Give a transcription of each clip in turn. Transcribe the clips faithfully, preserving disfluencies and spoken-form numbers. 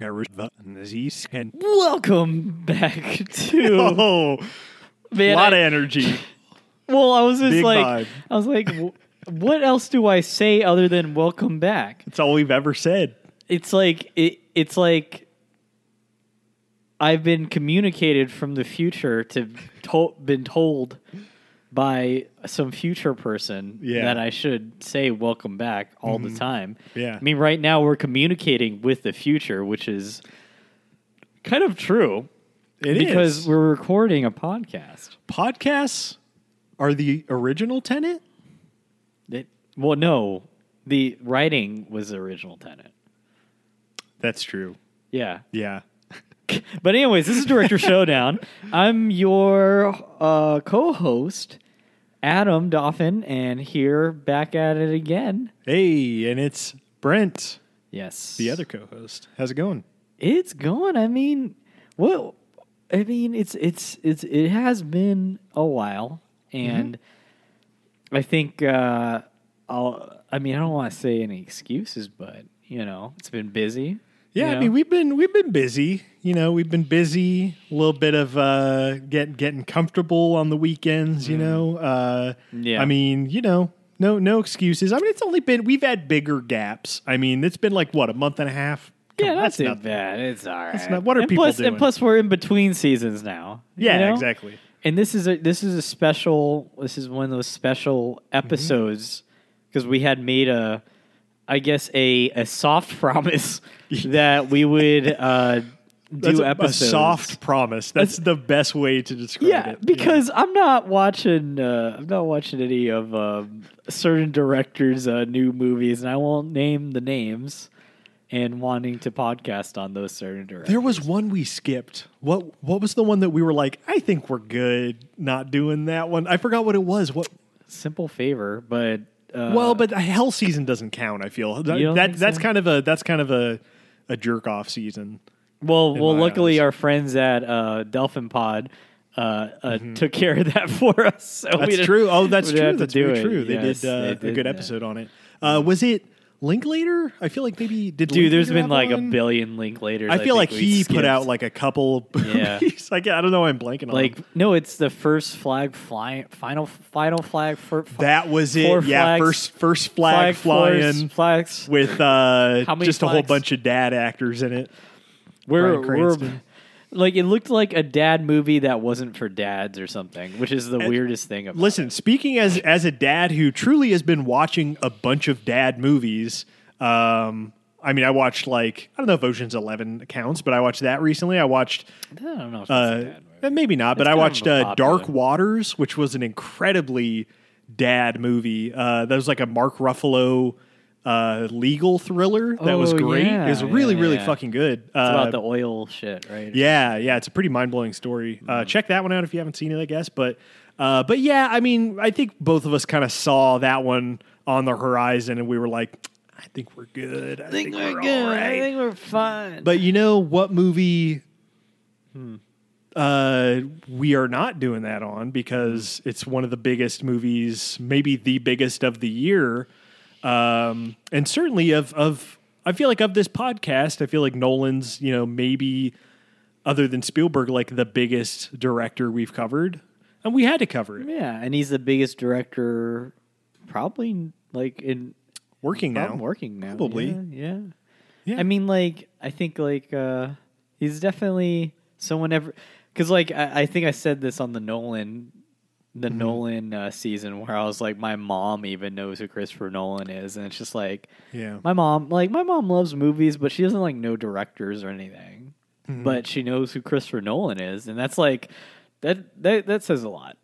And welcome back to oh, man, a lot I, of energy. Well, I was just Big like, vibe. I was like, what else do I say other than welcome back? It's all we've ever said. It's like it, it's like I've been communicated from the future to, to been told by some future person yeah. that I should say welcome back all mm-hmm. the time. Yeah. I mean, right now we're communicating with the future, which is kind of true. It because is. Because we're recording a podcast. Podcasts are the original Tenet? It, well, no. The writing was the original Tenet. That's true. Yeah. Yeah. But anyways, this is Director Showdown. I'm your uh, co-host, Adam Dauphin, and here back at it again. Hey, and it's Brent. Yes. The other co-host. How's it going? It's going. I mean, well, I mean, it's it's it's it has been a while, and mm-hmm. I think uh, I'll. I mean, I don't want to say any excuses, but you know, it's been busy. Yeah, you know? I mean, we've been we've been busy. You know, we've been busy. A little bit of uh, getting getting comfortable on the weekends. You mm. know, uh, yeah. I mean, you know, no no excuses. I mean, it's only been we've had bigger gaps. I mean, it's been like what a month and a half. Come yeah, on, that's not bad. It's all right. That's not, what are and people plus, doing? And plus, we're in between seasons now. Yeah, you know? Exactly. And this is a this is a special. This is one of those special episodes because mm-hmm. we had made a. I guess a, a soft promise that we would uh, do That's a, episodes. A soft promise. That's, That's the best way to describe yeah, it. Because yeah, because I'm not watching. Uh, I'm not watching any of um, certain directors' uh, new movies, and I won't name the names. And wanting to podcast on those certain directors. There was one we skipped. What What was the one that we were like? I think we're good. Not doing that one. I forgot what it was. What Simple Favor, but. Uh, well, but hell season doesn't count. I feel that, that that's so? kind of a that's kind of a, a jerk off season. Well, well, luckily eyes. our friends at uh, Delphin Pod uh, uh, mm-hmm. took care of that for us. So that's true. Oh, that's true. That's very true. They, yes, did, uh, they did a good yeah. episode on it. Uh, was it Linklater? I feel like maybe did dude. Linklater there's been like one? a billion Linklaters. I feel I like he skipped. put out like a couple. Yeah, like I don't know. I'm blanking on. Like them. no, it's the first flag flying. Final final flag for that was it. Flags, yeah, first first flag, flag flying flags with uh, just flags? a whole bunch of dad actors in it. We're, we're like it looked like a dad movie that wasn't for dads or something, which is the and weirdest thing. About listen, it. speaking as as a dad who truly has been watching a bunch of dad movies, um, I mean, I watched like I don't know if Ocean's Eleven counts, but I watched that recently. I watched I don't know if uh, it's a dad movie. maybe not, but it's I watched uh, Dark Waters, which was an incredibly dad movie. Uh, that was like a Mark Ruffalo. Uh, legal thriller that oh, was great. Yeah, it was really, yeah, really yeah. fucking good. It's uh, about the oil shit, right? Yeah, yeah. It's a pretty mind-blowing story. Mm-hmm. Uh, check that one out if you haven't seen it, I guess. But, uh, but yeah, I mean, I think both of us kind of saw that one on the horizon, and we were like, I think we're good. I think, think we're, we're good. All right. I think we're fine. But you know what movie hmm. uh, we are not doing that on because it's one of the biggest movies, maybe the biggest of the year. Um, and certainly of, of, I feel like of this podcast, I feel like Nolan's, you know, maybe other than Spielberg, like the biggest director we've covered, and we had to cover it. Yeah. And he's the biggest director probably like in working now, working now. Probably. Yeah, yeah. Yeah. I mean, like, I think like, uh, he's definitely someone ever, cause like, I, I think I said this on the Nolan The mm-hmm. Nolan uh, season where I was like, my mom even knows who Christopher Nolan is. And it's just like, yeah, my mom, like my mom loves movies, but she doesn't like know directors or anything, mm-hmm. but she knows who Christopher Nolan is. And that's like, that, that, that says a lot.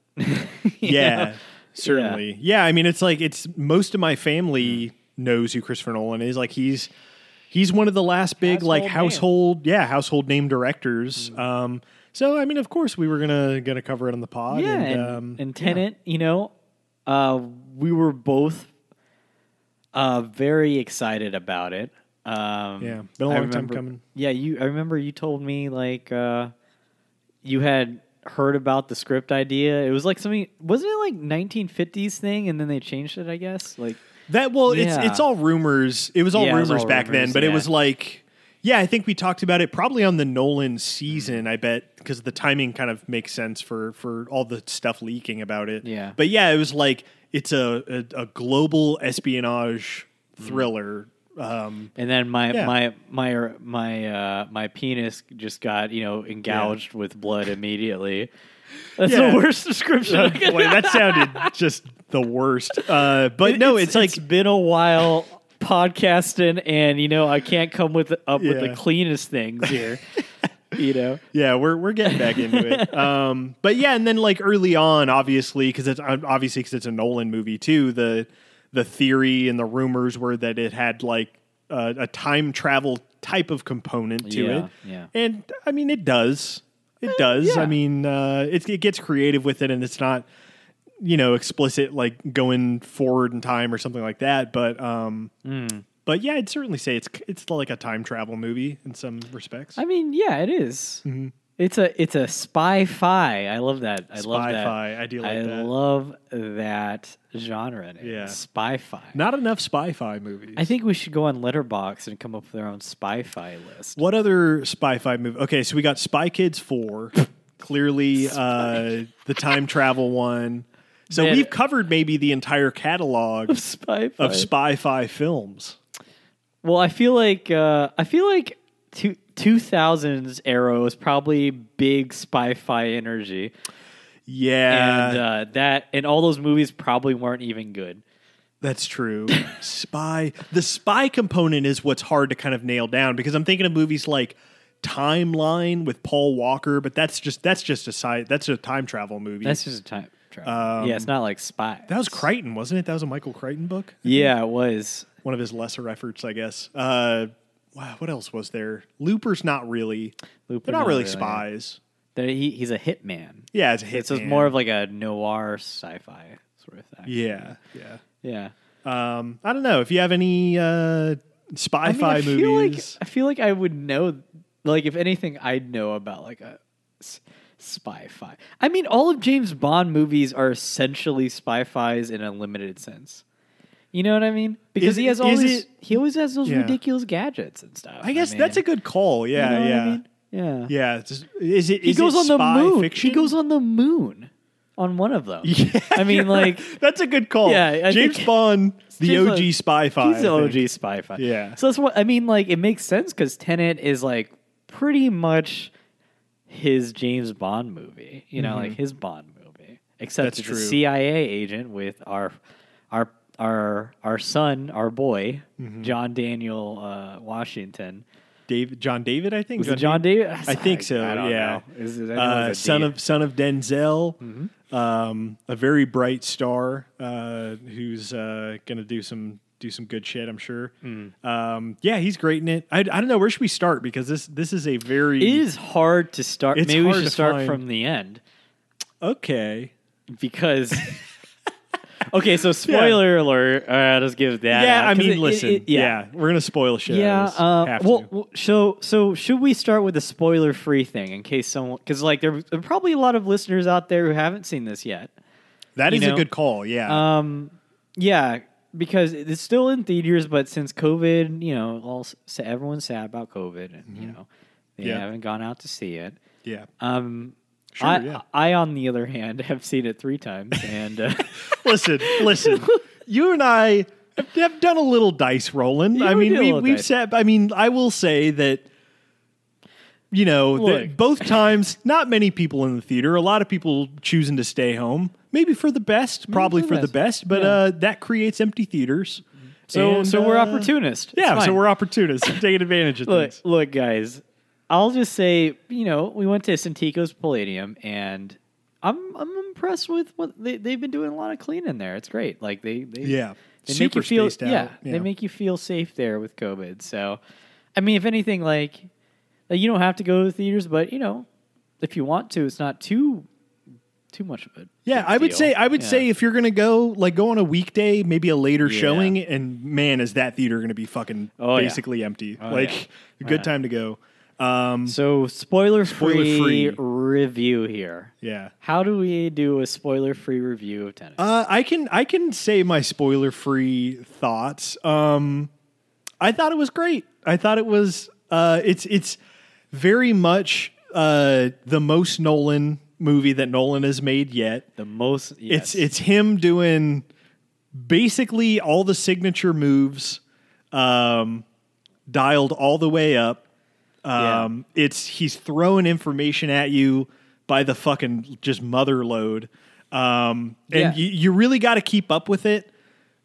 yeah, know? certainly. Yeah. yeah. I mean, it's like, it's most of my family knows who Christopher Nolan is. Like he's, he's one of the last big, household like household, name. yeah. Household name directors. Mm-hmm. Um, So, I mean, of course, we were gonna gonna cover it on the pod. Yeah, and, um, and Tenet, yeah. you know, uh, we were both uh, very excited about it. Um, yeah, been a long remember, time coming. Yeah, you. I remember you told me like uh, you had heard about the script idea. It was like something, wasn't it like nineteen fifties thing, and then they changed it? I guess like that. Well, yeah. it's it's all rumors. It was all yeah, rumors was all back rumors, then, but yeah. it was like. Yeah, I think we talked about it probably on the Nolan season, I bet, because the timing kind of makes sense for, for all the stuff leaking about it. Yeah. But yeah, it was like, it's a, a, a global espionage thriller. Um, and then my, yeah. my, my, my, uh, my penis just got, you know, engorged yeah. with blood immediately. That's yeah. the worst description. Oh, boy, that sounded just the worst. Uh, but it, no, it's, it's like... It's been a while... podcasting, and you know I can't come with up yeah. with the cleanest things here. You know, yeah, we're we're getting back into it. Um, but yeah, and then like early on, obviously, because it's obviously because it's a Nolan movie too. The the theory and the rumors were that it had like uh, a time travel type of component to yeah, it. Yeah, and I mean it does. It does. Uh, yeah. I mean, uh, it it gets creative with it, and it's not you know, explicit, like going forward in time or something like that. But, um, mm. but yeah, I'd certainly say it's, it's like a time travel movie in some respects. I mean, yeah, it is. Mm-hmm. It's a, it's a spy-fi. I love that. I spy-fi. love that. I do like I that. I love that genre. In it. Yeah. Spy-fi. Not enough spy-fi movies. I think we should go on Letterboxd and come up with our own spy-fi list. What other spy-fi movie? Okay. So we got Spy Kids four, clearly, uh, the time travel one. So Man. we've covered maybe the entire catalog of spy-fi, of spy-fi films. Well, I feel like uh, I feel like two two thousands era was probably big spy-fi energy. Yeah, and uh, that and all those movies probably weren't even good. That's true. Spy, the spy component is what's hard to kind of nail down because I'm thinking of movies like Timeline with Paul Walker, but that's just that's just a side that's a time travel movie. That's just a time. Um, yeah, it's not like Spy. That was Crichton, wasn't it? That was a Michael Crichton book? Yeah, it was. One of his lesser efforts, I guess. Uh, wow, what else was there? Looper's not really. Looper they're not, not really, really spies. He, he's a hitman. Yeah, it's a hitman. So it's more of like a noir sci-fi sort of thing. Yeah, yeah. Yeah. Um, I don't know. If you have any uh, spy-fi I mean, I feel movies. Like, I feel like I would know, like if anything, I'd know about like a... spy-fi. I mean, all of James Bond movies are essentially spy-fis in a limited sense. You know what I mean? Because is he has it, always it, he always has those yeah. ridiculous gadgets and stuff. I guess I mean, that's a good call. Yeah, you know yeah, I mean? yeah, yeah. Just, is it? He is goes it on spy the moon. Fiction? He goes on the moon on one of them. Yeah, I mean, like right. that's a good call. Yeah, I James Bond, the James O G like, spy-fi. He's the O G spy-fi. Yeah. So that's what I mean. Like, it makes sense because Tenet is like pretty much his James Bond movie, you know, mm-hmm. like his Bond movie, except That's it's true. a C I A agent with our, our, our, our son, our boy, mm-hmm. John Daniel uh, Washington, David, John David, I think. Was John, it John David? David? I think so. I don't yeah, know. Is, is uh, son of son of Denzel, mm-hmm. um, a very bright star uh, who's uh, gonna do some. do some good shit, I'm sure. Mm. Um, yeah, he's great in it. I, I don't know. Where should we start? Because this this is a very... It is hard to start. It's Maybe we should start find... from the end. Okay. Because... okay, so spoiler yeah. alert. All right, let's give that. Yeah, out. I mean, it, listen. It, it, yeah. yeah, we're going to spoil shit. Yeah. Uh, well, well, so so should we start with the spoiler-free thing in case someone... Because like there are probably a lot of listeners out there who haven't seen this yet. That is know? a good call, yeah. Um, yeah, because it's still in theaters, but since COVID, you know, all so everyone's sad about COVID, and mm-hmm. you know, they yeah. haven't gone out to see it. Yeah. Um. Sure, I, yeah. I, on the other hand, have seen it three times. And uh, listen, listen, you and I have, have done a little dice rolling. You I mean, we, we've dice. said. I mean, I will say that. You know, the, both times, not many people in the theater. A lot of people choosing to stay home. Maybe for the best, Maybe probably for the best, best but yeah. uh, that creates empty theaters. So and, so we're uh, opportunists. Yeah, so we're opportunists. Taking advantage of look, things. Look, guys, I'll just say, you know, we went to Santico's Palladium, and I'm I'm impressed with what they, they've been doing. A lot of cleaning there. It's great. Like they, they yeah, they super make you feel spaced out, yeah, yeah, they make you feel safe there with COVID. So, I mean, if anything, like. You don't have to go to the theaters, but you know, if you want to, it's not too too much of a yeah. I would deal. say I would yeah. say if you're gonna go, like go on a weekday, maybe a later yeah. showing, and man, is that theater gonna be fucking oh, basically yeah. empty? Oh, like yeah. a good yeah. time to go. Um, so spoiler free review here. Yeah. How do we do a spoiler free review of Tenet? Uh, I can I can say my spoiler free thoughts. Um, I thought it was great. I thought it was. Uh, it's it's very much uh, the most Nolan movie that Nolan has made yet. The most, yes. It's it's him doing basically all the signature moves, um, dialed all the way up. Um, yeah. It's he's throwing information at you by the fucking just mother load. Um, and yeah. you, you really got to keep up with it.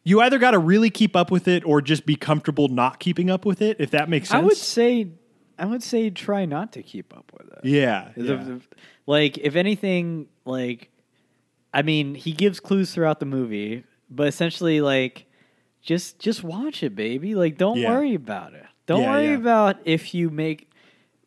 You either got to really keep up with it or just be comfortable not keeping up with it, if that makes sense. I would say, I would say try not to keep up with it. Yeah. yeah. If, if, like, if anything, like, I mean, he gives clues throughout the movie, but essentially, like, just, just watch it, baby. Like, don't yeah. worry about it. Don't yeah, worry yeah. about if you make,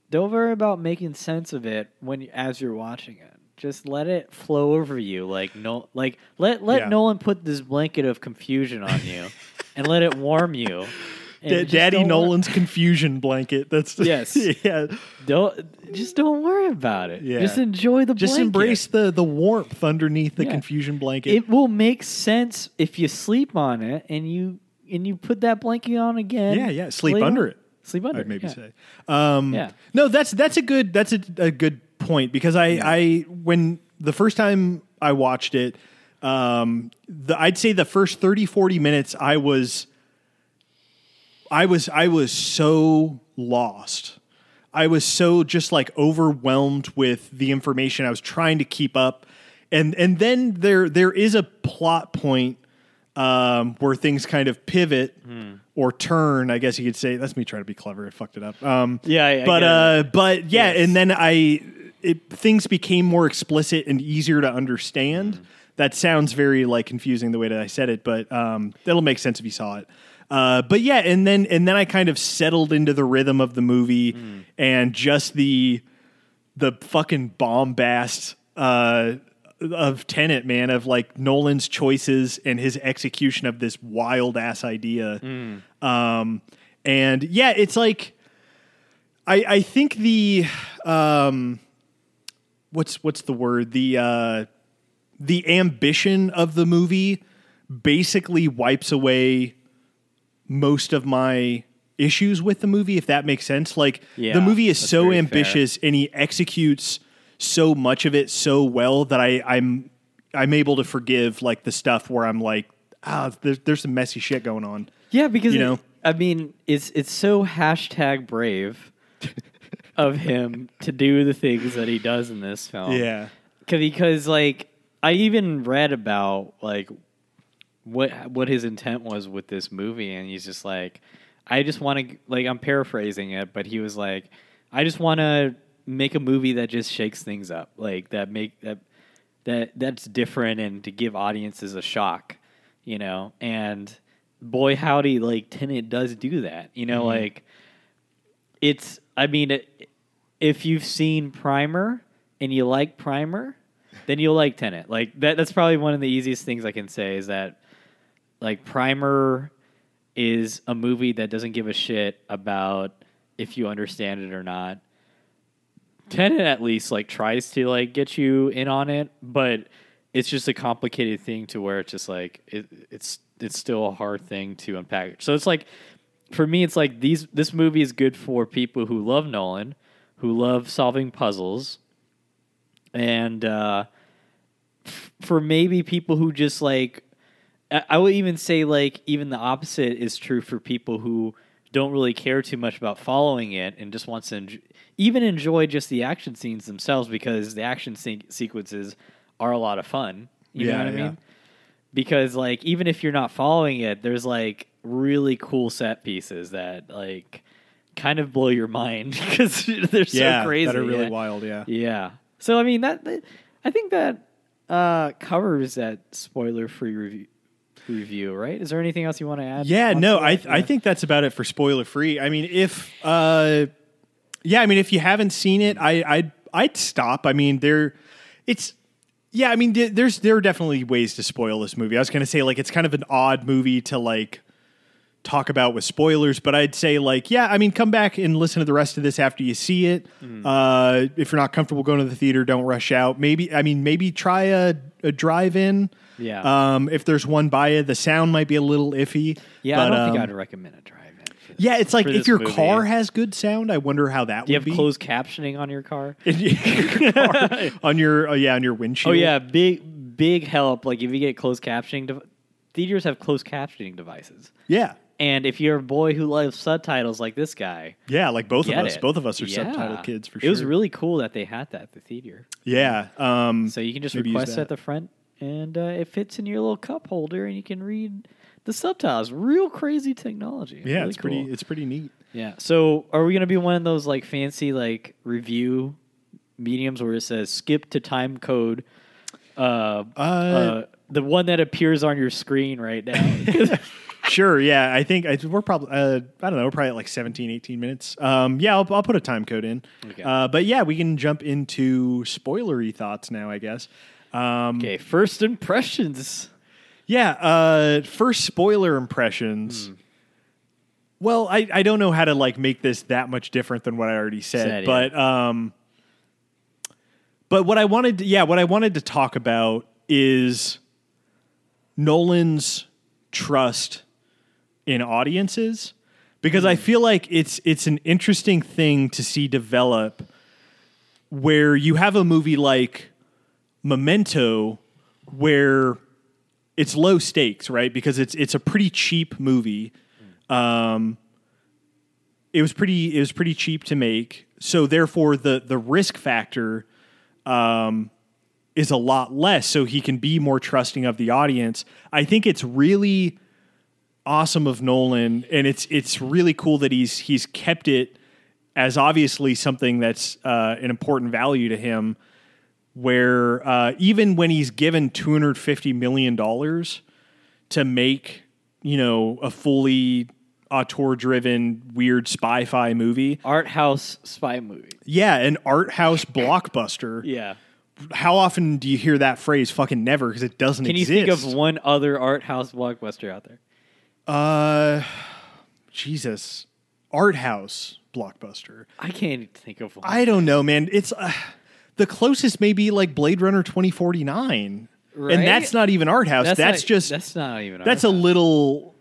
don't worry about making sense of it when, as you're watching it. Just let it flow over you, like no, like let let yeah. Nolan put this blanket of confusion on you, and let it warm you. D- Daddy Nolan's wor- confusion blanket. That's the, yes, yeah. Don't just don't worry about it. Yeah. Just enjoy the. Just blanket. embrace the the warmth underneath the yeah. confusion blanket. It will make sense if you sleep on it and you and you put that blanket on again. Yeah, yeah. Sleep later. under it. Sleep under. I'd maybe yeah. say. Um, yeah. No, that's that's a good that's a, a good. point because I, yeah. I when the first time I watched it, um, the, I'd say the first thirty, forty minutes I was, I was, I was so lost. I was so just like overwhelmed with the information. I was trying to keep up. And, and then there, there is a plot point, um, where things kind of pivot hmm. or turn, I guess you could say. That's me trying to be clever. I fucked it up. Um, yeah, I, but, I uh, but yeah. Yes. And then I, It, things became more explicit and easier to understand. Mm. That sounds very like confusing the way that I said it, but um, that'll make sense if you saw it. Uh, but yeah, and then and then I kind of settled into the rhythm of the movie mm. and just the the fucking bombast uh, of Tenet, man, of like Nolan's choices and his execution of this wild ass idea. Mm. Um, and yeah, it's like I I think the. Um, What's what's the word? The uh, the ambition of the movie basically wipes away most of my issues with the movie, if that makes sense. Like yeah, the movie is so ambitious fair. and he executes so much of it so well that I, I'm I'm able to forgive like the stuff where I'm like, ah, there's there's some messy shit going on. Yeah, because you know, it, I mean, it's it's so hashtag brave. of him to do the things that he does in this film. Yeah. Because, like, I even read about, like, what what his intent was with this movie, and he's just like, I just want to, like, I'm paraphrasing it, but he was like, I just want to make a movie that just shakes things up, like, that make that that that's different and to give audiences a shock, you know? And boy, howdy, like, Tenet does do that, you know? Mm-hmm. Like, it's... I mean, it, if you've seen Primer and you like Primer, then you'll like Tenet. Like that, that's probably one of the easiest things I can say is that, like, Primer is a movie that doesn't give a shit about if you understand it or not. Tenet at least like tries to like get you in on it, but it's just a complicated thing to where it's just like it, it's it's still a hard thing to unpack. So it's like. For me, it's like these. This movie is good for people who love Nolan, who love solving puzzles, and uh, f- for maybe people who just like. I-, I would even say like even the opposite is true for people who don't really care too much about following it and just wants to en- even enjoy just the action scenes themselves because the action se- sequences are a lot of fun. You yeah, know what yeah. I mean? Because like even if you're not following it, there's like. Really cool set pieces that like kind of blow your mind because they're yeah, so crazy. That are really yeah. wild. Yeah. Yeah. So, I mean that, that I think that, uh, covers that spoiler free review review, right? Is there anything else you want to add? Yeah, no, I, yeah. I think that's about it for spoiler free. I mean, if, uh, yeah, I mean, if you haven't seen it, I, I'd, I'd stop. I mean, there it's, yeah, I mean, there's, there are definitely ways to spoil this movie. I was going to say like, it's kind of an odd movie to like, talk about with spoilers, but I'd say like, yeah, I mean, come back and listen to the rest of this after you see it. Mm. Uh, if you're not comfortable going to the theater, don't rush out. Maybe, I mean, maybe try a, a drive-in. Yeah. Um, if there's one by you, the sound might be a little iffy. Yeah. But, I don't um, think I'd recommend a drive-in. Yeah, it's like if your movie. car has good sound, I wonder how that Do would be. Do you have closed captioning on your car? your car on your oh yeah, on your windshield. Oh yeah, big big help. Like if you get closed captioning, de- theaters have closed captioning devices. Yeah. And if you're a boy who loves subtitles like this guy. Yeah, like both of us. It. Both of us are yeah. subtitle kids for sure. It was really cool that they had that at the theater. Yeah. Um, so you can just request at the front, and uh, it fits in your little cup holder, and you can read the subtitles. Real crazy technology. Yeah, really it's cool. pretty It's pretty neat. Yeah. So are we going to be one of those like fancy like review mediums where it says skip to time code? Uh, uh, uh, the one that appears on your screen right now. Sure, yeah. I think I, we're probably, uh, I don't know, we're probably at like seventeen, eighteen minutes. Um, yeah, I'll, I'll put a time code in. Okay. Uh, but yeah, we can jump into spoilery thoughts now, I guess. Um, okay, first impressions. Yeah, uh, first spoiler impressions. Hmm. Well, I, I don't know how to like make this that much different than what I already said. said but yeah. um, but what I wanted to, yeah, what I wanted to talk about is Nolan's trust in audiences, because I feel like it's it's an interesting thing to see develop, where you have a movie like Memento where it's low stakes, right? Because it's it's a pretty cheap movie. Um, it was pretty it was pretty cheap to make, so therefore the the risk factor um, is a lot less, so he can be more trusting of the audience. I think it's really awesome of Nolan, and it's it's really cool that he's he's kept it as obviously something that's uh, an important value to him, where uh, even when he's given two hundred fifty million dollars to make, you know, a fully auteur-driven, weird spy-fi movie. Art house spy movie. Yeah, an art house blockbuster. Yeah. How often do you hear that phrase? Fucking never, because it doesn't exist. Can you exist. think of one other art house blockbuster out there? Uh, Jesus. Art house blockbuster. I can't think of one. I don't know, man. It's uh, the closest may be like Blade Runner twenty forty-nine. Right? And that's not even art house. That's, that's not, just... That's not even art That's house. a little...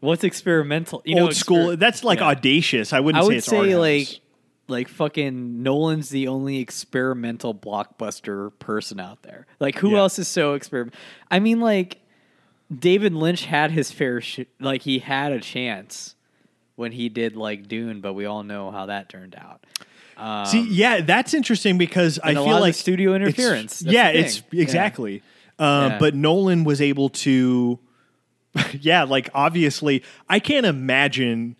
What's experimental? You old know, school. Exper- that's like yeah. audacious. I wouldn't I would say it's say art like, house. Like fucking Nolan's the only experimental blockbuster person out there. Like who yeah. else is so experimental? I mean, like David Lynch had his fair shit. Like he had a chance when he did like Dune, but we all know how that turned out. Um, See, yeah, that's interesting because I feel a lot like of studio interference. It's, yeah, it's exactly. Yeah. Uh, yeah. But Nolan was able to, yeah, like obviously I can't imagine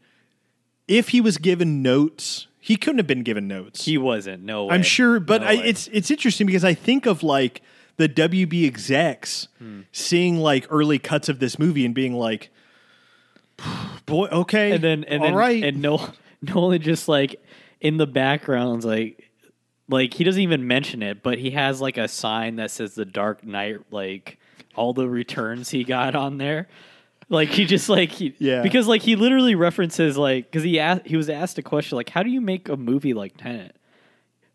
if he was given notes. He couldn't have been given notes. He wasn't, no way. I'm sure, but no I, it's it's interesting because I think of like the W B execs hmm. seeing like early cuts of this movie and being like, boy, okay, and then and all then, right, and Nolan, Nolan just like in the background, like like he doesn't even mention it, but he has like a sign that says The Dark Knight, like all the returns he got on there. Like he just like he, yeah because like he literally references like because he asked he was asked a question like, how do you make a movie like Tenet?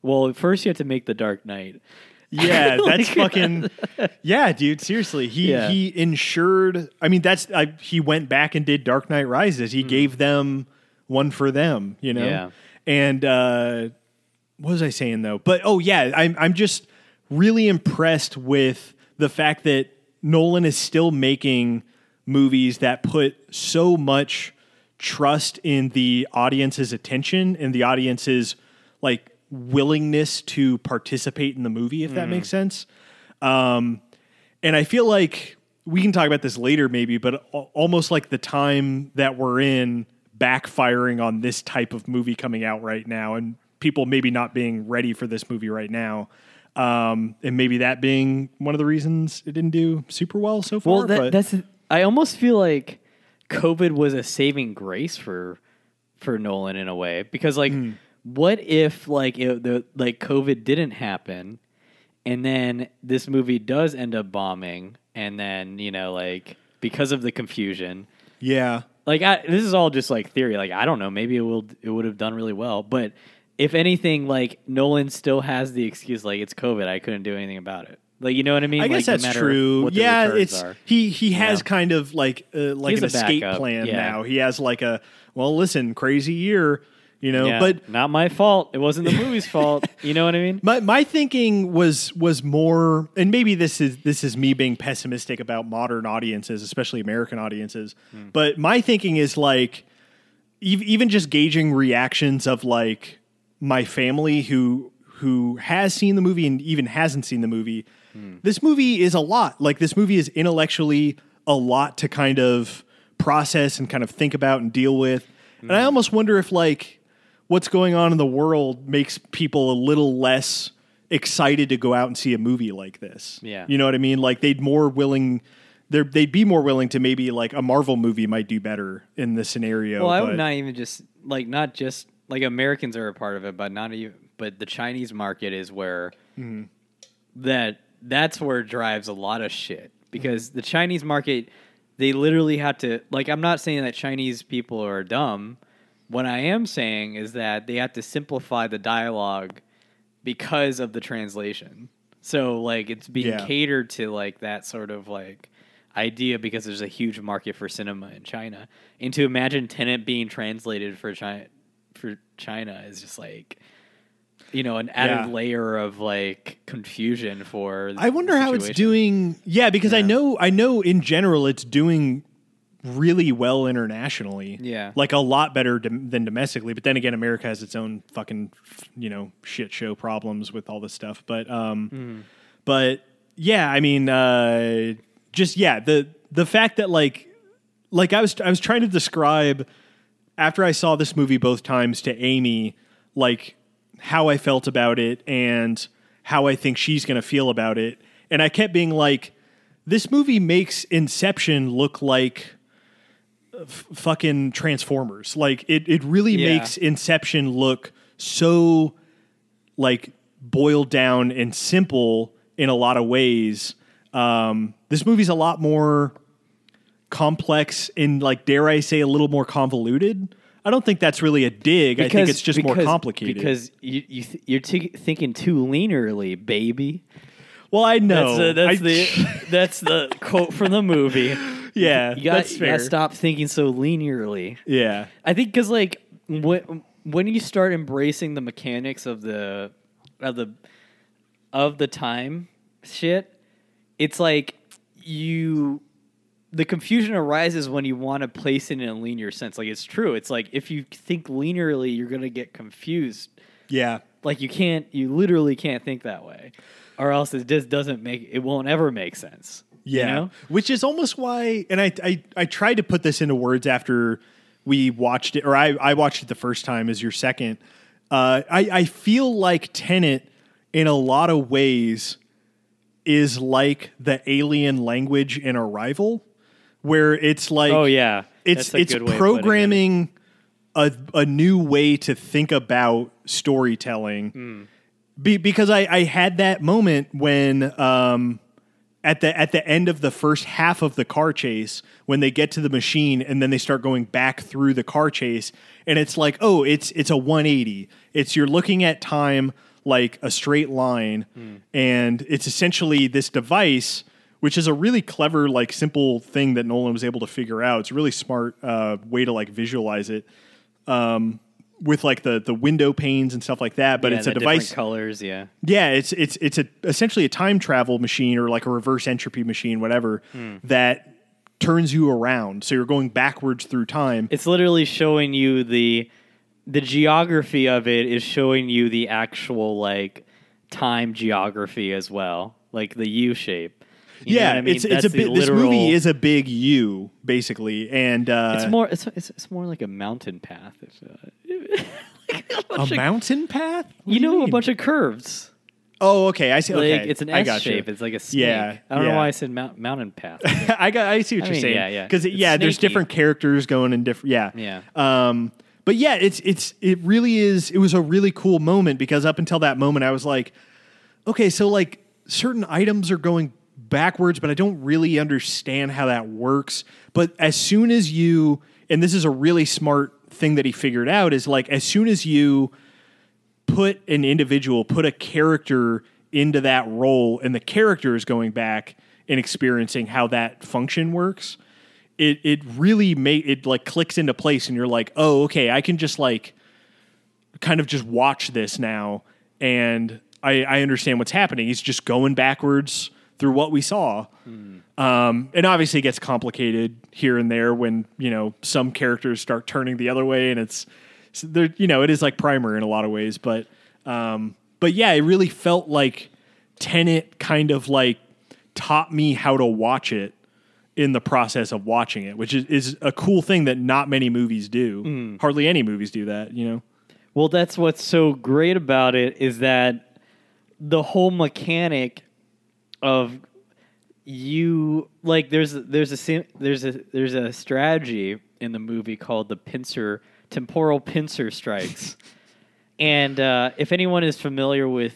Well, at first you have to make The Dark Knight. Yeah, like, that's fucking yeah, dude. Seriously, he yeah. he ensured. I mean, that's I, he went back and did Dark Knight Rises. He mm. gave them one for them, you know. Yeah. And uh, what was I saying though? But oh yeah, I'm I'm just really impressed with the fact that Nolan is still making movies that put so much trust in the audience's attention and the audience's like willingness to participate in the movie, if mm. that makes sense. Um, and I feel like we can talk about this later maybe, but almost like the time that we're in backfiring on this type of movie coming out right now and people maybe not being ready for this movie right now. Um, and maybe that being one of the reasons it didn't do super well so far. Well, that, but that's... A- I almost feel like COVID was a saving grace for for Nolan in a way, because like, mm. what if like it, the like COVID didn't happen, and then this movie does end up bombing, and then you know like because of the confusion, yeah, like I, this is all just like theory. Like I don't know, maybe it will it would have done really well, but if anything, like Nolan still has the excuse like it's COVID, I couldn't do anything about it. Like, you know what I mean? I guess like, that's no true. What the yeah, it's are. he. He has yeah. kind of like uh, like He's an escape backup. plan yeah. now. He has like a well, listen, crazy year, you know. Yeah, but not my fault. It wasn't the movie's fault. You know what I mean? My my thinking was was more, and maybe this is this is me being pessimistic about modern audiences, especially American audiences. Hmm. But my thinking is like, even just gauging reactions of like my family who who has seen the movie and even hasn't seen the movie. This movie is a lot. Like, this movie is intellectually a lot to kind of process and kind of think about and deal with. Mm. And I almost wonder if, like, what's going on in the world makes people a little less excited to go out and see a movie like this. Yeah. You know what I mean? Like, they'd more willing... They'd be more willing to maybe, like, a Marvel movie might do better in this scenario. Well, I but... would not even just... Like, not just... Like, Americans are a part of it, but not even... But the Chinese market is where mm. that... That's where it drives a lot of shit, because the Chinese market, they literally have to, like, I'm not saying that Chinese people are dumb. What I am saying is that they have to simplify the dialogue because of the translation. So, like, it's being yeah. catered to, like, that sort of, like, idea because there's a huge market for cinema in China. And to imagine Tenet being translated for China, for China is just, like... You know, an added yeah. layer of like confusion for. I wonder how it's doing. Yeah, because yeah. I know, I know. In general, it's doing really well internationally. Yeah, like a lot better dom- than domestically. But then again, America has its own fucking, you know, shit show problems with all this stuff. But, um, mm. but yeah, I mean, uh, just yeah, the the fact that like, like I was I was trying to describe after I saw this movie both times to Amy, like. How I felt about it and how I think she's going to feel about it. And I kept being like, this movie makes Inception look like f- fucking Transformers. Like it, it really yeah. makes Inception look so like boiled down and simple in a lot of ways. Um, this movie's a lot more complex and like, dare I say, a little more convoluted. I don't think that's really a dig. Because, I think it's just because, more complicated. Because you, you th- you're t- thinking too linearly, baby. Well, I know. That's, uh, that's I, the that's the quote from the movie. Yeah, you got, that's fair. You gotta stop thinking so linearly. Yeah. I think because, like, when, when you start embracing the mechanics of the of the, of the time shit, it's like you... The confusion arises when you want to place it in a linear sense. Like, it's true. It's like, if you think linearly, you're going to get confused. Yeah. Like, you can't, you literally can't think that way. Or else it just doesn't make, it won't ever make sense. Yeah. You know? Which is almost why, and I, I, I tried to put this into words after we watched it, or I, I watched it the first time as your second. Uh, I, I feel like Tenet, in a lot of ways, is like the alien language in Arrival. Where it's like, oh yeah, it's it's programming it. a a new way to think about storytelling. Mm. Be, because I, I had that moment when um at the at the end of the first half of the car chase, when they get to the machine and then they start going back through the car chase, and it's like, oh, it's it's a one eighty. It's you're looking at time like a straight line, mm. and it's essentially this device. Which is a really clever, like, simple thing that Nolan was able to figure out. It's a really smart uh, way to, like, visualize it um, with, like, the the window panes and stuff like that. But yeah, it's a device. Different colors, yeah. Yeah, it's it's it's a essentially a time travel machine or, like, a reverse entropy machine, whatever, mm. that turns you around. So you're going backwards through time. It's literally showing you the the geography of it is showing you the actual, like, time geography as well, like the U shape. You yeah, I mean? it's That's it's a bit. This movie is a big U, basically, and uh, it's more it's, it's it's more like a mountain path. If, uh, like a a of, mountain path? What you know, you a bunch of curves. Oh, okay, I see. Like, okay, it's an S gotcha. shape. It's like a snake. Yeah, I don't yeah. know why I said mount, mountain path. I got. I see what I you're mean, saying. Yeah, yeah. Because yeah, snaky. There's different characters going in different. Yeah, yeah. Um, but yeah, it's it's it really is. It was a really cool moment because up until that moment, I was like, okay, so like certain items are going backwards, but I don't really understand how that works. But as soon as you, and this is a really smart thing that he figured out, is like as soon as you put an individual, put a character into that role and the character is going back and experiencing how that function works, it it really made it like clicks into place and you're like, oh, okay, I can just like kind of just watch this now and I, I understand what's happening. He's just going backwards through what we saw. Mm. Um, and obviously it gets complicated here and there when, you know, some characters start turning the other way and it's, so there, you know, it is like Primer in a lot of ways, but, um, but yeah, it really felt like Tenet kind of like taught me how to watch it in the process of watching it, which is, is a cool thing that not many movies do. Mm. Hardly any movies do that, you know? Well, that's what's so great about it is that the whole mechanic of you, like there's, there's a, there's a, there's a strategy in the movie called the pincer temporal pincer strikes. And uh, if anyone is familiar with,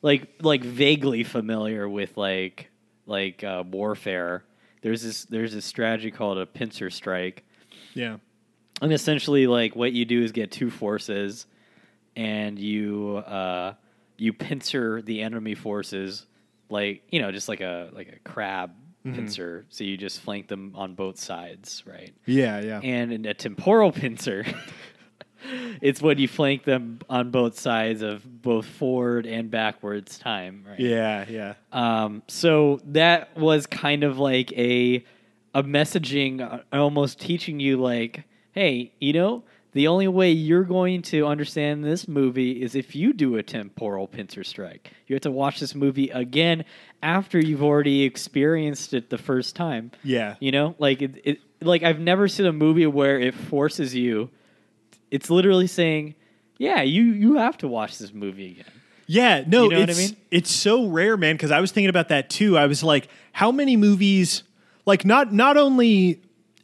like, like vaguely familiar with like, like uh, warfare, there's this, there's this strategy called a pincer strike. Yeah. And essentially like what you do is get two forces and you, uh, you pincer the enemy forces, like, you know, just like a, like a crab mm-hmm. pincer. So you just flank them on both sides. Right. Yeah. Yeah. And in a temporal pincer, it's when you flank them on both sides of both forward and backwards time. Right. Yeah. Yeah. Um, so that was kind of like a, a messaging, uh, almost teaching you like, hey, you know, the only way you're going to understand this movie is if you do a temporal pincer strike. You have to watch this movie again after you've already experienced it the first time. Yeah. You know, like it, it, like I've never seen a movie where it forces you. It's literally saying, yeah, you, you have to watch this movie again. Yeah. No, you know it's, what I mean? It's so rare, man. Cause I was thinking about that too. I was like, how many movies, like not, not only,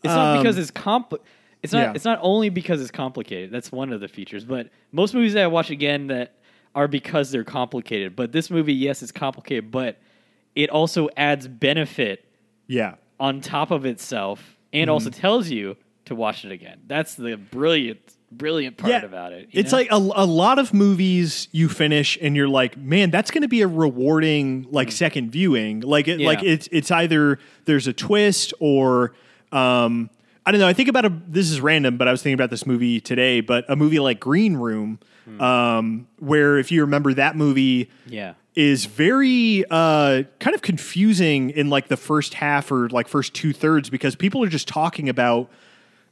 it's um, not because it's complex. It's not. Yeah. It's not only because it's complicated. That's one of the features. But most movies that I watch again that are because they're complicated. But this movie, yes, it's complicated, but it also adds benefit. Yeah. On top of itself, and mm-hmm. also tells you to watch it again. That's the brilliant, brilliant part yeah. about it. It's know? Like a, a lot of movies you finish and you're like, man, that's going to be a rewarding like mm-hmm. second viewing. Like it, yeah. like it's it's either there's a twist or. Um, I don't know. I think about a, this is random, but I was thinking about this movie today, but a movie like Green Room, mm. um, where if you remember that movie yeah. is very, uh, kind of confusing in like the first half or like first two thirds, because people are just talking about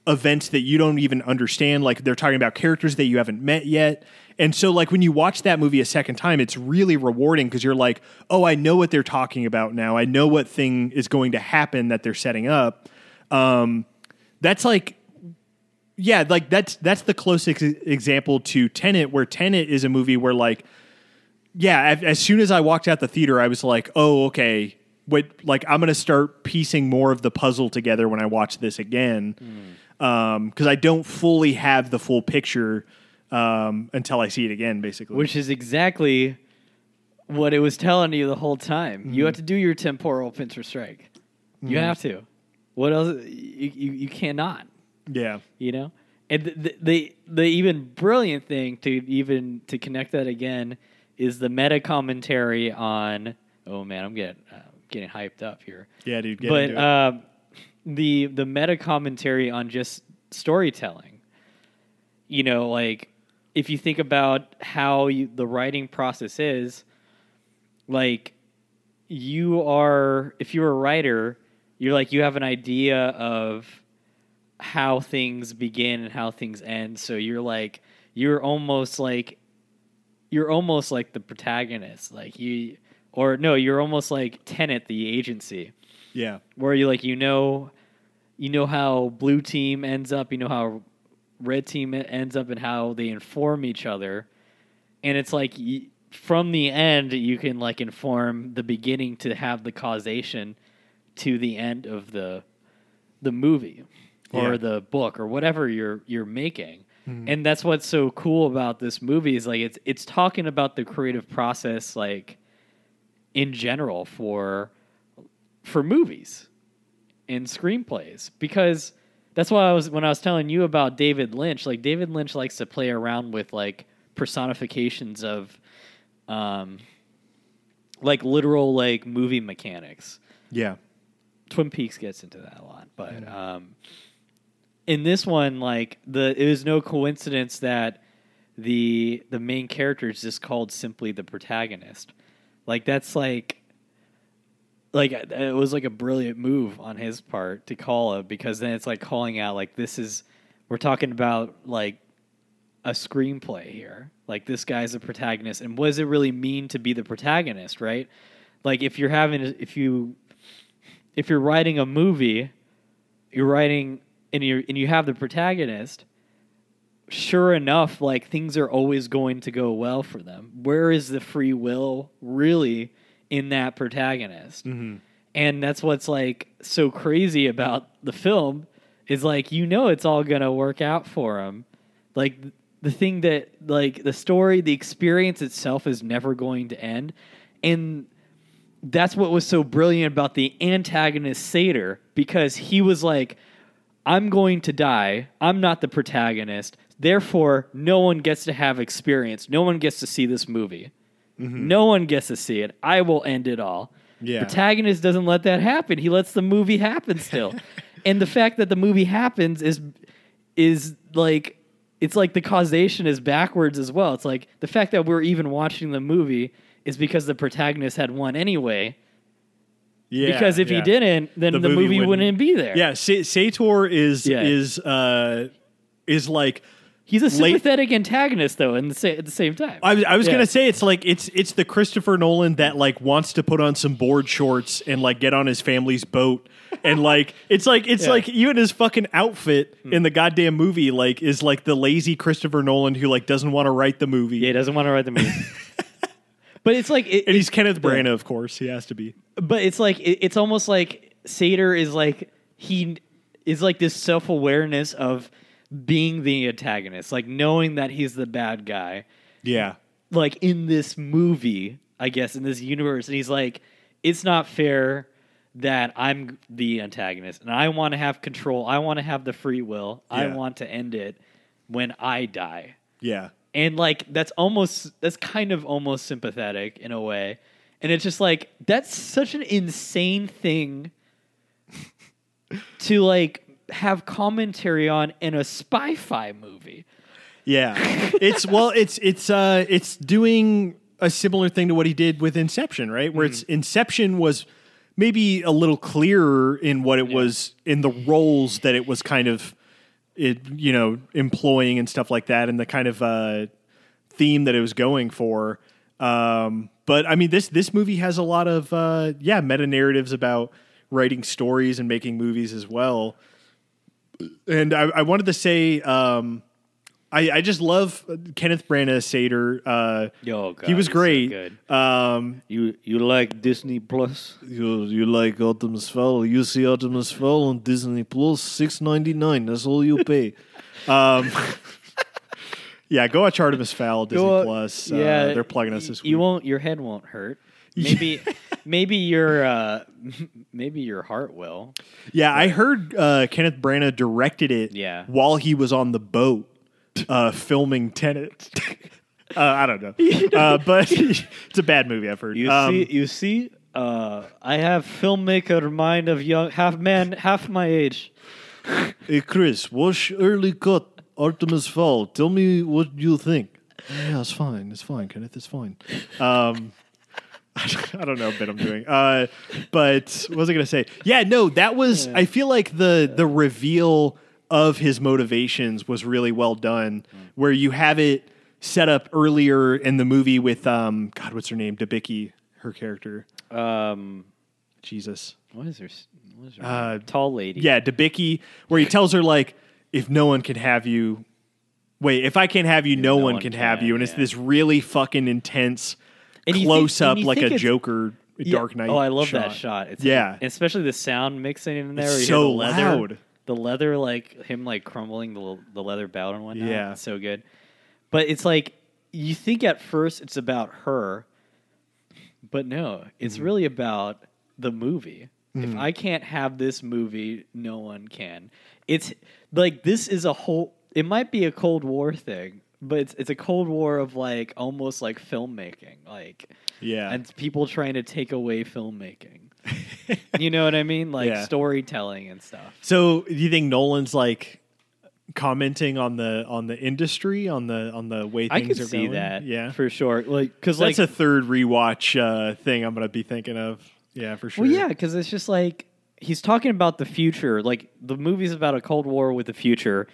events that you don't even understand. Like they're talking about characters that you haven't met yet. And so like when you watch that movie a second time, it's really rewarding. Cause you're like, oh, I know what they're talking about now. I know what thing is going to happen that they're setting up. Um, That's like, yeah, like that's that's the closest example to Tenet, where Tenet is a movie where like, yeah, as soon as I walked out the theater, I was like, oh, okay, what? Like I'm gonna start piecing more of the puzzle together when I watch this again, mm. um, because I don't fully have the full picture um, until I see it again, basically. Which is exactly what it was telling you the whole time. Mm-hmm. You have to do your temporal pincer strike. You mm. have to. What else? You, you, you cannot. Yeah. You know? And the, the, the, the even brilliant thing to even to connect that again is the meta commentary on, oh man, I'm getting, uh, getting hyped up here. Yeah, dude. Get but into uh, it. the, the meta commentary on just storytelling, you know, like if you think about how you, the writing process is like you are, if you're a writer, you're like, you have an idea of how things begin and how things end. So you're like, you're almost like, you're almost like the protagonist. Like you, or no, you're almost like Tenet, the agency. Yeah. Where you like, you know, you know how blue team ends up, you know how red team ends up and how they inform each other. And it's like, from the end, you can like inform the beginning to have the causation to the end of the the movie or yeah. the book or whatever you're you're making. Mm-hmm. And that's what's so cool about this movie is like it's it's talking about the creative process like in general for for movies and screenplays. Because that's why I was when I was telling you about David Lynch, like David Lynch likes to play around with like personifications of um like literal like movie mechanics. Yeah. Twin Peaks gets into that a lot, but um, in this one, like the it was no coincidence that the the main character is just called simply the protagonist. Like that's like like it was like a brilliant move on his part to call it, because then it's like calling out like this is we're talking about like a screenplay here. Like this guy's the protagonist, and what does it really mean to be the protagonist, right? Like if you're having if you If you're writing a movie, you're writing and you and you have the protagonist, sure enough, like things are always going to go well for them. Where is the free will really in that protagonist? Mm-hmm. And that's what's like so crazy about the film is like, you know, it's all going to work out for him. Like the thing that like the story, the experience itself is never going to end. And that's what was so brilliant about the antagonist Sater, because he was like, I'm going to die. I'm not the protagonist. Therefore, no one gets to have experience. No one gets to see this movie. Mm-hmm. No one gets to see it. I will end it all. Yeah. Protagonist doesn't let that happen. He lets the movie happen still. And the fact that the movie happens is is like, it's like the causation is backwards as well. It's like the fact that we're even watching the movie is because the protagonist had won anyway. Yeah, because if yeah. he didn't, then the, the movie, movie wouldn't. wouldn't be there. Yeah, S- Sator is yeah. is uh, is like he's a sympathetic late... antagonist though, and sa- at the same time, I, I was yeah. gonna say it's like it's it's the Christopher Nolan that like wants to put on some board shorts and like get on his family's boat and like it's like it's yeah. like even his fucking outfit mm. in the goddamn movie like is like the lazy Christopher Nolan who like doesn't want to write the movie. Yeah, he doesn't want to write the movie. But it's like, it, and he's it, Kenneth Branagh, of course, he has to be. But it's like, it, it's almost like Sater is like he is like this self awareness of being the antagonist, like knowing that he's the bad guy. Yeah. Like in this movie, I guess, in this universe, and he's like, it's not fair that I'm the antagonist, and I want to have control. I want to have the free will. Yeah. I want to end it when I die. Yeah. And like that's almost that's kind of almost sympathetic in a way, and it's just like that's such an insane thing to like have commentary on in a spy-fi movie. Yeah, it's well, it's it's uh, it's doing a similar thing to what he did with Inception, right? Where mm. it's Inception was maybe a little clearer in what it yeah. was in the roles that it was kind of. It you know employing and stuff like that, and the kind of uh, theme that it was going for. Um, but I mean, this this movie has a lot of uh, yeah meta narratives about writing stories and making movies as well. And I, I wanted to say um, I, I just love Kenneth Branagh Sater. Uh, Yo, God, he was great. So good. Um, you you like Disney Plus? You you like Artemis Fowl? You see Artemis Fowl on Disney Plus, six ninety nine. That's all you pay. um, yeah, go watch Artemis Fowl Disney go, Plus. Yeah, uh, they're plugging us this week. You won't. Your head won't hurt. Maybe maybe your uh, maybe your heart will. Yeah, I heard uh, Kenneth Branagh directed it. Yeah. While he was on the boat. Uh, filming Tenet. uh, I don't know. Uh, but it's a bad movie, I've heard. You um, see, you see uh, I have filmmaker mind of young, half man, half my age. Hey, Chris, watch early cut, Artemis Fowl. Tell me what you think. Yeah, it's fine. It's fine, Kenneth. It's fine. Um, I don't know what bit I'm doing. Uh, but what was I going to say? Yeah, no, that was, yeah. I feel like the the reveal of his motivations was really well done, mm. where you have it set up earlier in the movie with, um, God, what's her name? Debicki, her character. Um, Jesus. What is her, what is her uh, name? Tall lady. Yeah, Debicki, where he tells her, like, if no one can have you, wait, if I can't have you, no, no one, one can, can have you. And yeah. it's this really fucking intense and close-up, think, like a Joker... Yeah, Dark Knight. Oh, I love shot. that shot. It's yeah. Like, especially the sound mixing in there. It's so the leather. loud. The leather, like him, like crumbling the the leather belt and whatnot. Yeah, it's so good. But it's like you think at first it's about her, but no, it's mm. really about the movie. Mm. If I can't have this movie, no one can. It's like this is a whole. It might be a Cold War thing But it's it's a Cold War of like almost like filmmaking, like yeah, and people trying to take away filmmaking. You know what I mean? Like yeah. storytelling and stuff. So do you think Nolan's like commenting on the on the industry, on the on the way things I could are see going? That yeah, for sure. Like because that's like, a third rewatch uh, thing I'm gonna be thinking of. Yeah, for sure. Well, yeah, because it's just like he's talking about the future. Like the movie's about a Cold War with the future,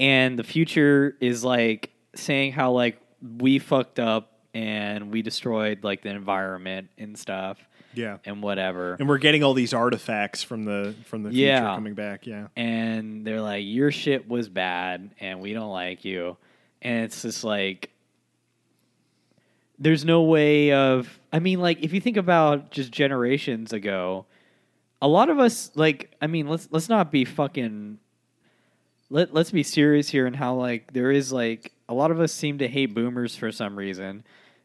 and the future is like saying how like we fucked up and we destroyed like the environment and stuff, yeah, and whatever. And we're getting all these artifacts from the from the future yeah. coming back, yeah. And they're like, your shit was bad, and we don't like you. And it's just like, there's no way of. I mean, like if you think about just generations ago, a lot of us, like, I mean, let's let's not be fucking. Let let's be serious here, and how like there is like. A lot of us seem to hate boomers for some reason,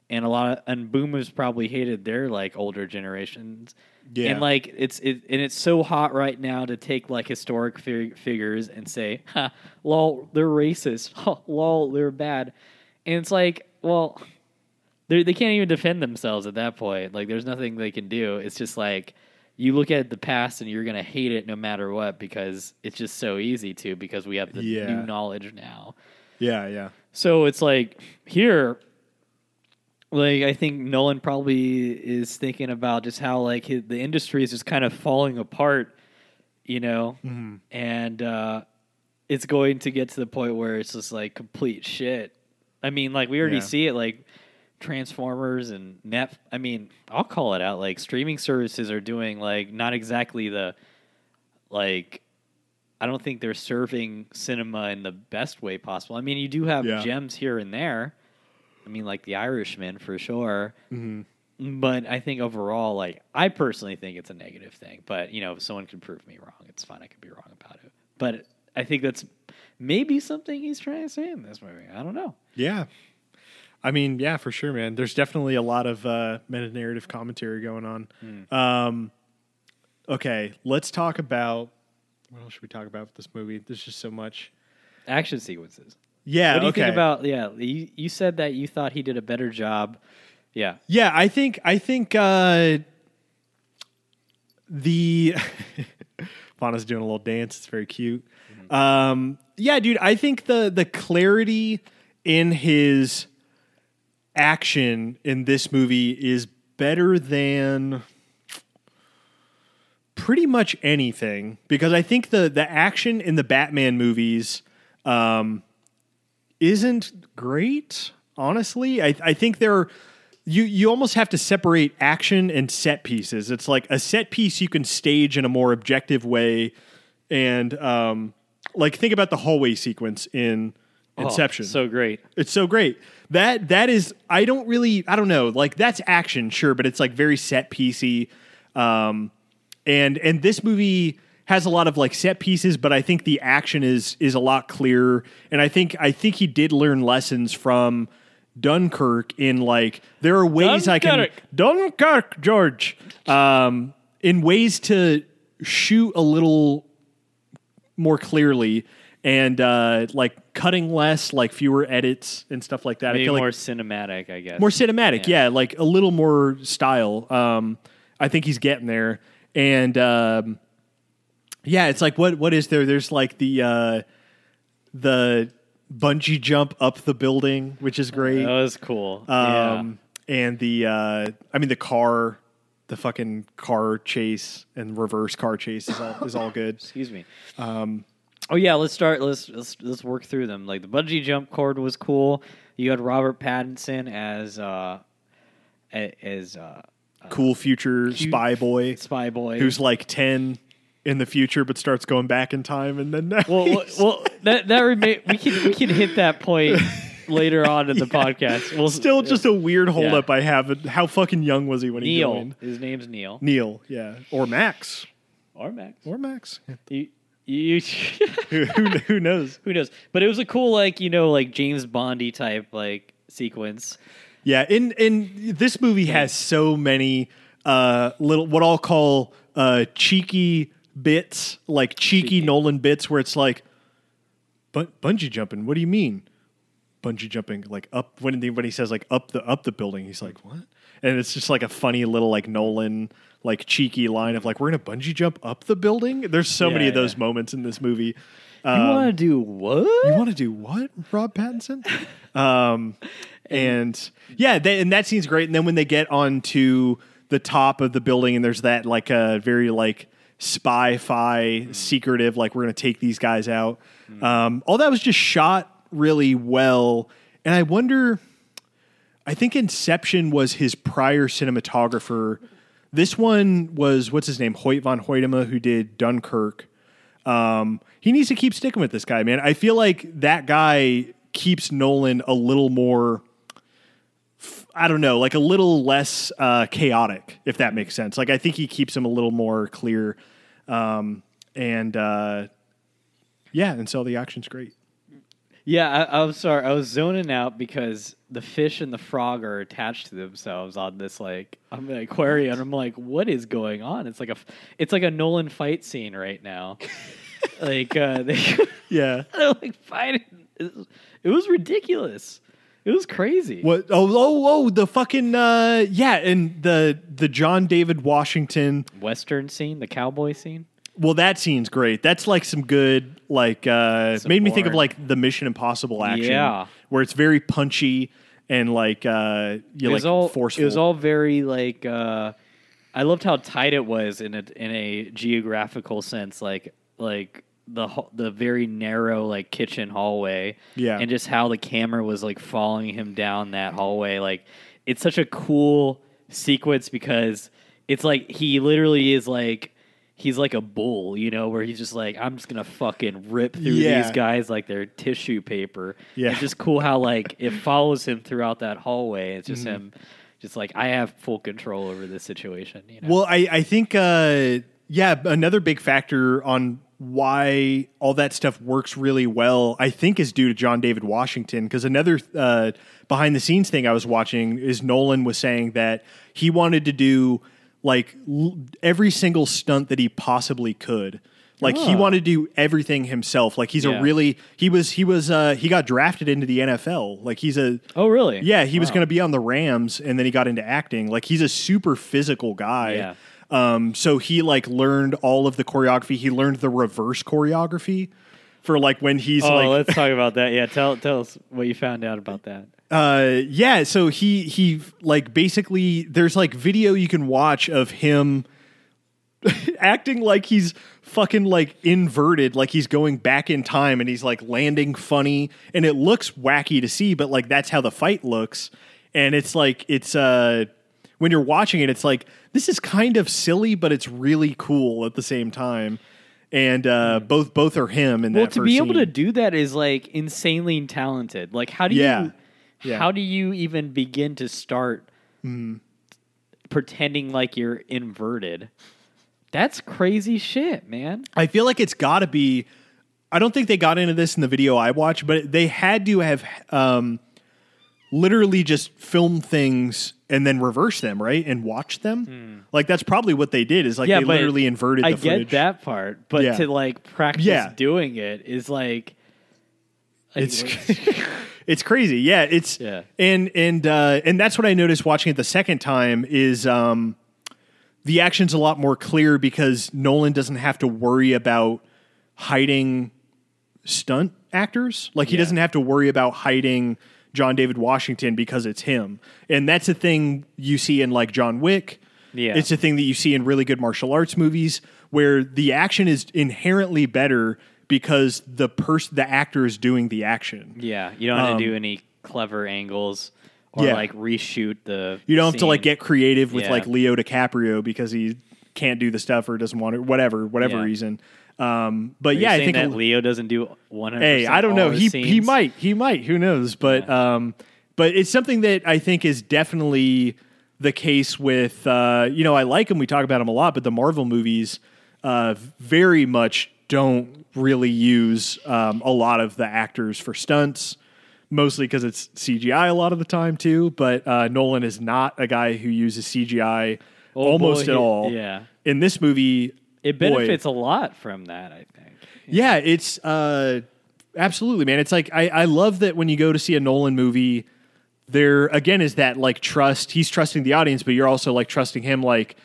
and a lot of, and boomers probably hated their like older generations. Yeah. And like it's it, and it's so hot right now to take like historic fig- figures and say, ha, "Lol, they're racist. Lol, they're bad." And it's like, well, they they can't even defend themselves at that point. Like, there's nothing they can do. It's just like you look at the past and you're gonna hate it no matter what because it's just so easy to because we have the yeah. new knowledge now. Yeah, yeah. So it's like here, like I think Nolan probably is thinking about just how like his, the industry is just kind of falling apart, you know, mm-hmm. and uh, it's going to get to the point where it's just like complete shit. I mean, like we already yeah. see it, like Transformers and Net. I mean, I'll call it out. Like streaming services are doing like not exactly the like. I don't think they're serving cinema in the best way possible. I mean, you do have yeah. gems here and there. I mean, like The Irishman for sure. Mm-hmm. But I think overall, like I personally think it's a negative thing. But you know, if someone can prove me wrong, it's fine. I could be wrong about it. But I think that's maybe something he's trying to say in this movie. I don't know. Yeah, I mean, yeah, for sure, man. There's definitely a lot of uh, meta-narrative commentary going on. Mm. Um, okay, let's talk about. What else should we talk about with this movie? There's just so much. Action sequences. Yeah, What do you okay. think about, yeah, you, you said that you thought he did a better job. Yeah. Yeah, I think, I think uh, the, Fana's doing a little dance. It's very cute. Mm-hmm. Um, yeah, dude, I think the the clarity in his action in this movie is better than pretty much anything, because I think the the action in the Batman movies um, isn't great. Honestly, I I think there are, you you almost have to separate action and set pieces. It's like a set piece you can stage in a more objective way, and um, like think about the hallway sequence in Inception. Oh, so great, it's so great. That that is I don't really I don't know like that's action sure, but it's like very set piecey. Um, And and this movie has a lot of like set pieces, but I think the action is is a lot clearer. And I think I think he did learn lessons from Dunkirk in like there are ways Dunkirk. I can Dunkirk, George, um, in ways to shoot a little more clearly and uh, like cutting less, like fewer edits and stuff like that. Maybe I feel more like, cinematic, I guess. More cinematic, yeah. yeah, like a little more style. Um, I think he's getting there. And, um, yeah, it's like, what, what is there? There's like the, uh, the bungee jump up the building, which is great. That was cool. Um, yeah. and the, uh, I mean the car, the fucking car chase and reverse car chase is all, is all good. Excuse me. Um, oh yeah, let's start. Let's, let's, let's work through them. Like the bungee jump cord was cool. You had Robert Pattinson as, uh, as, uh, cool future Cute spy boy, spy boy who's like ten in the future, but starts going back in time, and then well, well, well, that that remain we can we can hit that point later on in the yeah. podcast. Well, still just a weird holdup yeah. I have. How fucking young was he when Neil. he joined? His name's Neil. Neil, yeah, or Max, or Max, or Max. You, you who, who who knows? Who knows? But it was a cool, like you know, like James Bondy type like sequence. Yeah, and, and this movie has so many uh, little, what I'll call uh, cheeky bits, like cheeky, cheeky Nolan bits where it's like, bungee jumping, what do you mean? bungee jumping, like up when the, when he says like up the up the building, he's like, what? And it's just like a funny little like Nolan like cheeky line of like, we're gonna bungee jump up the building. There's so yeah, many of those yeah. moments in this movie. Um, you want to do what? You want to do what, Rob Pattinson? um, and yeah, they, and that scene's great. And then when they get onto the top of the building, and there's that like a uh, very like spy-fi mm. secretive, like we're going to take these guys out. Mm. Um, all that was just shot really well. And I wonder, I think Inception was his prior cinematographer. This one was, what's his name? Hoyt von Hoytema, who did Dunkirk. Um, he needs to keep sticking with this guy, man. I feel like that guy keeps Nolan a little more, I don't know, like a little less uh, chaotic, if that makes sense. Like, I think he keeps him a little more clear. Um, and uh, yeah, and so the action's great. Yeah, I, I'm sorry. I was zoning out because the fish and the frog are attached to themselves on this, like, I'm an aquarium, and I'm like, what is going on? It's like a, it's like a Nolan fight scene right now. like, uh, they, yeah, they're like fighting. It was ridiculous. It was crazy. What? Oh, oh, oh! The fucking uh, yeah, and the the John David Washington Western scene, the cowboy scene. Well, that scene's great. That's like some good, like, uh, some made porn. me think of like the Mission Impossible action, yeah. where it's very punchy and like, uh, you know, like all, forceful. It was all very like, uh, I loved how tight it was in a, in a geographical sense, like, like the, the very narrow, like, kitchen hallway. Yeah. And just how the camera was like following him down that hallway. Like, it's such a cool sequence because it's like, he literally is like, he's like a bull, you know, where he's just like, I'm just going to fucking rip through yeah. these guys like they're tissue paper. Yeah. It's just cool how, like, it follows him throughout that hallway. It's just mm. him just like, I have full control over this situation. You know? Well, I, I think, uh, yeah, another big factor on why all that stuff works really well, I think, is due to John David Washington. Because another uh, behind-the-scenes thing I was watching is Nolan was saying that he wanted to do like l- every single stunt that he possibly could. Like oh. he wanted to do everything himself. Like he's yeah. a really, he was, he was, uh, he got drafted into the N F L. Like he's a, Oh really? Yeah. He wow. was going to be on the Rams, and then he got into acting. Like he's a super physical guy. Yeah. Um, so he like learned all of the choreography. He learned the reverse choreography for like when he's oh, like, let's talk about that. Yeah. Tell, tell us what you found out about that. Uh, yeah, so he, he like basically there's like video you can watch of him acting like he's fucking like inverted, like he's going back in time and he's like landing funny and it looks wacky to see, but like that's how the fight looks. And it's like, it's, uh, when you're watching it, it's like, this is kind of silly, but it's really cool at the same time. And uh, both, both are him. And well, that to be able scene. to do that is like insanely talented. Like how do yeah. you, Yeah. How do you even begin to start mm. pretending like you're inverted? That's crazy shit, man. I feel like it's got to be... I don't think they got into this in the video I watched, but they had to have um, literally just filmed things and then reverse them, right? And watch them. Mm. Like, that's probably what they did, is like yeah, they literally inverted I the footage. I get that part, but yeah. to like practice yeah. doing it is like... It's... It's crazy. Yeah. It's, yeah. and, and, uh, and that's what I noticed watching it the second time is, um, the action's a lot more clear because Nolan doesn't have to worry about hiding stunt actors. Like he yeah. doesn't have to worry about hiding John David Washington because it's him. And that's a thing you see in like John Wick. Yeah. It's a thing that you see in really good martial arts movies where the action is inherently better because the person, the actor is doing the action. Yeah. You don't have um, to do any clever angles or yeah. like reshoot the You don't scene. have to like get creative with yeah. like Leo DiCaprio because he can't do the stuff or doesn't want to, whatever, whatever yeah. reason. Um, but Are yeah, you I think that Leo doesn't do one hundred percent Hey, I don't know. He scenes? he might, he might, who knows? But, yeah. um, but it's something that I think is definitely the case with, uh, you know, I like him. We talk about him a lot, but the Marvel movies, uh, very much don't, really use um, a lot of the actors for stunts, mostly because it's C G I a lot of the time too. But uh, Nolan is not a guy who uses C G I oh, almost boy, at all. Yeah, in this movie, it benefits boy, a lot from that. I think. Yeah, yeah it's uh, Absolutely, man. It's like, I, I love that when you go to see a Nolan movie, there again is that like trust. He's trusting the audience, but you're also like trusting him. Like,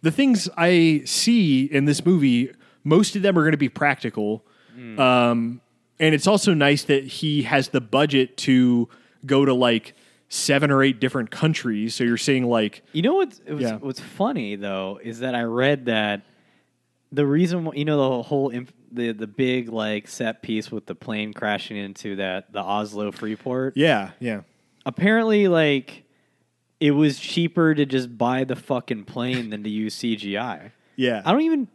the things I see in this movie, most of them are going to be practical. Mm. Um, and it's also nice that he has the budget to go to like seven or eight different countries. So you're seeing like, you know, what's, it was, yeah. what's funny though, is that I read that the reason, you know, the whole, inf- the, the big like set piece with the plane crashing into that, the Oslo Freeport. Yeah. Yeah. Apparently like it was cheaper to just buy the fucking plane than to use C G I. Yeah. I don't even,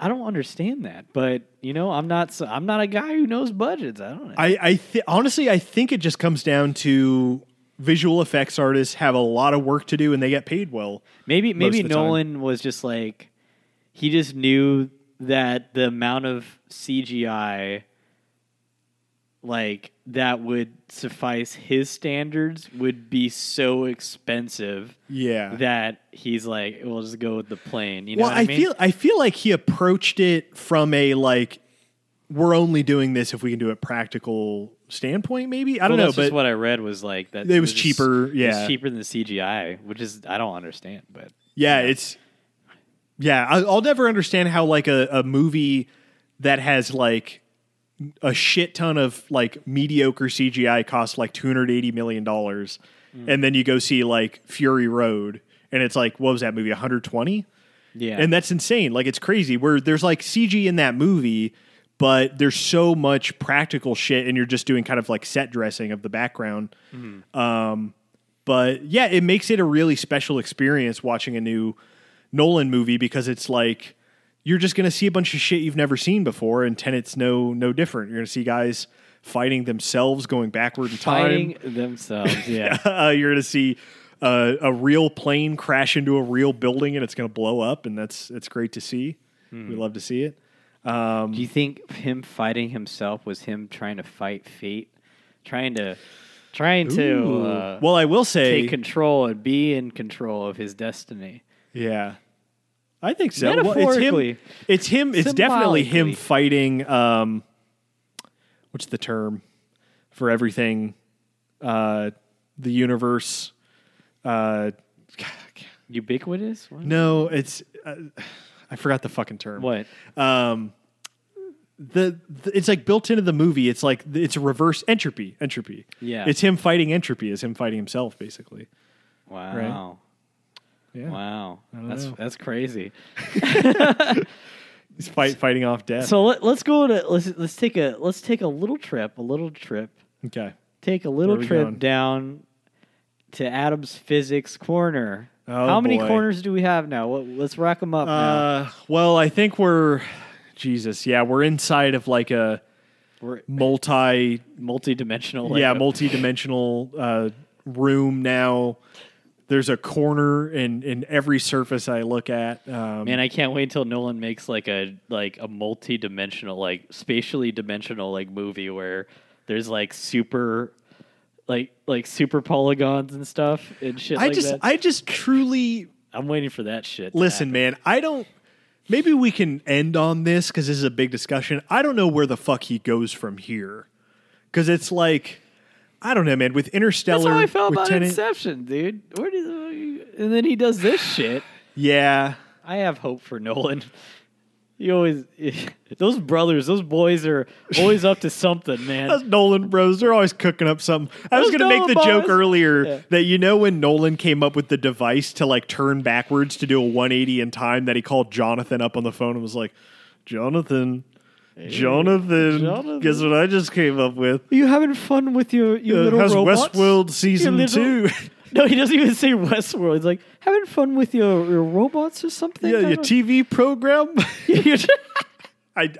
I don't understand that, but you know, I'm not, so, I'm not a guy who knows budgets. I don't know. I, I th- honestly, I think it just comes down to visual effects artists have a lot of work to do and they get paid well. Maybe, maybe Nolan time. was just like, he just knew that the amount of C G I like that would suffice his standards would be so expensive. Yeah. That he's like, we'll just go with the plane. You know well, what I, I mean? feel I feel like he approached it from a like, we're only doing this if we can do it practical standpoint, maybe. I don't well, know, but just what I read was like that it was, was cheaper. Just, yeah. It was cheaper than the C G I, which is I don't understand, but yeah, you know. it's yeah, I'll never understand how like a, a movie that has like a shit ton of like mediocre C G I costs like two hundred eighty million dollars. Mm. And then you go see like Fury Road and it's like, what was that movie? one hundred twenty. Yeah. And that's insane. Like it's crazy where there's like C G in that movie, but there's so much practical shit and you're just doing kind of like set dressing of the background. Mm. Um, but yeah, it makes it a really special experience watching a new Nolan movie because it's like, you're just going to see a bunch of shit you've never seen before, and Tenet's no no different. You're going to see guys fighting themselves, going backward in time. Fighting themselves, yeah. uh, you're going to see uh, a real plane crash into a real building, and it's going to blow up, and that's it's great to see. Hmm. We love to see it. Um, Do you think him fighting himself was him trying to fight fate? Trying to... Trying ooh. to... Uh, well, I will say... Take control and be in control of his destiny. Yeah. I think so. Metaphorically. Well, it's him. It's, him, it's definitely him fighting. Um, what's the term for everything? Uh, the universe. Uh, Ubiquitous? What? No, it's. Uh, I forgot the fucking term. What? Um, the, the it's like built into the movie. It's like it's reverse entropy. Entropy. Yeah. It's him fighting entropy. Is him fighting himself basically? Wow. Right? Yeah. Wow, that's know. that's crazy. He's fight fighting off death. So let, let's go to let's let's take a let's take a little trip, a little trip. Okay. Take a little trip going? down to Adam's Physics Corner. Oh, How many boy. corners do we have now? Well, let's rack them up. Uh, now. Well, I think we're Jesus. Yeah, we're inside of like a we're, multi multi-dimensional. Like yeah, a, multi-dimensional uh, room now. There's a corner in, in every surface I look at. Um, Man, I can't wait until Nolan makes like a like a multi-dimensional, like spatially dimensional, like movie where there's like super, like like super polygons and stuff and shit. I like just, that. I just truly. I'm waiting for that shit. Listen, man, I don't. Maybe we can end on this because this is a big discussion. I don't know where the fuck he goes from here, because it's like. I don't know, man. With Interstellar, that's how I felt about Tenet. Inception, dude. Where did you... and then he does this shit. Yeah, I have hope for Nolan. You always those brothers, those boys are always up to something, man. Those Nolan bros, they're always cooking up something. I those was going to make the boys. joke earlier yeah. that you know when Nolan came up with the device to like turn backwards to do a one eighty in time, that he called Jonathan up on the phone and was like, "Jonathan." Jonathan, Jonathan, guess what I just came up with? Are you having fun with your, your uh, little how's robots? How's Westworld season little... two? No, he doesn't even say Westworld. He's like, having fun with your, your robots or something? Yeah, your of... T V program? I,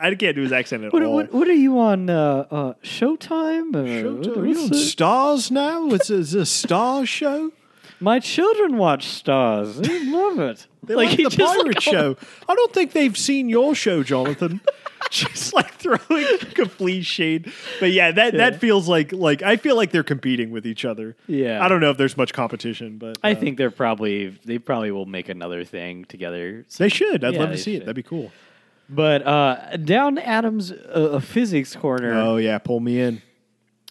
I can't do his accent at what, all. What, what are you on, uh, uh, Showtime? Or Showtime? Are you on Stars now? It's a, it's a Star show? My children watch Stars. They love it. They like love the pirate like, show. I don't think they've seen your show, Jonathan. Just like throwing complete shade. But yeah, that, yeah. that feels like, like, I feel like they're competing with each other. Yeah. I don't know if there's much competition, but. Uh, I think they're probably, they probably will make another thing together. So. They should. I'd yeah, love to see should. it. That'd be cool. But uh, down Adam's uh, physics corner. Oh, yeah. Pull me in.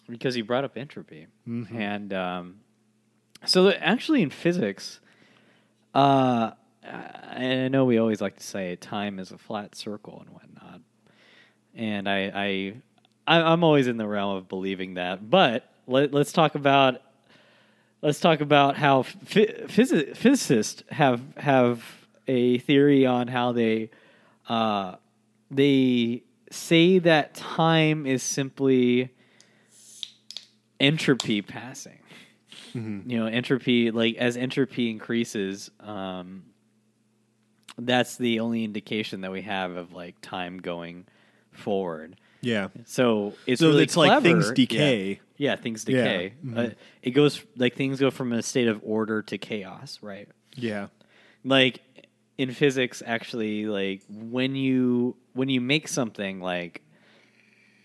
Because he brought up entropy. Mm-hmm. And um, so actually in physics, uh, and I know we always like to say time is a flat circle and whatnot. And I, I, I I'm always in the realm of believing that. But let, let's talk about let's talk about how ph- phys- physicists have have a theory on how they uh, they say that time is simply entropy passing. Mm-hmm. You know, entropy, like as entropy increases, um, that's the only indication that we have of like time going forward. Yeah. So it's so really it's clever. Like things decay. Yeah, yeah things decay. Yeah. Mm-hmm. Uh, it goes like things go from a state of order to chaos, right? Yeah. Like in physics, actually, like when you when you make something like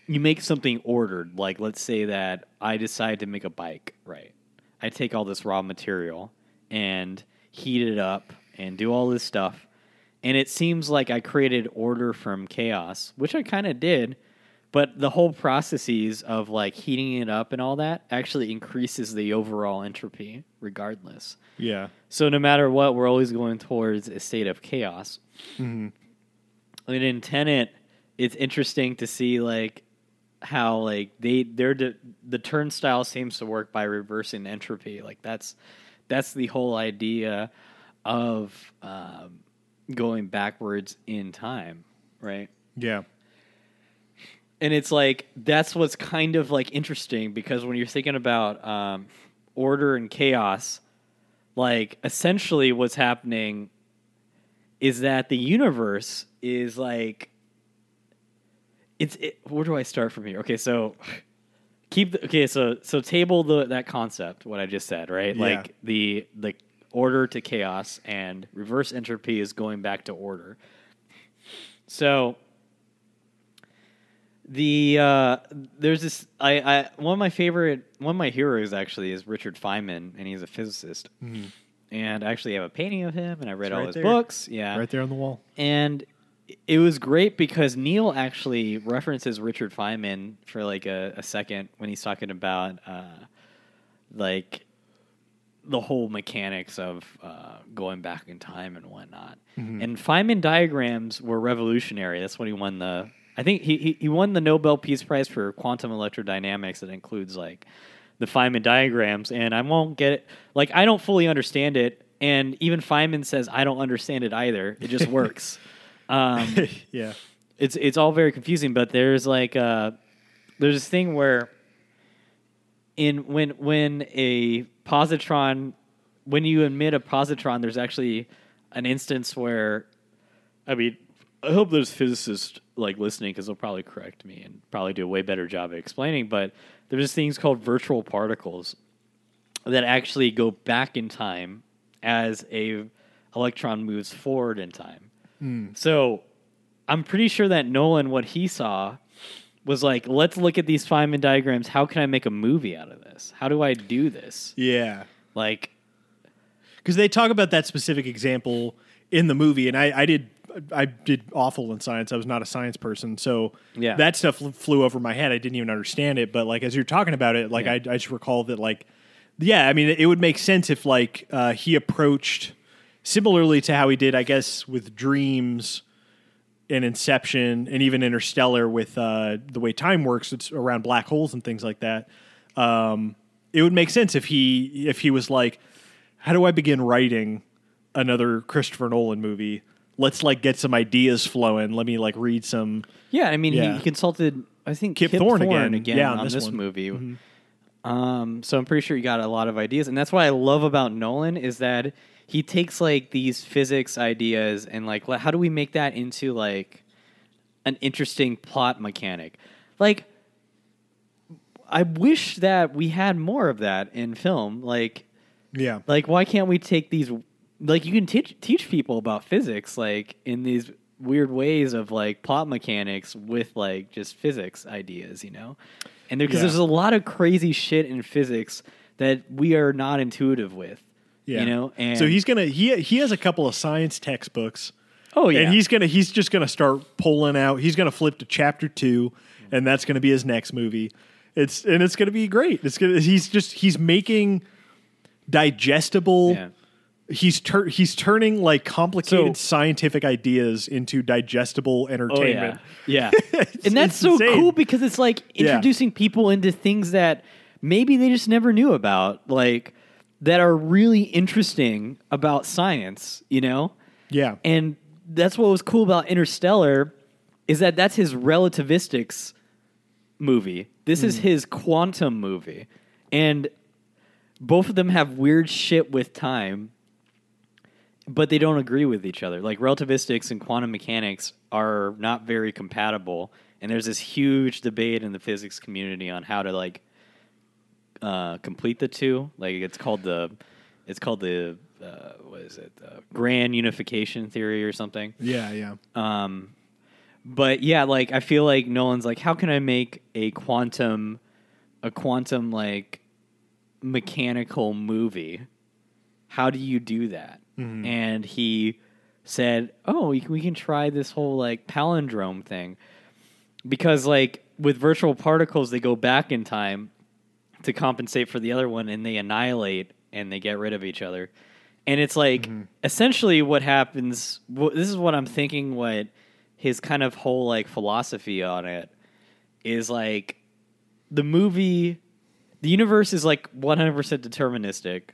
you make something ordered, like let's say that I decide to make a bike, right? I take all this raw material and heat it up and do all this stuff. And it seems like I created order from chaos, which I kind of did, but the whole processes of like heating it up and all that actually increases the overall entropy regardless. Yeah. So no matter what, we're always going towards a state of chaos. Mm-hmm. And in Tenet, it's interesting to see like how like they they're de- the turnstile seems to work by reversing entropy. Like that's that's the whole idea of um, going backwards in time, right? Yeah. And it's like that's what's kind of like interesting because when you're thinking about um, order and chaos, like essentially what's happening is that the universe is like. It's it, where do I start from here? Okay, so keep the, okay, so so table the that concept what I just said, right? Yeah. Like the the order to chaos and reverse entropy is going back to order. So the uh, there's this I, I one of my favorite one of my heroes actually is Richard Feynman, and he's a physicist. Mm-hmm. And I actually have a painting of him, and I read it's all right his there. books. Yeah, right there on the wall. And it was great because Neil actually references Richard Feynman for like a, a second when he's talking about uh, like the whole mechanics of uh, going back in time and whatnot. Mm-hmm. And Feynman diagrams were revolutionary. That's when he won the, I think he, he, he won the Nobel Peace Prize for quantum electrodynamics that includes like the Feynman diagrams. And I won't get it. Like I don't fully understand it. And even Feynman says, I don't understand it either. It just works. Um, yeah, it's it's all very confusing, but there's like uh, there's this thing where in when when a positron when you emit a positron, there's actually an instance where I mean I hope there's physicists like listening because they'll probably correct me and probably do a way better job at explaining. But there's just things called virtual particles that actually go back in time as a electron moves forward in time. Mm. So I'm pretty sure that Nolan, what he saw was like, let's look at these Feynman diagrams. How can I make a movie out of this? How do I do this? Yeah. Like, because they talk about that specific example in the movie. And I, I did, I did awful in science. I was not a science person. So yeah. that stuff flew over my head. I didn't even understand it. But like, as you're talking about it, like, yeah. I, I just recall that like, yeah, I mean, it would make sense if like, uh, he approached similarly to how he did, I guess, with dreams and Inception and even Interstellar with uh, the way time works, it's around black holes and things like that. Um, it would make sense if he if he was like, how do I begin writing another Christopher Nolan movie? Let's like get some ideas flowing. Let me like read some. Yeah, I mean, yeah. He consulted, I think, Kip, Kip Thorne, Thorne again, again yeah, on, on this, this movie. Mm-hmm. Um, so I'm pretty sure he got a lot of ideas. And that's what I love about Nolan is that he takes like these physics ideas and like, how do we make that into like an interesting plot mechanic? Like, I wish that we had more of that in film. Like, yeah, like why can't we take these? Like, you can teach teach people about physics like in these weird ways of like plot mechanics with like just physics ideas, you know? And because there, yeah. there's a lot of crazy shit in physics that we are not intuitive with. Yeah. You know, and so he's gonna he he has a couple of science textbooks Oh yeah. And he's gonna he's just gonna start pulling out. He's gonna flip to chapter two, and that's gonna be his next movie. It's and it's gonna be great. It's gonna he's just he's making digestible. Yeah. He's tur- he's turning like complicated so, scientific ideas into digestible entertainment. Oh yeah, yeah. And that's so insane. Cool because it's like introducing yeah. people into things that maybe they just never knew about, like that are really interesting about science. You know? Yeah. And that's what was cool about Interstellar is that that's his relativistics movie. This mm. is his quantum movie, and both of them have weird shit with time. But they don't agree with each other. Like, relativistics and quantum mechanics are not very compatible. And there's this huge debate in the physics community on how to, like, uh, complete the two. Like, it's called the, it's called the, uh, what is it? The grand unification theory or something. Yeah, yeah. Um, but, yeah, like, I feel like Nolan's like, how can I make a quantum, a quantum, like, mechanical movie? How do you do that? Mm-hmm. And he said, oh, we can, we can try this whole, like, palindrome thing. Because, like, with virtual particles, they go back in time to compensate for the other one, and they annihilate, and they get rid of each other. And it's, like, mm-hmm. essentially what happens... Wh- this is what I'm thinking, what his kind of whole, like, philosophy on it is, like, the movie... The universe is, like, one hundred percent deterministic.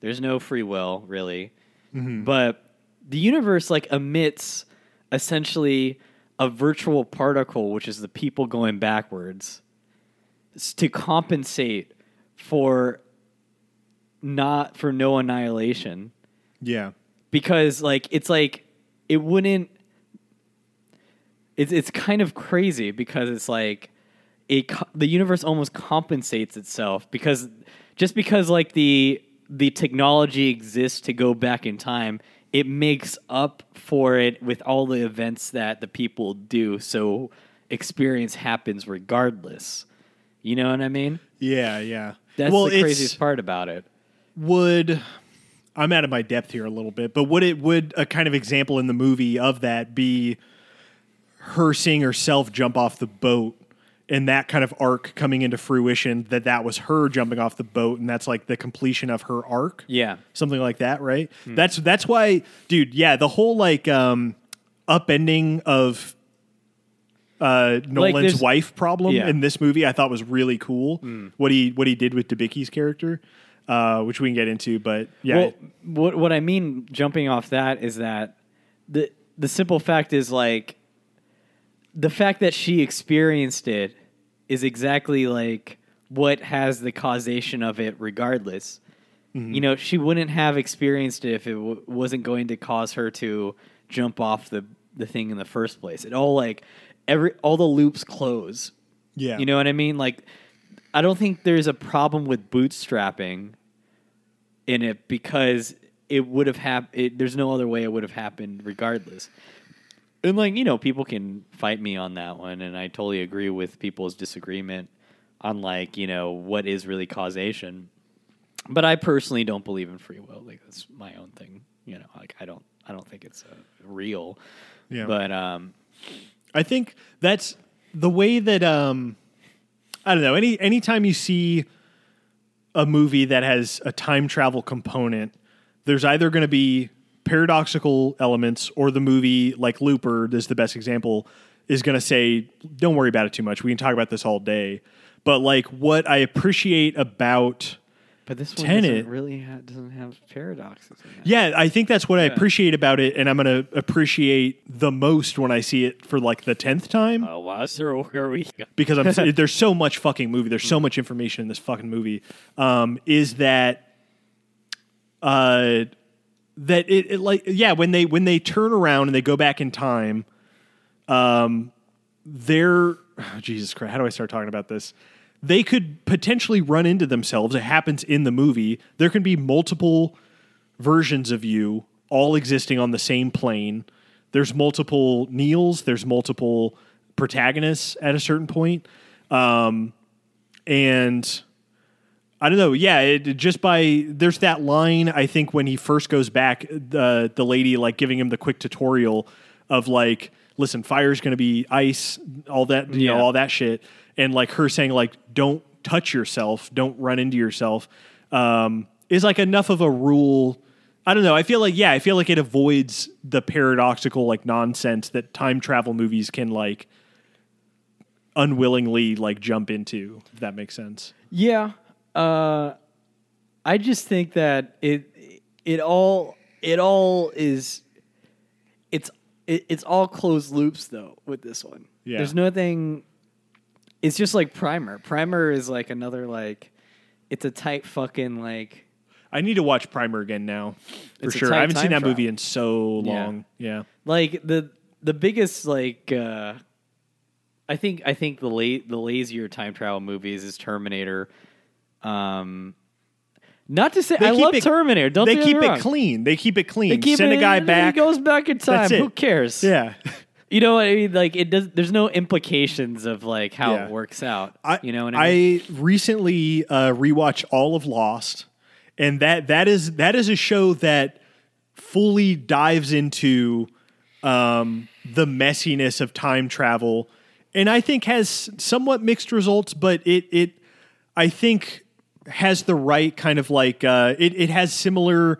There's no free will, really. Mm-hmm. But the universe, like, emits essentially a virtual particle, which is the people going backwards, to compensate for not for no annihilation. Yeah, because like it's like it wouldn't. It's it's kind of crazy because it's like it the universe almost compensates itself because just because like the. the technology exists to go back in time, it makes up for it with all the events that the people do. So experience happens regardless. You know what I mean? Yeah, yeah. That's well, the craziest part about it. Would, I'm out of my depth here a little bit, but would it would a kind of example in the movie of that be her seeing herself jump off the boat and that kind of arc coming into fruition, that that was her jumping off the boat, and that's like the completion of her arc. Yeah. Something like that, right? Mm. That's that's why, dude, yeah, the whole like um, upending of uh, Nolan's like wife problem yeah. in this movie I thought was really cool. Mm. What he what he did with Debicki's character, uh, which we can get into, but yeah. Well, what, what I mean jumping off that is that the the simple fact is like, the fact that she experienced it is exactly like what has the causation of it regardless. Mm-hmm. You know, she wouldn't have experienced it if it w- wasn't going to cause her to jump off the, the thing in the first place. It all like every, all the loops close. Yeah. You know what I mean? Like, I don't think there's a problem with bootstrapping in it because it would have happened. There's no other way it would have happened regardless. And, like, you know, people can fight me on that one, and I totally agree with people's disagreement on, like, you know, what is really causation. But I personally don't believe in free will. Like, that's my own thing. You know, like, I don't I don't think it's uh, real. Yeah. But um, I think that's the way that, um, I don't know, any anytime you see a movie that has a time travel component, there's either going to be paradoxical elements, or the movie like Looper, this is the best example, is going to say, don't worry about it too much. We can talk about this all day. But like what I appreciate about but this one Tenet, doesn't really ha- doesn't have paradoxes. In it. Yeah, I think that's what yeah. I appreciate about it, and I'm going to appreciate the most when I see it for like the tenth time. Oh, wow, so where we go? Because I'm there's so much fucking movie. There's so much information in this fucking movie. Um, is that uh. That it, it like yeah when they when they turn around and they go back in time, um, they're oh, Jesus Christ, how do I start talking about this? They could potentially run into themselves. It happens in the movie. There can be multiple versions of you all existing on the same plane. There's multiple Neils. There's multiple protagonists at a certain point, um, and. I don't know. Yeah, it, just by there's that line. I think when he first goes back, the the lady like giving him the quick tutorial of like, listen, fire's going to be ice, all that, you yeah. know, all that shit. And like her saying like, don't touch yourself, don't run into yourself, um, is like enough of a rule. I don't know. I feel like, yeah, I feel like it avoids the paradoxical like nonsense that time travel movies can like unwillingly like jump into, if that makes sense. Yeah. Uh, I just think that it, it all, it all is, it's, it, it's all closed loops though with this one. Yeah. There's nothing. It's just like Primer. Primer is like another, like, it's a tight fucking, like... I need to watch Primer again now, for sure. I haven't seen that movie in so long. Yeah. yeah. Like, the the biggest, like... Uh, I think I think the la- the lazier time travel movies is Terminator. Um, not to say... I love Terminator. Don't get me wrong. They keep it clean. They keep it clean. Send a guy back. He goes back in time. Who cares? Yeah. You know what I mean? Like, it does. There's no implications of like how yeah. it works out. I, you know what I mean? I recently uh, rewatched all of Lost, and that that is that is a show that fully dives into um, the messiness of time travel, and I think has somewhat mixed results. But it it I think has the right kind of like uh, it it has similar.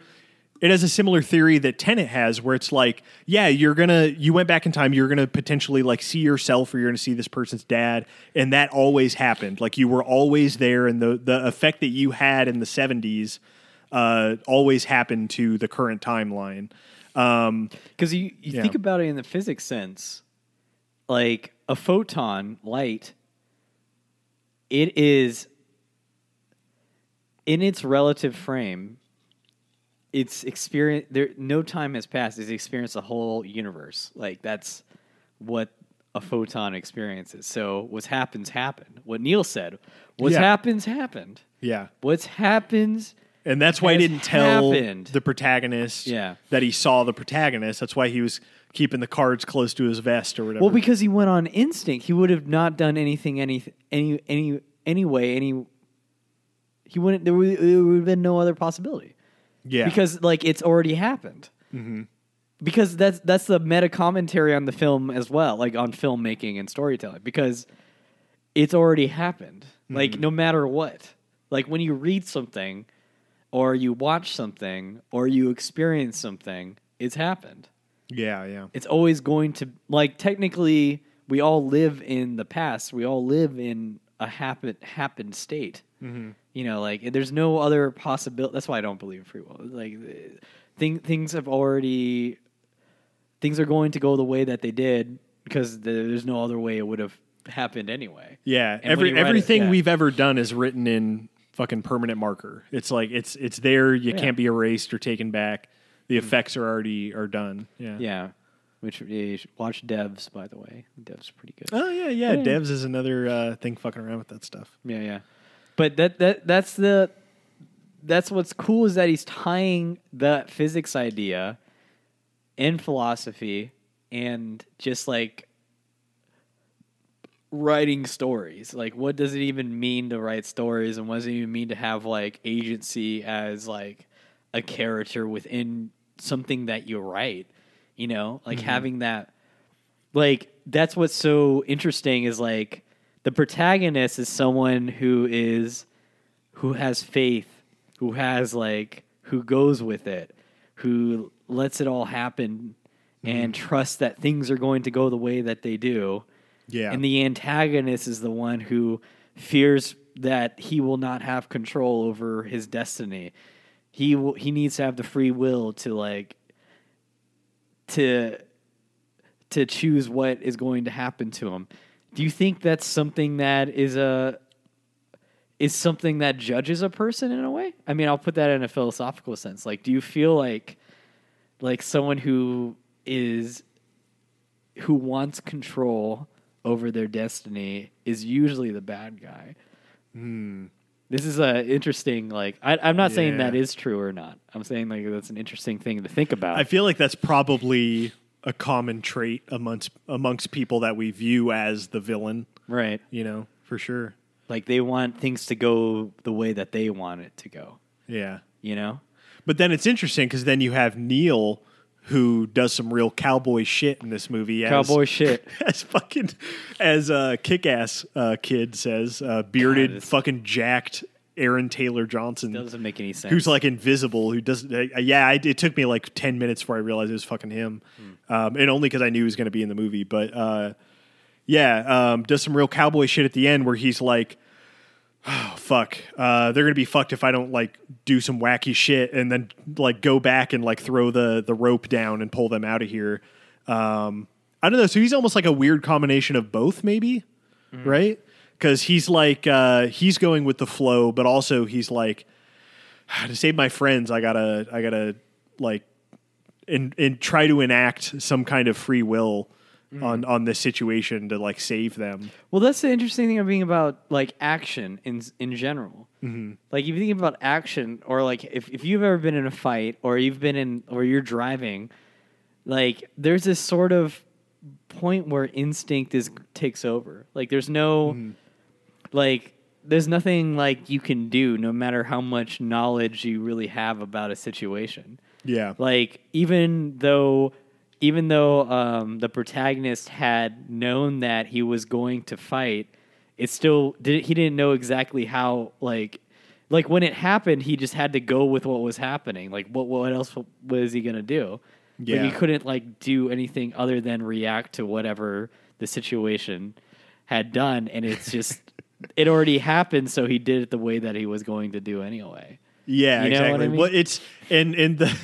It has a similar theory that Tenet has where it's like, yeah, you're going to, you went back in time, you're going to potentially like see yourself or you're going to see this person's dad. And that always happened. Like you were always there. And the, the effect that you had in the seventies uh, always happened to the current timeline. Um, Cause you, you yeah. think about it in the physics sense, like a photon light, it is in its relative frame. It's experience. There, no time has passed. It's experienced the whole universe. Like that's what a photon experiences. So what's happens happened. What Neil said. What's yeah. happens happened. Yeah. What's happens. And that's why he didn't tell happened. the protagonist. Yeah. That he saw the protagonist. That's why he was keeping the cards close to his vest or whatever. Well, because he went on instinct. He would have not done anything. Any. Any. Any. Anyway. Any. He wouldn't. There would, there would have been no other possibility. Yeah, because like it's already happened. Mm-hmm. Because that's that's the meta commentary on the film as well, like on filmmaking and storytelling. Because it's already happened. Mm-hmm. Like no matter what, like when you read something, or you watch something, or you experience something, it's happened. Yeah, yeah. It's always going to like technically we all live in the past. We all live in a happen happened state. Mm-hmm. You know, like there's no other possibility. That's why I don't believe in free will. Like, thing, things have already, things are going to go the way that they did because there's no other way it would have happened anyway. Yeah, and every everything it, yeah. we've ever done is written in fucking permanent marker. It's like it's it's there. You yeah. can't be erased or taken back. The effects are already are done. Yeah, yeah. Which yeah, watch Devs, by the way. Devs pretty good. Oh yeah, yeah. yeah. Devs is another uh, thing fucking around with that stuff. Yeah, yeah. But that that that's the that's what's cool is that he's tying the physics idea in philosophy and just like writing stories. Like what does it even mean to write stories and what does it even mean to have like agency as like a character within something that you write, you know? Like mm-hmm. having that like that's what's so interesting is like the protagonist is someone who is, who has faith, who has like, who goes with it, who lets it all happen and mm-hmm. trusts that things are going to go the way that they do. Yeah. And the antagonist is the one who fears that he will not have control over his destiny. He will, he needs to have the free will to like, to, to choose what is going to happen to him. Do you think that's something that is a is something that judges a person in a way? I mean, I'll put that in a philosophical sense. Like, do you feel like like someone who is who wants control over their destiny is usually the bad guy? Hmm. This is a interesting, like, I, I'm not yeah. saying that is true or not. I'm saying like that's an interesting thing to think about. I feel like that's probably a common trait amongst amongst people that we view as the villain. Right. You know, for sure. Like they want things to go the way that they want it to go. Yeah. You know? But then it's interesting because then you have Neil who does some real cowboy shit in this movie. As, cowboy shit. As fucking, as uh, Kick-Ass uh, Kid says, uh, bearded, God, fucking jacked Aaron Taylor Johnson. Doesn't make any sense. Who's like invisible, who doesn't... Uh, yeah, I, it took me like ten minutes before I realized it was fucking him. Hmm. Um, and only because I knew he was going to be in the movie. But uh, yeah, um, does some real cowboy shit at the end where he's like, oh, fuck. Uh, they're going to be fucked if I don't, like, do some wacky shit and then, like, go back and, like, throw the, the rope down and pull them out of here. Um, I don't know. So he's almost like a weird combination of both, maybe, mm. right? Because he's, like, uh, he's going with the flow, but also he's, like, to save my friends, I got to, I got to like, and and try to enact some kind of free will Mm. on on this situation to, like, save them. Well, that's the interesting thing of being about, like, action in in general. Mm-hmm. Like, if you think about action, or, like, if, if you've ever been in a fight, or you've been in, or you're driving, like, there's this sort of point where instinct is takes over. Like, there's no, mm. like, there's nothing, like, you can do, no matter how much knowledge you really have about a situation. Yeah. Like, even though... Even though um, the protagonist had known that he was going to fight, it still did. He didn't know exactly how. Like, like when it happened, he just had to go with what was happening. Like, what what else was he gonna do? Yeah, like, he couldn't like do anything other than react to whatever the situation had done, and it's just it already happened. So he did it the way that he was going to do anyway. Yeah, you know exactly. What I mean? Well, it's and and the.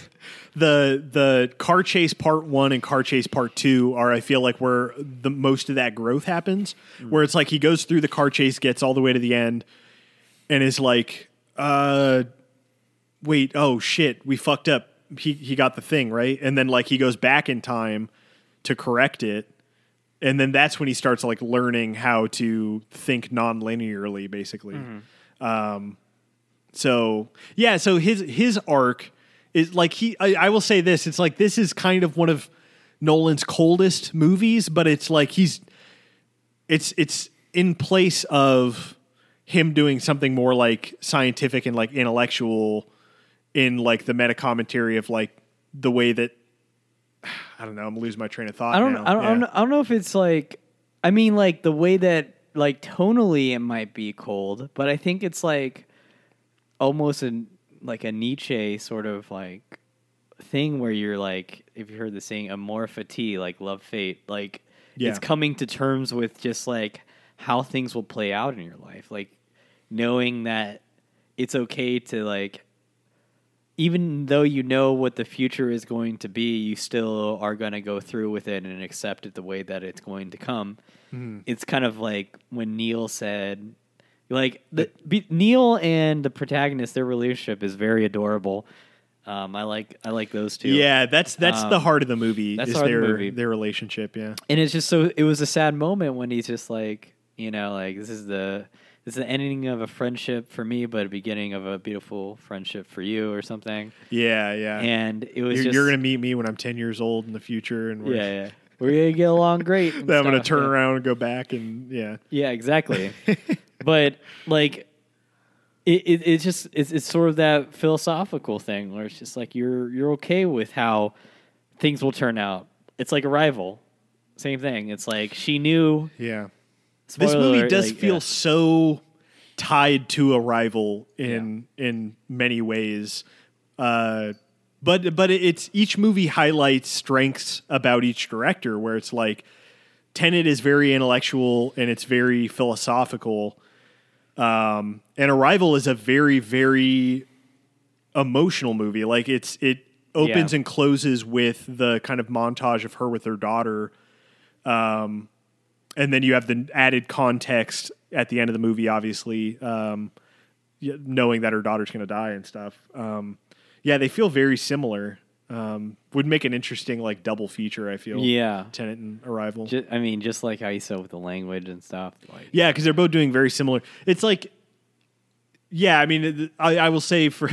The the car chase part one and car chase part two are, I feel like, where the most of that growth happens, mm. where it's like he goes through the car chase, gets all the way to the end, and is like, uh, wait, oh shit, we fucked up. He he got the thing, right? And then, like, he goes back in time to correct it. And then that's when he starts, like, learning how to think non-linearly, basically. Mm-hmm. Um, so, yeah, so his his arc... Is like he, I, I will say this. It's like this is kind of one of Nolan's coldest movies, but it's like he's, it's it's in place of him doing something more like scientific and like intellectual, in like the meta commentary of like the way that I don't know. I'm losing my train of thought. I don't. Now. I don't. Yeah. I, don't know, I don't know if it's like. I mean, like the way that like tonally it might be cold, but I think it's like almost an. Like a Nietzsche sort of like thing where you're like, if you heard the saying, amor fati, like love fate, like yeah. it's coming to terms with just like how things will play out in your life. Like knowing that it's okay to like, even though you know what the future is going to be, you still are going to go through with it and accept it the way that it's going to come. Mm. It's kind of like when Neil said, Like the be, Neil and the protagonist, their relationship is very adorable. Um, I like I like those two. Yeah, that's that's um, the heart of the movie. That's is the heart their of the movie. Their relationship. Yeah, and it's just so it was a sad moment when he's just like, you know, like this is the this is the ending of a friendship for me, but a beginning of a beautiful friendship for you, or something. Yeah, yeah. And it was you're, just, you're gonna meet me when I'm ten years old in the future, and we're yeah, yeah. we're gonna get along great. Then stuff, I'm gonna turn yeah. around and go back and yeah, yeah, exactly. But like, it, it it's just it's it's sort of that philosophical thing where it's just like you're you're okay with how things will turn out. It's like Arrival, same thing. It's like she knew. Yeah, this movie alert, does like, feel yeah. so tied to Arrival in yeah. in many ways. Uh, but but it's each movie highlights strengths about each director where it's like Tenet is very intellectual and it's very philosophical. Um, and Arrival is a very, very emotional movie. Like it's, it opens yeah. and closes with the kind of montage of her with her daughter. Um, and then you have the added context at the end of the movie, obviously, um, knowing that her daughter's going to die and stuff. Um, yeah, they feel very similar. Um, would make an interesting like double feature, I feel. Yeah, Tenet and Arrival. Just, I mean, just like how you said with the language and stuff. Like, yeah, because they're both doing very similar. It's like, yeah, I mean, it, I, I will say for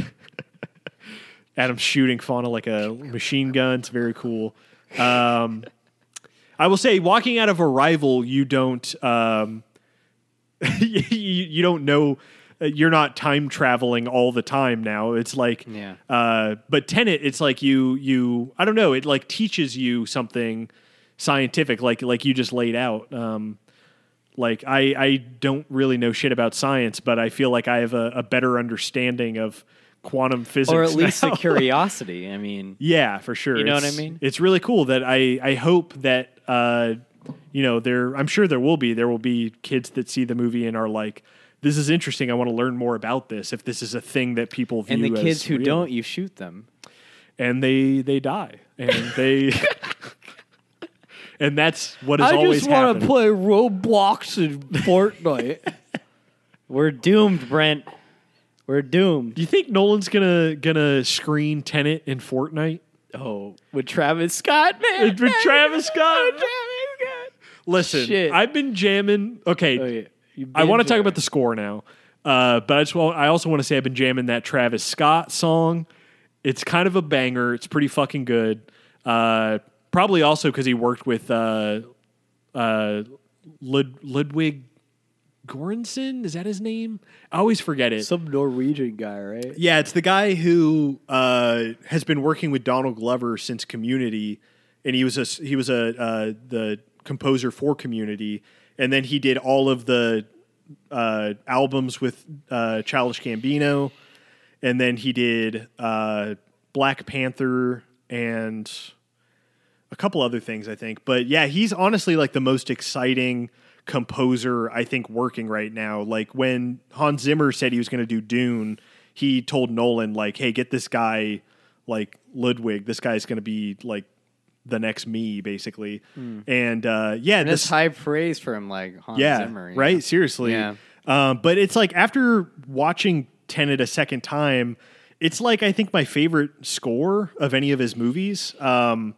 Adam shooting Fauna like a machine gun, it's very cool. Um, I will say, walking out of Arrival, you don't, um, you, you don't know. you're not time traveling all the time now. It's like, yeah. uh, but Tenet, it's like you, you, I don't know. It like teaches you something scientific, like, like you just laid out. Um, like I, I don't really know shit about science, but I feel like I have a, a better understanding of quantum physics, or at least now. A curiosity. I mean, yeah, for sure. You know it's, what I mean? It's really cool that I, I hope that, uh, you know, there, I'm sure there will be, there will be kids that see the movie and are like, this is interesting. I want to learn more about this. If this is a thing that people view, and the kids as who real. Don't, you shoot them, and they they die, and they, and that's what has I always happened. I just want to play Roblox and Fortnite. We're doomed, Brent. We're doomed. Do you think Nolan's gonna gonna screen Tenet in Fortnite? Oh, with Travis Scott, man. With, with Travis Scott. With Travis Scott. Listen, shit. I've been jamming. Okay. Oh, yeah. I want to talk about the score now, uh, but I, just want, I also want to say I've been jamming that Travis Scott song. It's kind of a banger. It's pretty fucking good. Uh, probably also because he worked with uh, uh, Lud- Ludwig Göransson. Is that his name? I always forget it. Some Norwegian guy, right? Yeah, it's the guy who uh, has been working with Donald Glover since Community, and he was a, he was a uh, the composer for Community. And then he did all of the uh, albums with uh, Childish Gambino. And then he did uh, Black Panther and a couple other things, I think. But yeah, he's honestly like the most exciting composer, I think, working right now. Like when Hans Zimmer said he was going to do Dune, he told Nolan, like, hey, get this guy, like Ludwig. This guy's going to be like the next me, basically. Mm. And, uh, yeah, and this high praise for him, like Hans yeah, Zimmer, yeah. Right. Seriously. Yeah. Um, but it's like after watching Tenet a second time, it's like, I think my favorite score of any of his movies. Um,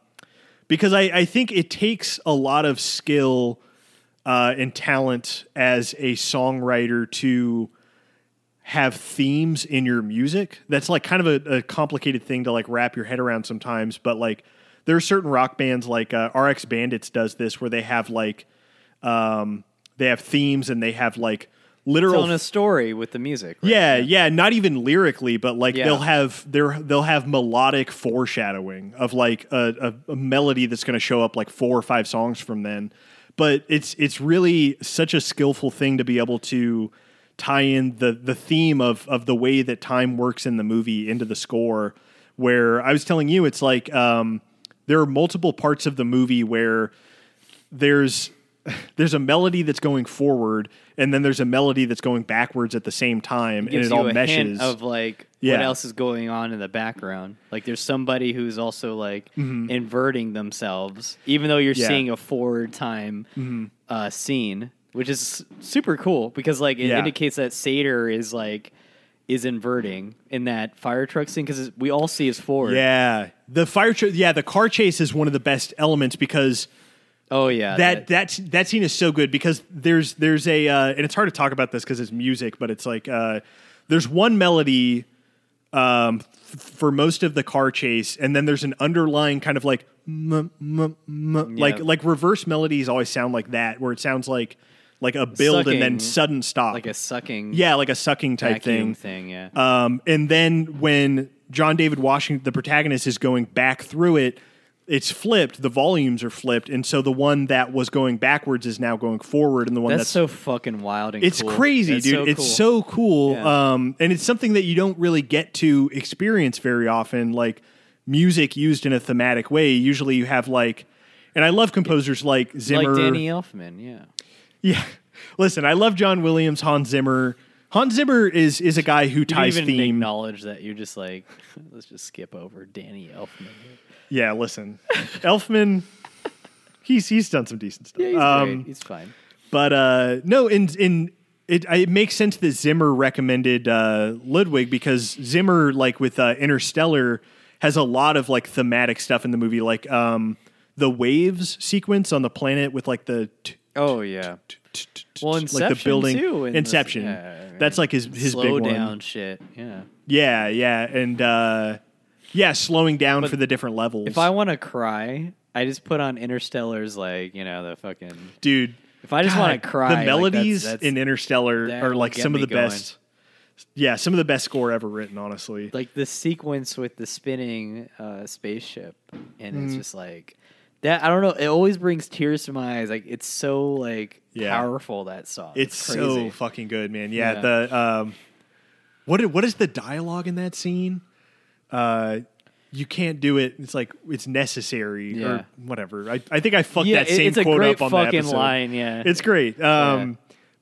because I, I think it takes a lot of skill, uh, and talent as a songwriter to have themes in your music. That's like kind of a, a complicated thing to like wrap your head around sometimes, but like, there are certain rock bands like uh, R X Bandits does this where they have like um, they have themes and they have like literal telling a story with the music. Right? Yeah, yeah, not even lyrically, but like yeah. they'll have they're they'll have melodic foreshadowing of like a, a, a melody that's going to show up like four or five songs from then. But it's it's really such a skillful thing to be able to tie in the the theme of of the way that time works in the movie into the score. Where I was telling you, it's like. Um, There are multiple parts of the movie where there's there's a melody that's going forward, and then there's a melody that's going backwards at the same time, it gives and it you all a meshes. Hint of like yeah. what else is going on in the background? Like there's somebody who's also like mm-hmm. inverting themselves, even though you're yeah. seeing a forward time mm-hmm. uh, scene, which is super cool because like it yeah. indicates that Sator is like. Is inverting in that fire truck scene because we all see is forward. Yeah, the fire truck. Yeah, the car chase is one of the best elements because. Oh yeah, that that that, that scene is so good because there's there's a uh, and it's hard to talk about this because it's music, but it's like uh, there's one melody um, f- for most of the car chase, and then there's an underlying kind of like mm, mm, mm, yeah. like like reverse melodies always sound like that where it sounds like. Like a build sucking, and then sudden stop. Like a sucking. Yeah, like a sucking type thing. thing yeah. Um, and then when John David Washington, the protagonist, is going back through it, it's flipped. The volumes are flipped. And so the one that was going backwards is now going forward. And the one that's... That's so fucking wild and it's cool. It's crazy, that's dude. So cool. It's so cool. Yeah. Um, and it's something that you don't really get to experience very often. Like music used in a thematic way. Usually you have like... And I love composers yeah. like Zimmer. Like Danny Elfman, yeah. Yeah, listen. I love John Williams, Hans Zimmer. Hans Zimmer is is a guy who ties you even theme. Acknowledge that you're just like, let's just skip over Danny Elfman. Yeah, listen, Elfman. He's he's done some decent stuff. Yeah, he's, um, he's fine. But uh, no, in in it, it makes sense that Zimmer recommended uh, Ludwig because Zimmer, like with uh, Interstellar, has a lot of like thematic stuff in the movie, like um, the waves sequence on the planet with like the. T- Oh yeah, well, Inception like the building, too. In Inception. This, yeah, I mean, that's like his his slow big down one. Shit. Yeah, yeah, yeah, and uh, yeah, slowing down but for the different levels. If I want to cry, I just put on Interstellar's like you know the fucking dude. If I just want to cry, the melodies like, that's, that's, in Interstellar are like some of the going. Best. yeah, some of the best score ever written, honestly. Like the sequence with the spinning uh, spaceship, and mm. it's just like that. I don't know. It always brings tears to my eyes. Like it's so like yeah. powerful, that song. It's, it's so fucking good, man. Yeah. yeah. The um, what what is the dialogue in that scene? Uh, you can't do it. It's like it's necessary yeah. or whatever. I I think I fucked yeah, that it, same it's quote a great up on fucking the episode. Line. Yeah, it's great. Um, yeah.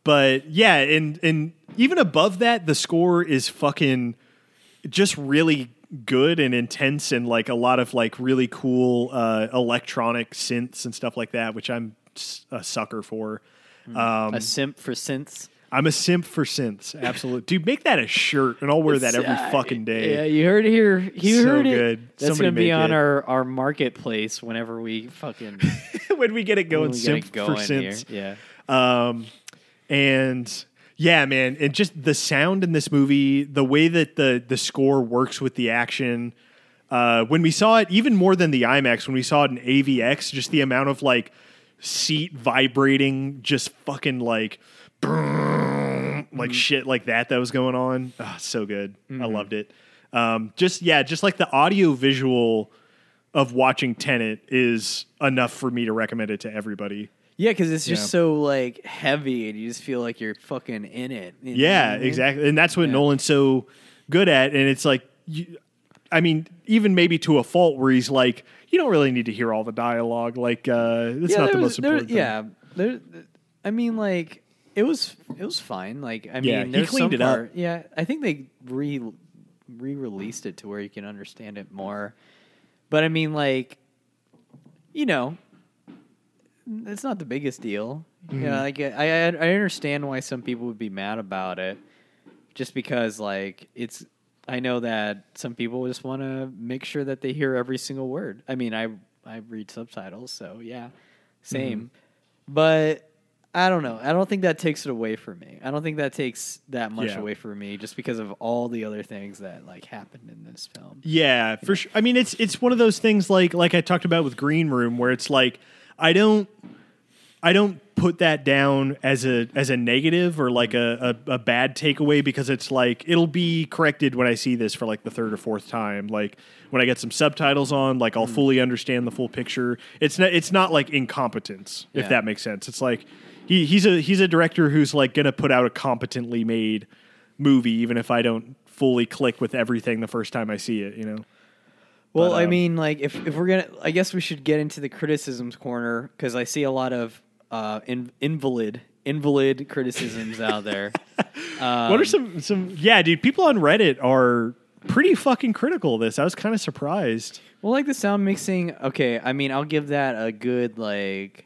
But yeah, and and. Even above that, the score is fucking just really good and intense, and like a lot of like really cool uh, electronic synths and stuff like that, which I'm a sucker for. Um, a simp for synths? I'm a simp for synths. Absolutely. Dude, make that a shirt, and I'll wear that every uh, fucking day. Yeah, you heard it here. You so heard good. It. That's going to be on our, our marketplace whenever we fucking... when we get it going, simp it going for synths. Here. Yeah. Um, and... Yeah, man, and just the sound in this movie, the way that the the score works with the action. Uh, when we saw it, even more than the IMAX, when we saw it in A V X, just the amount of like seat vibrating, just fucking like, brrr, like mm. shit like that that was going on. Oh, so good, mm-hmm. I loved it. Um, just yeah, just like the audio visual of watching Tenet is enough for me to recommend it to everybody. Yeah, because it's just yeah. so like heavy, and you just feel like you're fucking in it. You yeah, know what I mean? Exactly, and that's what yeah. Nolan's so good at. And it's like, you, I mean, even maybe to a fault, where he's like, you don't really need to hear all the dialogue. Like, uh, it's yeah, not the was, most important. There, yeah, there, I mean, like it was, it was fine. Like, I yeah, mean, there's he cleaned some it part, up. Yeah, I think they re re released it to where you can understand it more. But I mean, like, you know. It's not the biggest deal. Mm-hmm. Yeah, like I, I understand why some people would be mad about it, just because like it's. I know that some people just want to make sure that they hear every single word. I mean, I I read subtitles, so yeah, same. Mm-hmm. But I don't know. I don't think that takes it away from me. I don't think that takes that much yeah. away from me, just because of all the other things that like happened in this film. Yeah, for sure. I mean, it's it's one of those things like like I talked about with Green Room, where it's like. I don't, I don't put that down as a as a negative or like a, a, a bad takeaway, because it's like it'll be corrected when I see this for like the third or fourth time. Like when I get some subtitles on, like I'll mm. fully understand the full picture. It's not it's not like incompetence, yeah. if that makes sense. It's like he he's a he's a director who's like gonna put out a competently made movie, even if I don't fully click with everything the first time I see it, you know. Well, but, um, I mean, like, if, if we're going to... I guess we should get into the criticisms corner, because I see a lot of uh, in, invalid invalid criticisms out there. Um, what are some, some... Yeah, dude, people on Reddit are pretty fucking critical of this. I was kind of surprised. Well, like, the sound mixing... Okay, I mean, I'll give that a good, like,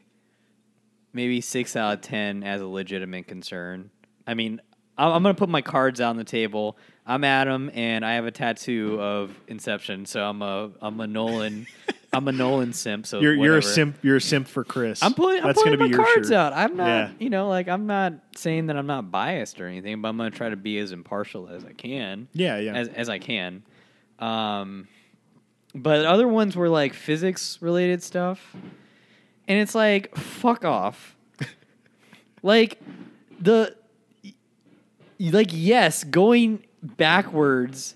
maybe six out of ten as a legitimate concern. I mean, I'm, I'm going to put my cards on the table... I'm Adam, and I have a tattoo of Inception, so I'm a I'm a Nolan, I'm a Nolan simp. So you're whatever. You're a simp. You're a simp for Chris. I'm putting that's going to be your cards shirt. Out. I'm not, yeah. you know, like I'm not saying that I'm not biased or anything, but I'm going to try to be as impartial as I can. Yeah, yeah, as as I can. Um, but other ones were like physics related stuff, and it's like fuck off. like the, like yes, going. Backwards,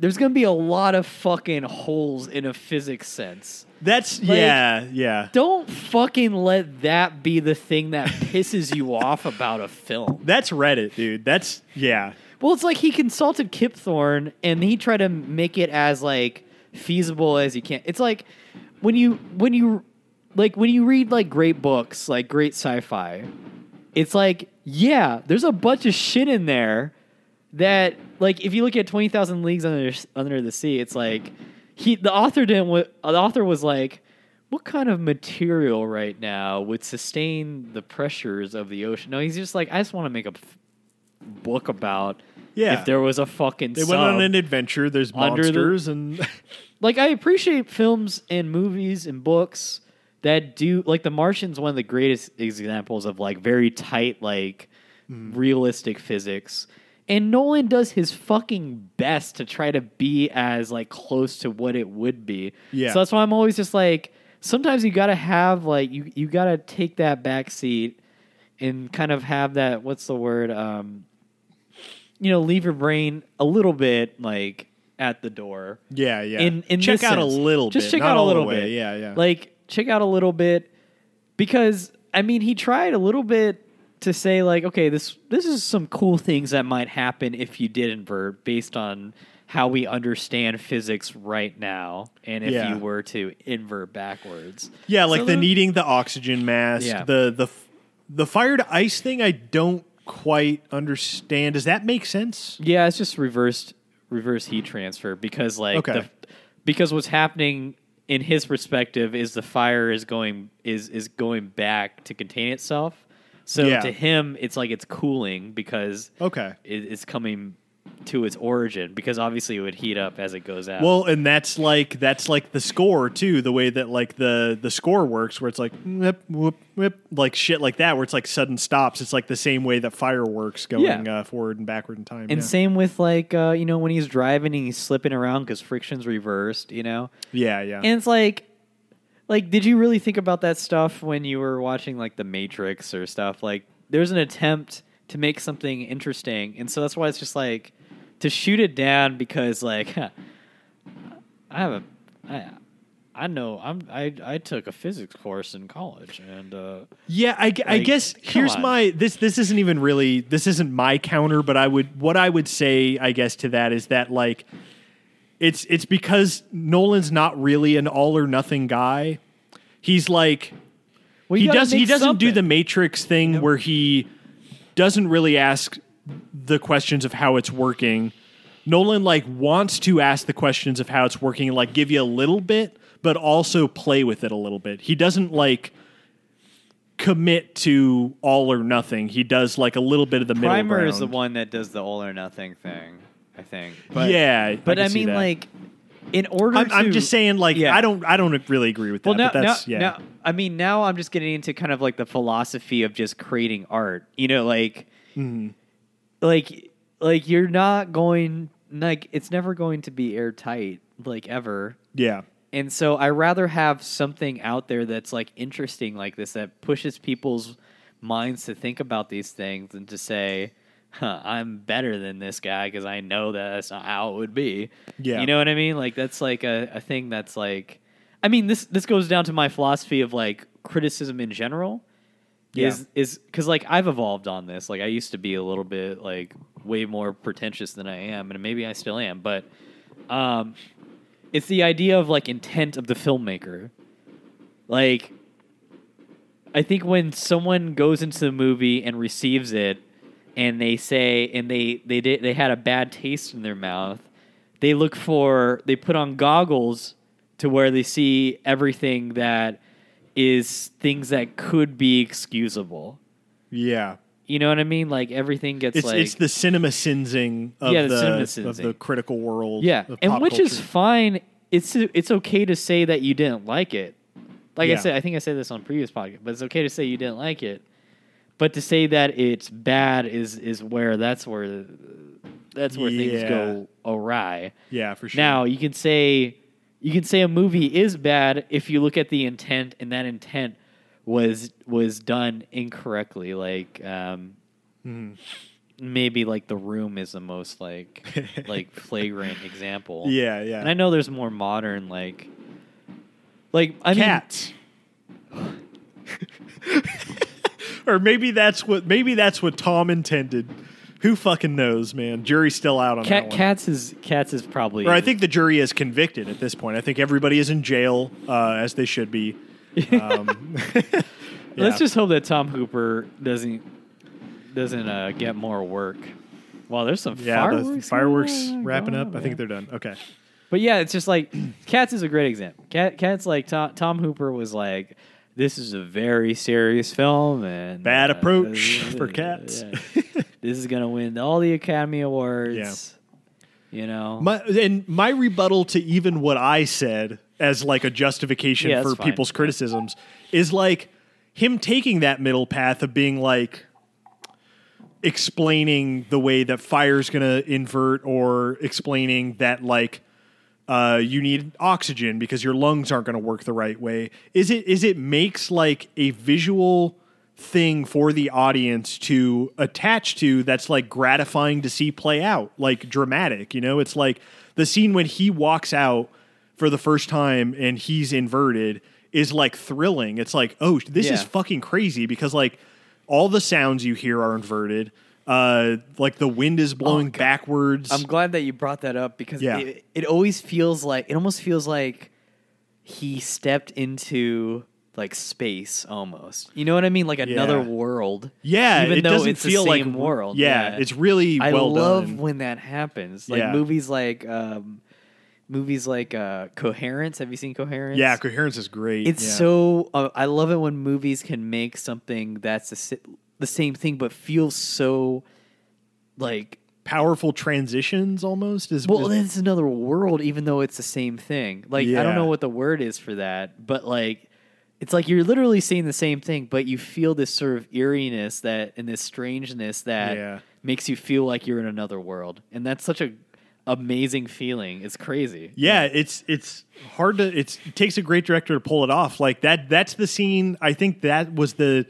there's gonna be a lot of fucking holes in a physics sense. That's like, yeah, yeah. Don't fucking let that be the thing that pisses you off about a film. That's Reddit, dude. That's yeah. Well, it's like he consulted Kip Thorne and he tried to make it as like feasible as you can. It's like when you when you like when you read like great books, like great sci-fi, it's like, yeah, there's a bunch of shit in there. That, like, if you look at twenty thousand Leagues Under, Under the Sea, it's like, he the author didn't. W- the author was like, what kind of material right now would sustain the pressures of the ocean? No, he's just like, I just want to make a f- book about yeah. if there was a fucking They went on an adventure, there's monsters the, and... Like, I appreciate films and movies and books that do... Like, The Martian's one of the greatest examples of, like, very tight, like, mm. realistic physics... And Nolan does his fucking best to try to be as like close to what it would be. Yeah. So that's why I'm always just like, sometimes you gotta have like you you gotta take that back seat and kind of have that what's the word? Um, you know, leave your brain a little bit like at the door. Yeah, yeah. In, in check out sense. a little Just bit. Just check Not out a little bit. Yeah, yeah. Like, check out a little bit. Because, I mean, he tried a little bit to say, like, okay, this this is some cool things that might happen if you did invert based on how we understand physics right now, and if yeah. you were to invert backwards. Yeah, like so the needing the oxygen mask, yeah. the, the, the fire to ice thing I don't quite understand. Does that make sense? Yeah, it's just reversed reverse heat transfer because like okay. the, because what's happening in his perspective is the fire is going is is going back to contain itself. So yeah. to him, it's like it's cooling because okay. it, it's coming to its origin, because obviously it would heat up as it goes out. Well, and that's like that's like the score too, the way that like the the score works, where it's like whip, whip, whip, like shit like that, where it's like sudden stops. It's like the same way that fireworks going yeah. uh, forward and backward in time. And yeah. same with like uh, you know, when he's driving and he's slipping around because friction's reversed, you know. Yeah, yeah. And it's like, like, did you really think about that stuff when you were watching like The Matrix or stuff? Like, there's an attempt to make something interesting, and so that's why it's just like, to shoot it down because, like, huh, I have a, I, I know I'm I I took a physics course in college, and uh, yeah, I, like, I guess here's on. my this this isn't even really this isn't my counter, but I would what I would say I guess to that is that like, it's it's because Nolan's not really an all or nothing guy. He's like, well, he does he doesn't something. do the Matrix thing nope. where he doesn't really ask the questions of how it's working. Nolan like wants to ask the questions of how it's working and like give you a little bit, but also play with it a little bit. He doesn't like commit to all or nothing. He does like a little bit of the middle ground. Primer is the one that does the all or nothing thing, I think. But, yeah, but I, I mean, like, in order, I'm, to, I'm just saying, like, yeah. I don't, I don't really agree with that. Well, now, but that's, now, yeah. now, I mean, now I'm just getting into kind of like the philosophy of just creating art. You know, like. Mm-hmm. Like, like you're not going, like, it's never going to be airtight, like, ever. Yeah. And so I rather have something out there that's, like, interesting like this, that pushes people's minds to think about these things and to say, huh, I'm better than this guy because I know that that's not how it would be. Yeah. You know what I mean? Like, that's, like, a, a thing that's, like, I mean, this, this goes down to my philosophy of, like, criticism in general. Yeah. Is is because like I've evolved on this. Like I used to be a little bit like way more pretentious than I am, and maybe I still am. But um, it's the idea of like intent of the filmmaker. Like I think when someone goes into the movie and receives it, and they say and they they did they had a bad taste in their mouth, they look for they put on goggles to where they see everything that is things that could be excusable. Yeah. You know what I mean? Like everything gets it's, like... It's the cinema sinsing of, yeah, the, the, of the critical world. Yeah, and which culture. is fine. It's it's okay to say that you didn't like it. Like yeah. I said, I think I said this on previous podcast, but it's okay to say you didn't like it. But to say that it's bad is is where that's where, that's where yeah. things go awry. Yeah, for sure. Now, you can say... You can say a movie is bad if you look at the intent, and that intent was was done incorrectly. Like um, mm. maybe like The Room is the most like like flagrant example. Yeah, yeah. And I know there's more modern like like I Cats. mean, or maybe that's what maybe that's what Tom intended. Who fucking knows, man? Jury's still out on Cat, that one. Cats is Cats is probably. Or I think the jury is convicted at this point. I think everybody is in jail uh, as they should be. Um, yeah. Let's just hope that Tom Hooper doesn't doesn't uh, get more work. Wow, there's some yeah, fireworks. The fireworks oh, wrapping God, up. Man. I think they're done. Okay, but yeah, it's just like Cats is a great example. Cat, Cats like Tom, Tom Hooper was like, this is a very serious film and bad uh, approach uh, for Cats. Yeah. This is going to win all the Academy Awards. Yeah. You know. My, and my rebuttal to even what I said as like a justification yeah, for fine. people's criticisms is like him taking that middle path of being like explaining the way that fire's going to invert, or explaining that like uh, you need oxygen because your lungs aren't going to work the right way. Is it is it makes like a visual thing for the audience to attach to that's like gratifying to see play out, like dramatic, you know? It's like the scene when he walks out for the first time and he's inverted is like thrilling. It's like, oh, this yeah. is fucking crazy, because like all the sounds you hear are inverted. Uh, like the wind is blowing oh, backwards. I'm glad that you brought that up, because yeah. it, it always feels like, it almost feels like he stepped into like space almost. You know what I mean? Like another yeah. world. Yeah. Even it though doesn't it's feel the same like, world. Yeah, yeah. It's really I well done. I love when that happens. Like yeah. movies like, um, Movies like uh, Coherence. Have you seen Coherence? Yeah, Coherence is great. It's yeah. so... Uh, I love it when movies can make something that's a si- the same thing, but feels so, like... Powerful transitions, almost. Is, well, is, it's another world, even though it's the same thing. Like, yeah. I don't know what the word is for that, but, like, it's like you're literally seeing the same thing, but you feel this sort of eeriness that and this strangeness that yeah. makes you feel like you're in another world. And that's such a... amazing feeling. It's crazy. Yeah, it's it's hard to it's it takes a great director to pull it off. Like that that's the scene. I think that was the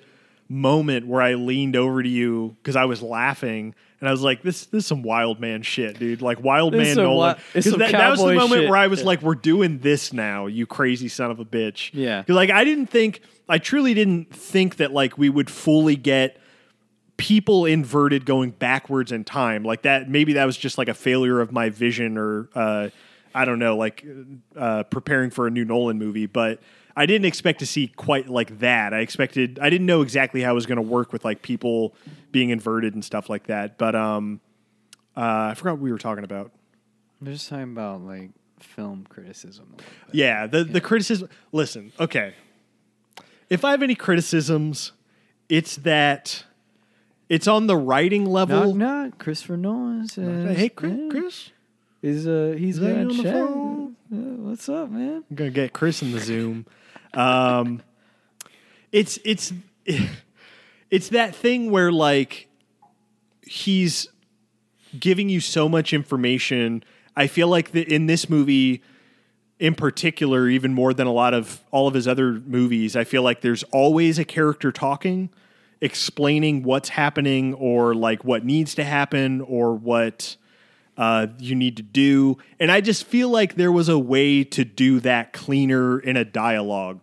moment where I leaned over to you because I was laughing and I was like, this this is some wild man shit, dude. Like wild this man Nolan. Wi- that, that was the moment shit. where I was yeah. like, we're doing this now, you crazy son of a bitch. Yeah. Because like I didn't think I truly didn't think that like we would fully get people inverted going backwards in time like that. Maybe that was just like a failure of my vision, or uh, I don't know, like uh, preparing for a new Nolan movie. But I didn't expect to see quite like that. I expected, I didn't know exactly how it was going to work with like people being inverted and stuff like that. But um, uh, I forgot what we were talking about. We're just talking about like film criticism. Yeah, the yeah. the criticism. Listen, okay. If I have any criticisms, it's that. It's on the writing level. Knock, knock. Christopher Nolan says, "Hey, Chris, yeah. Chris. is uh, he's got on the phone. Yeah, what's up, man? I'm gonna get Chris in the Zoom. Um, it's it's it's that thing where like he's giving you so much information. I feel like the, in this movie, in particular, even more than a lot of all of his other movies, I feel like there's always a character talking." Explaining what's happening or like what needs to happen or what uh, you need to do. And I just feel like there was a way to do that cleaner in a dialogue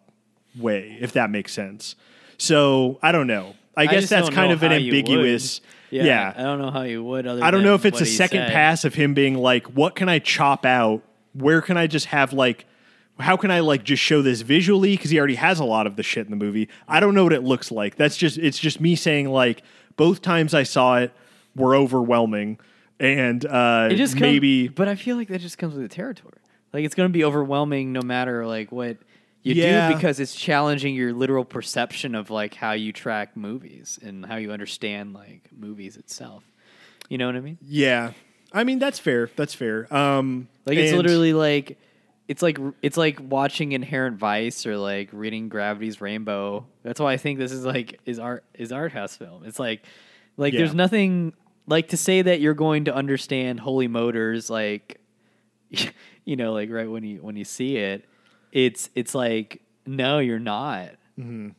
way, if that makes sense. So I don't know. I, I guess that's kind of an ambiguous. Yeah, yeah. I don't know how you would. Other I don't know if it's a second said. pass of him being like, what can I chop out? Where can I just have like, how can I like just show this visually? Because he already has a lot of the shit in the movie. I don't know what it looks like. That's just, it's just me saying like both times I saw it were overwhelming and uh, it just maybe. Comes, but I feel like that just comes with the territory. Like it's going to be overwhelming no matter like what you yeah. do, because it's challenging your literal perception of like how you track movies and how you understand like movies itself. You know what I mean? Yeah. I mean, that's fair. That's fair. Um, like it's and, literally like, It's like it's like watching Inherent Vice or like reading Gravity's Rainbow. That's why I think this is like is art is art house film. It's like like yeah. there's nothing like to say that you're going to understand Holy Motors like you know like right when you when you see it. It's it's like no, you're not. Mm-hmm.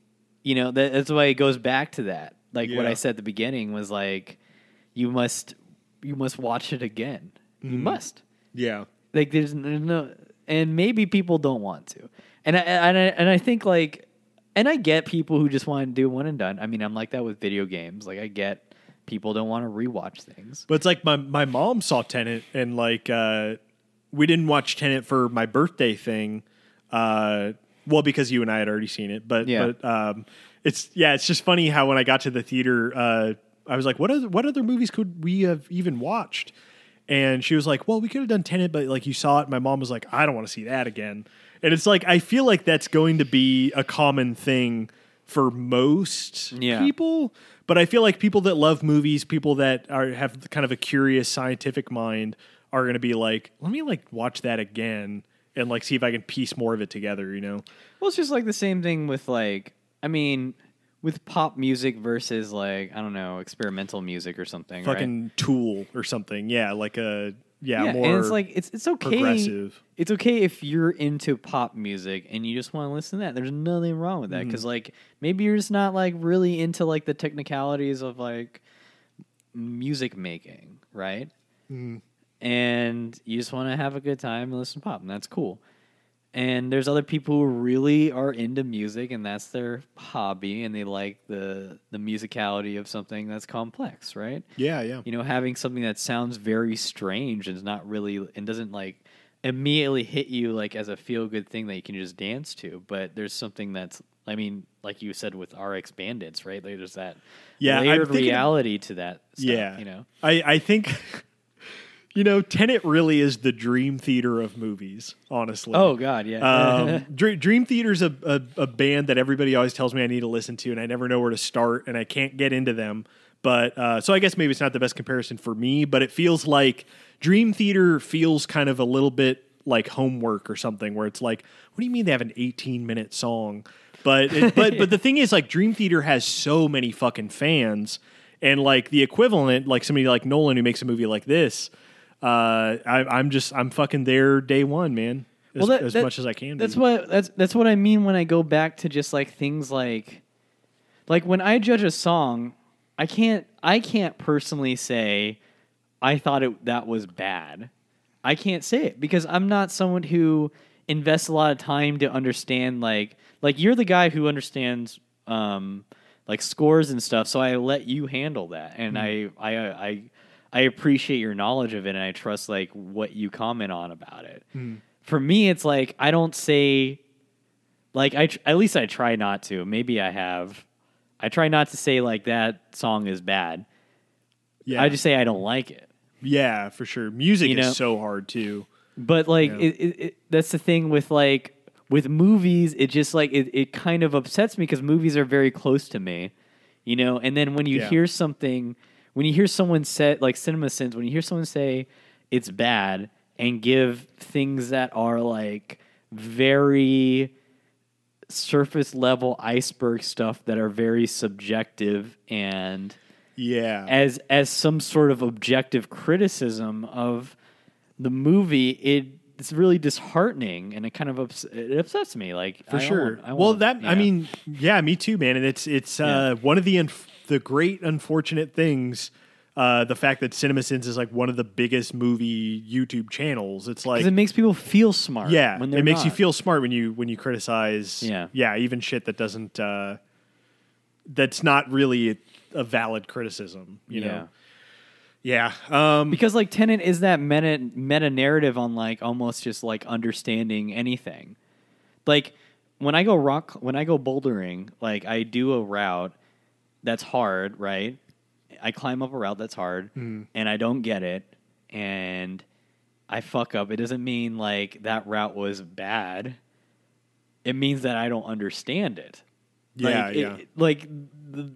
You know that, that's why it goes back to that. Like yeah. what I said at the beginning was like you must you must watch it again. Mm-hmm. You must. Yeah. Like there's, there's no. And maybe people don't want to, and I and I, and I think like, and I get people who just want to do one and done. I mean, I'm like that with video games. Like I get people don't want to rewatch things. But it's like my my mom saw Tenet, and like uh, we didn't watch Tenet for my birthday thing. Uh, well, because you and I had already seen it, but yeah. but um, it's yeah, it's just funny how when I got to the theater, uh, I was like, what other what other movies could we have even watched? And she was like, well, we could have done Tenet, but like you saw it. My mom was like, I don't want to see that again. And it's like, I feel like that's going to be a common thing for most yeah. people. But I feel like people that love movies, people that are, have kind of a curious scientific mind are going to be like, let me like watch that again and like see if I can piece more of it together, you know? Well, it's just like the same thing with like, I mean... with pop music versus like I don't know experimental music or something, fucking right? Tool or something, yeah, like a yeah, yeah, more. And it's like it's it's okay. Progressive. It's okay if you're into pop music and you just want to listen to that. There's nothing wrong with that because mm-hmm. like maybe you're just not like really into like the technicalities of like music making, right? Mm-hmm. And you just want to have a good time and listen to pop, and that's cool. And there's other people who really are into music, and that's their hobby, and they like the the musicality of something that's complex, right? Yeah, yeah. You know, having something that sounds very strange and is not really and doesn't like immediately hit you like as a feel good thing that you can just dance to, but there's something that's, I mean, like you said with R X Bandits, right? Like, there's that yeah, layered thinking, reality to that stuff, yeah. You know, I I think. You know, Tenet really is the Dream Theater of movies, honestly. Oh, God, yeah. um, Dream, Dream Theater's a, a, a band that everybody always tells me I need to listen to, and I never know where to start, and I can't get into them. But uh, so I guess maybe it's not the best comparison for me, but it feels like Dream Theater feels kind of a little bit like homework or something, where it's like, what do you mean they have an eighteen-minute song? But it, but but the thing is, like, Dream Theater has so many fucking fans, and, like, the equivalent, like somebody like Nolan who makes a movie like this, Uh, I, I'm just, I'm fucking there day one, man, as, well, that, as that, much as I can. That's be. what, that's, that's what I mean when I go back to just like things like, like when I judge a song, I can't, I can't personally say I thought it, that was bad. I can't say it because I'm not someone who invests a lot of time to understand, like, like you're the guy who understands, um, like scores and stuff. So I let you handle that. And mm-hmm. I, I, I, I appreciate your knowledge of it, and I trust like what you comment on about it. Mm. For me, it's like I don't say, like I tr- at least I try not to. Maybe I have, I try not to say like that song is bad. Yeah, I just say I don't like it. Yeah, for sure. Music you is know? so hard too. But like yeah. it, it, it, that's the thing with like with movies. It just like it, it kind of upsets me because movies are very close to me, you know. And then when you yeah. hear something. When you hear someone say, like CinemaSins, when you hear someone say it's bad and give things that are like very surface level iceberg stuff that are very subjective and yeah, as as some sort of objective criticism of the movie, it it's really disheartening and it kind of ups, it upsets me. Like for I sure, want, I well want, that yeah. I mean, yeah, me too, man. And it's it's yeah. uh, one of the. Inf- The great unfortunate things, uh, the fact that CinemaSins is like one of the biggest movie YouTube channels. It's like it makes people feel smart. Yeah, when it makes not. you feel smart when you when you criticize. Yeah, yeah, even shit that doesn't uh, that's not really a valid criticism. You yeah. know. Yeah, um, because like Tenet is that meta meta narrative on like almost just like understanding anything. Like when I go rock when I go bouldering, like I do a route. That's hard, right? I climb up a route that's hard, mm. and I don't get it, and I fuck up. It doesn't mean, like, that route was bad. It means that I don't understand it. Yeah, like, yeah. It, like, the,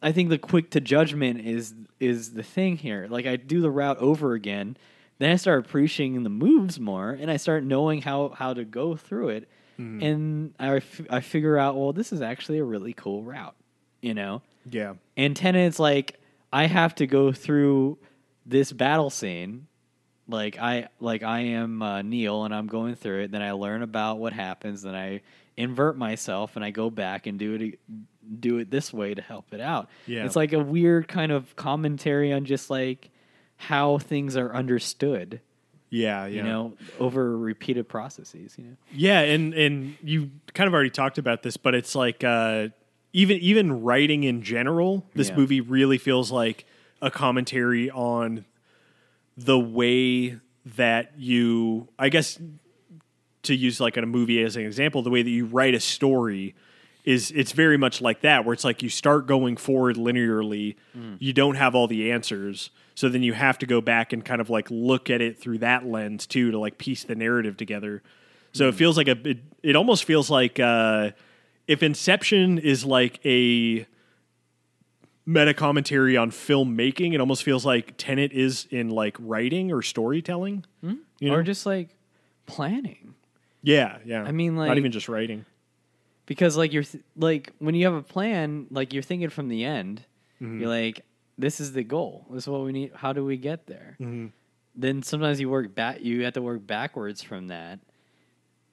I think the quick to judgment is is the thing here. Like, I do the route over again, then I start appreciating the moves more, and I start knowing how, how to go through it, mm. and I, f- I figure out, well, this is actually a really cool route. You know? Yeah. And Tenet's like, I have to go through this battle scene. Like I, like I am uh, Neil and I'm going through it. Then I learn about what happens. Then I invert myself and I go back and do it, do it this way to help it out. Yeah. It's like a weird kind of commentary on just like how things are understood. Yeah, yeah. You know, over repeated processes, you know? Yeah. And, and you kind of already talked about this, but it's like, uh, Even even writing in general, this yeah. movie really feels like a commentary on the way that you, I guess, to use like a movie as an example, the way that you write a story is it's very much like that, where it's like you start going forward linearly, mm. you don't have all the answers, so then you have to go back and kind of like look at it through that lens too to like piece the narrative together. So mm. it feels like a, it, it almost feels like. Uh, If Inception is like a meta commentary on filmmaking, it almost feels like Tenet is in like writing or storytelling, mm-hmm. you know? Or just like planning. Yeah, yeah. I mean, like not even just writing, because like you're th- like when you have a plan, like you're thinking from the end. Mm-hmm. You're like, this is the goal. This is what we need. How do we get there? Mm-hmm. then sometimes you work back. You have to work backwards from that,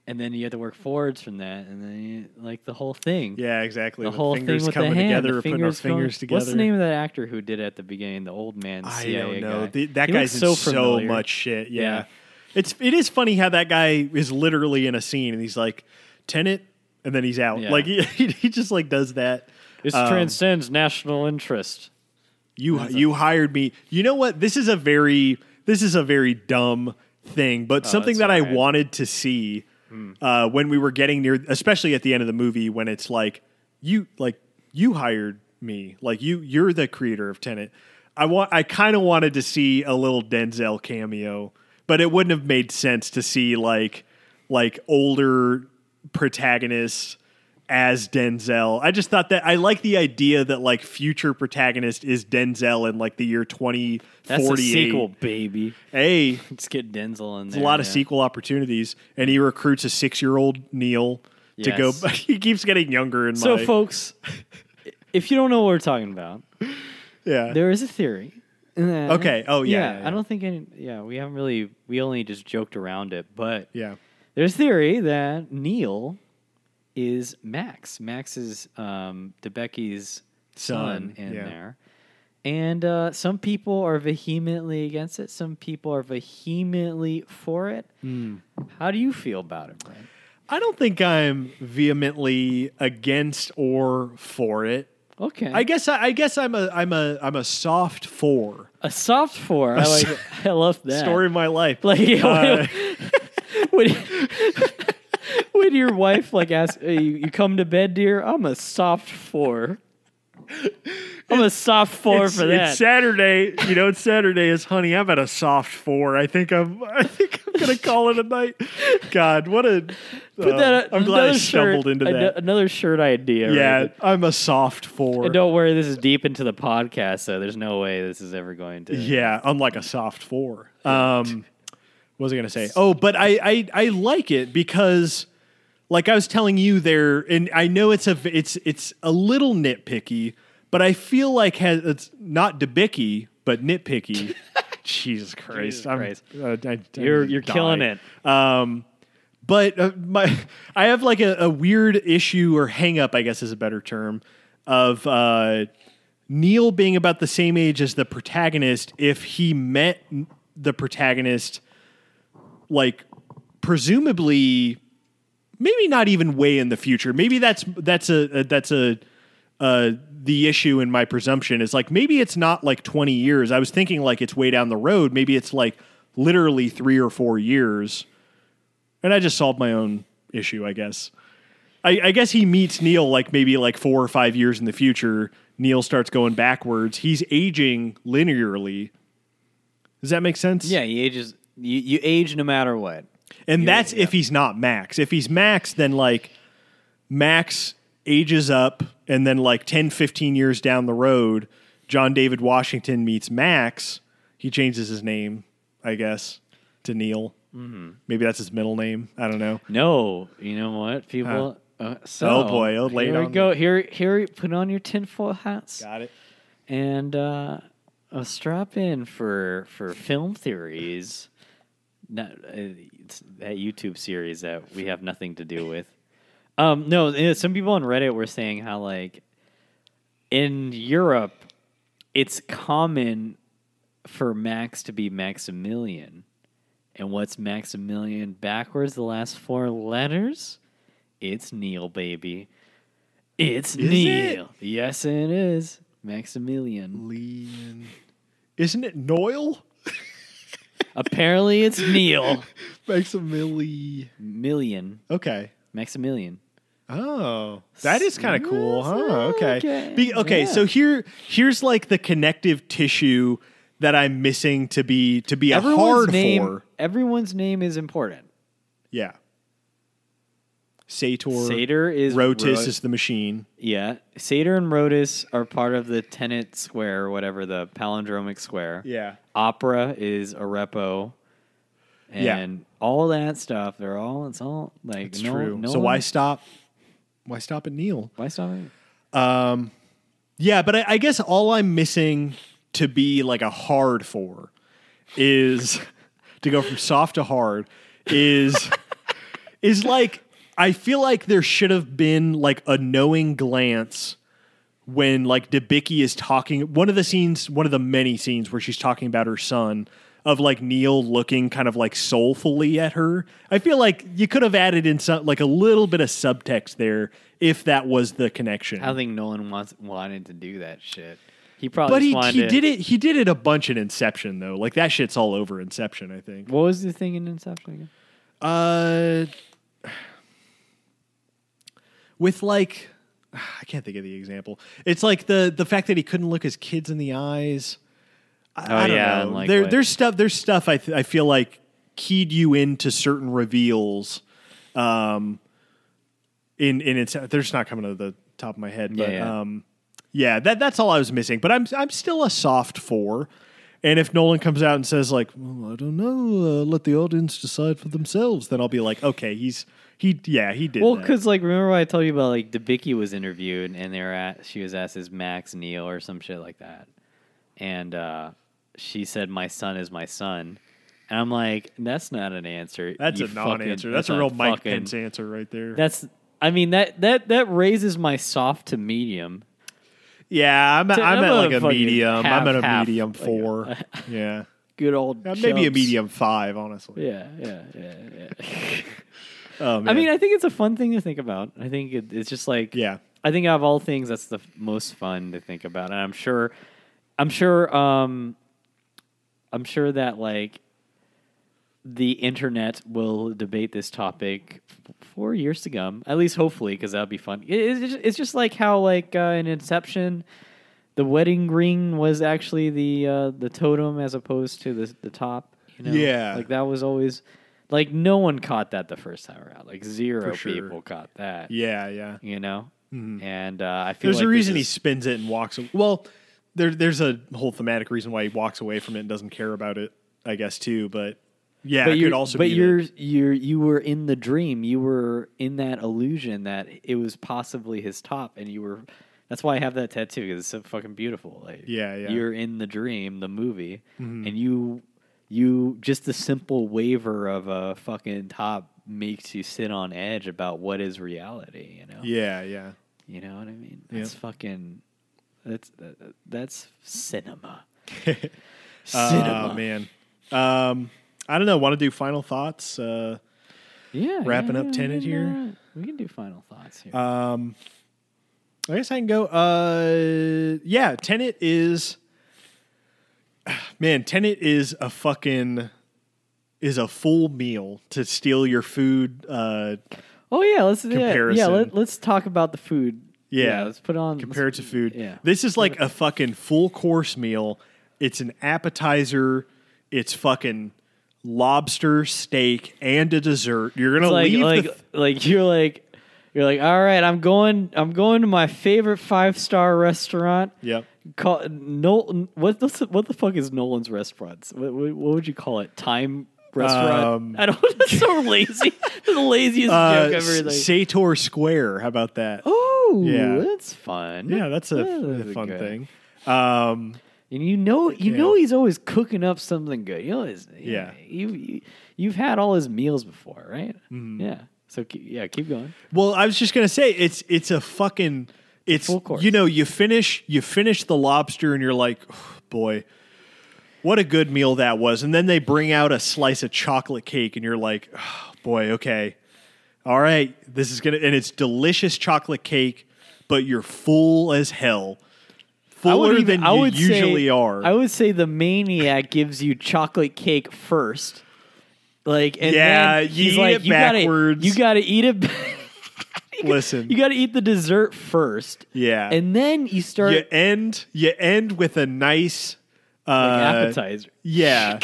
and then you have to work forwards from that, and then you, like the whole thing. Yeah, exactly. The, the whole fingers thing with coming the hand, together, the putting our fingers going, together. What's the name of that actor who did it at the beginning? The old man. I C I A don't know. Guy. The, that he guy's so in familiar. so much shit. Yeah. yeah, it's it is funny how that guy is literally in a scene and he's like Tenet, and then he's out. Yeah. Like he he just like does that. This um, transcends national interest. You That's you a, hired me. You know what? This is a very this is a very dumb thing, but oh, something that right. I wanted to see mm. uh, when we were getting near, especially at the end of the movie, when it's like you like you hired me, like you you're the creator of Tenet. I want I kind of wanted to see a little Denzel cameo, but it wouldn't have made sense to see like like older protagonists as Denzel. I just thought that I like the idea that like future protagonist is Denzel in like the year twenty forty-eight. That's a sequel, baby. Hey, let's get Denzel in there. It's a lot yeah. of sequel opportunities, and he recruits a six-year-old Neil yes. to go. He keeps getting younger. In so, my... folks, if you don't know what we're talking about, yeah, there is a theory. Okay. Oh yeah, yeah, yeah. I don't think any. Yeah, we haven't really. We only just joked around it, but yeah, there's a theory that Neil is Max. Max is um, Debicki's son, son in yeah. there. And uh, some people are vehemently against it. Some people are vehemently for it. Mm. How do you feel about it, Brent? I don't think I'm vehemently against or for it. Okay. I guess I, I guess I'm a I'm a I'm a soft four. A soft four. A I like so- I love that. Story of my life. Like uh, when, when, when your wife like asks, hey, you come to bed, dear? I'm a soft four. I'm a soft four it's, for that. It's Saturday, you know. It's Saturday. Is honey, I'm at a soft four. I think I'm. I think I'm gonna call it a night. God, what a. Put that, uh, I'm glad I stumbled shirt, into that. Another shirt idea. Yeah, right? I'm a soft four. And don't worry, this is deep into the podcast, so there's no way this is ever going to. Yeah, unlike a soft four. Um, what was I gonna say? Oh, but I I, I like it because. Like I was telling you there, and I know it's a it's it's a little nitpicky, but I feel like has, it's not Debicki, but nitpicky. Jesus Christ! Jesus I'm, Christ. Uh, I, you're I'm you're dying. killing it. Um, but uh, my I have like a, a weird issue or hang up, I guess is a better term, of uh, Neil being about the same age as the protagonist. If he met the protagonist, like presumably. Maybe not even way in the future. Maybe that's that's a, a that's a uh, the issue in my presumption is like maybe it's not like twenty years. I was thinking like it's way down the road. Maybe it's like literally three or four years, and I just solved my own issue. I guess. I, I guess he meets Neil like maybe like four or five years in the future. Neil starts going backwards. He's aging linearly. Does that make sense? Yeah, he ages. You you age no matter what. And You're, that's yeah. if he's not Max. If he's Max, then like Max ages up and then like ten, fifteen years down the road, John David Washington meets Max. He changes his name, I guess, to Neil. Mm-hmm. Maybe that's his middle name. I don't know. No. You know what? People. Huh? Uh, so oh, boy. Oh, here we go. Here, here, put on your tinfoil hats. Got it. And uh, I'll strap in for for film theories. Not, uh, it's that YouTube series that we have nothing to do with. Um, no, some people on Reddit were saying how, like, in Europe, it's common for Max to be Maximilian. And what's Maximilian backwards? The last four letters? It's Neil, baby. It's is Neil. It? Yes, it is. Maximilian. Leon. Isn't it Noyle? Apparently, it's Neil. Maximilian. Million. Okay. Maximilian. Oh, that is kind of cool, yes, huh? Okay. Okay. Be, okay yeah. So here, here's like the connective tissue that I'm missing to be to be everyone's a hard name, for. Everyone's name is important. Yeah. Sator. Sator is Rotus Rot- is the machine. Yeah. Sator and Rotus are part of the Tenet square, or whatever, the palindromic square. Yeah. Opera is Arepo. And yeah. all that stuff. They're all it's all like it's no, true. No so one, why stop? Why stop at Neil? Why stop at Um Yeah, but I, I guess all I'm missing to be like a hard for is to go from soft to hard is is like, I feel like there should have been like a knowing glance when like Debicki is talking, one of the scenes, one of the many scenes where she's talking about her son, of like Neil looking kind of like soulfully at her. I feel like you could have added in some, like a little bit of subtext there if that was the connection. I don't think Nolan wants, wanted to do that shit. He probably, but he, wanted he did it. He did it a bunch in Inception though. Like that shit's all over Inception. I think. What was the thing in Inception again? Uh, with like, I can't think of the example. It's like the the fact that he couldn't look his kids in the eyes. I, oh, I don't yeah, know. Like there, there's stuff. There's stuff. I th- I feel like keyed you into certain reveals. Um, in in it's they're just not coming to the top of my head. But yeah, yeah. um, yeah. That that's all I was missing. But I'm I'm still a soft four. And if Nolan comes out and says like, well, I don't know, uh, let the audience decide for themselves, then I'll be like, okay, he's. He yeah he did well because like remember what I told you about like Debicki was interviewed and they were at, she was asked is Max Neil or some shit like that, and uh, she said my son is my son, and I'm like that's not an answer. That's you a fucking, non-answer. That's, that's a real Mike fucking, Pence answer right there. That's I mean that that that raises my soft to medium. Yeah, I'm a, to, I'm, I'm at like a medium. Half, I'm at a half, medium four. Like a, yeah, good old yeah, maybe a medium five honestly. Yeah yeah yeah yeah. Oh, I mean, I think it's a fun thing to think about. I think it, it's just like, yeah. I think out of all things, that's the most fun to think about. And I'm sure, I'm sure, um, I'm sure that like the internet will debate this topic for years to come. At least, hopefully, because that'll be fun. It, it's, just, it's just like how like uh, in Inception, the wedding ring was actually the uh, the totem as opposed to the the top. You know? Yeah, like that was always. Like, no one caught that the first time around. Like, zero sure. people caught that. Yeah, yeah. You know? Mm-hmm. And uh, I feel there's like... There's a reason he spins it and walks... Away. Well, there, there's a whole thematic reason why he walks away from it and doesn't care about it, I guess, too. But, yeah, but it could also but be... But you're, you're, you were in the dream. You were in that illusion that it was possibly his top, and you were... That's why I have that tattoo, because it's so fucking beautiful. Like, yeah, yeah. You're in the dream, the movie, mm-hmm. and you... You just the simple waver of a fucking top makes you sit on edge about what is reality, you know? Yeah, yeah. You know what I mean? That's yeah. fucking that's uh, that's cinema. Cinema, uh, man. Um, I don't know. Want to do final thoughts? Uh, yeah, wrapping yeah, up yeah, Tenet yeah, here. Yeah. We can do final thoughts here. Um, I guess I can go. Uh, yeah, Tenet is. Man, Tenet is a fucking is a full meal to steal your food. Uh, oh yeah, let's comparison. Yeah, yeah let, let's talk about the food. Yeah, yeah let's put on compare it to food. Yeah. This is like a fucking full course meal. It's an appetizer. It's fucking lobster, steak, and a dessert. You're gonna like, leave like, the th- like you're like you're like all right. I'm going. I'm going to my favorite five star restaurant. Yep. Call Nolan. What the what the fuck is Nolan's restaurants? What, what would you call it? Time restaurant. Um, I don't. That's so lazy. The laziest uh, joke ever. Like. Sator Square. How about that? Oh, yeah, that's fun. Yeah, that's a, yeah, that's a fun good. thing. Um, and you know, you yeah. know, he's always cooking up something good. You know, his, yeah, you, you you've had all his meals before, right? Mm. Yeah. So yeah, keep going. Well, I was just gonna say it's it's a fucking. It's, you know, you finish, you finish the lobster and you're like, oh, boy, what a good meal that was. And then they bring out a slice of chocolate cake and you're like, oh, boy, okay. All right. This is going to, and it's delicious chocolate cake, but you're full as hell. Fuller even, than I you usually say, are. I would say the maniac gives you chocolate cake first. Like, and yeah, then he's you like, eat it backwards. You got to eat it backwards. Listen, you got to eat the dessert first. Yeah. And then you start. You end, you end with a nice uh, like appetizer. Yeah.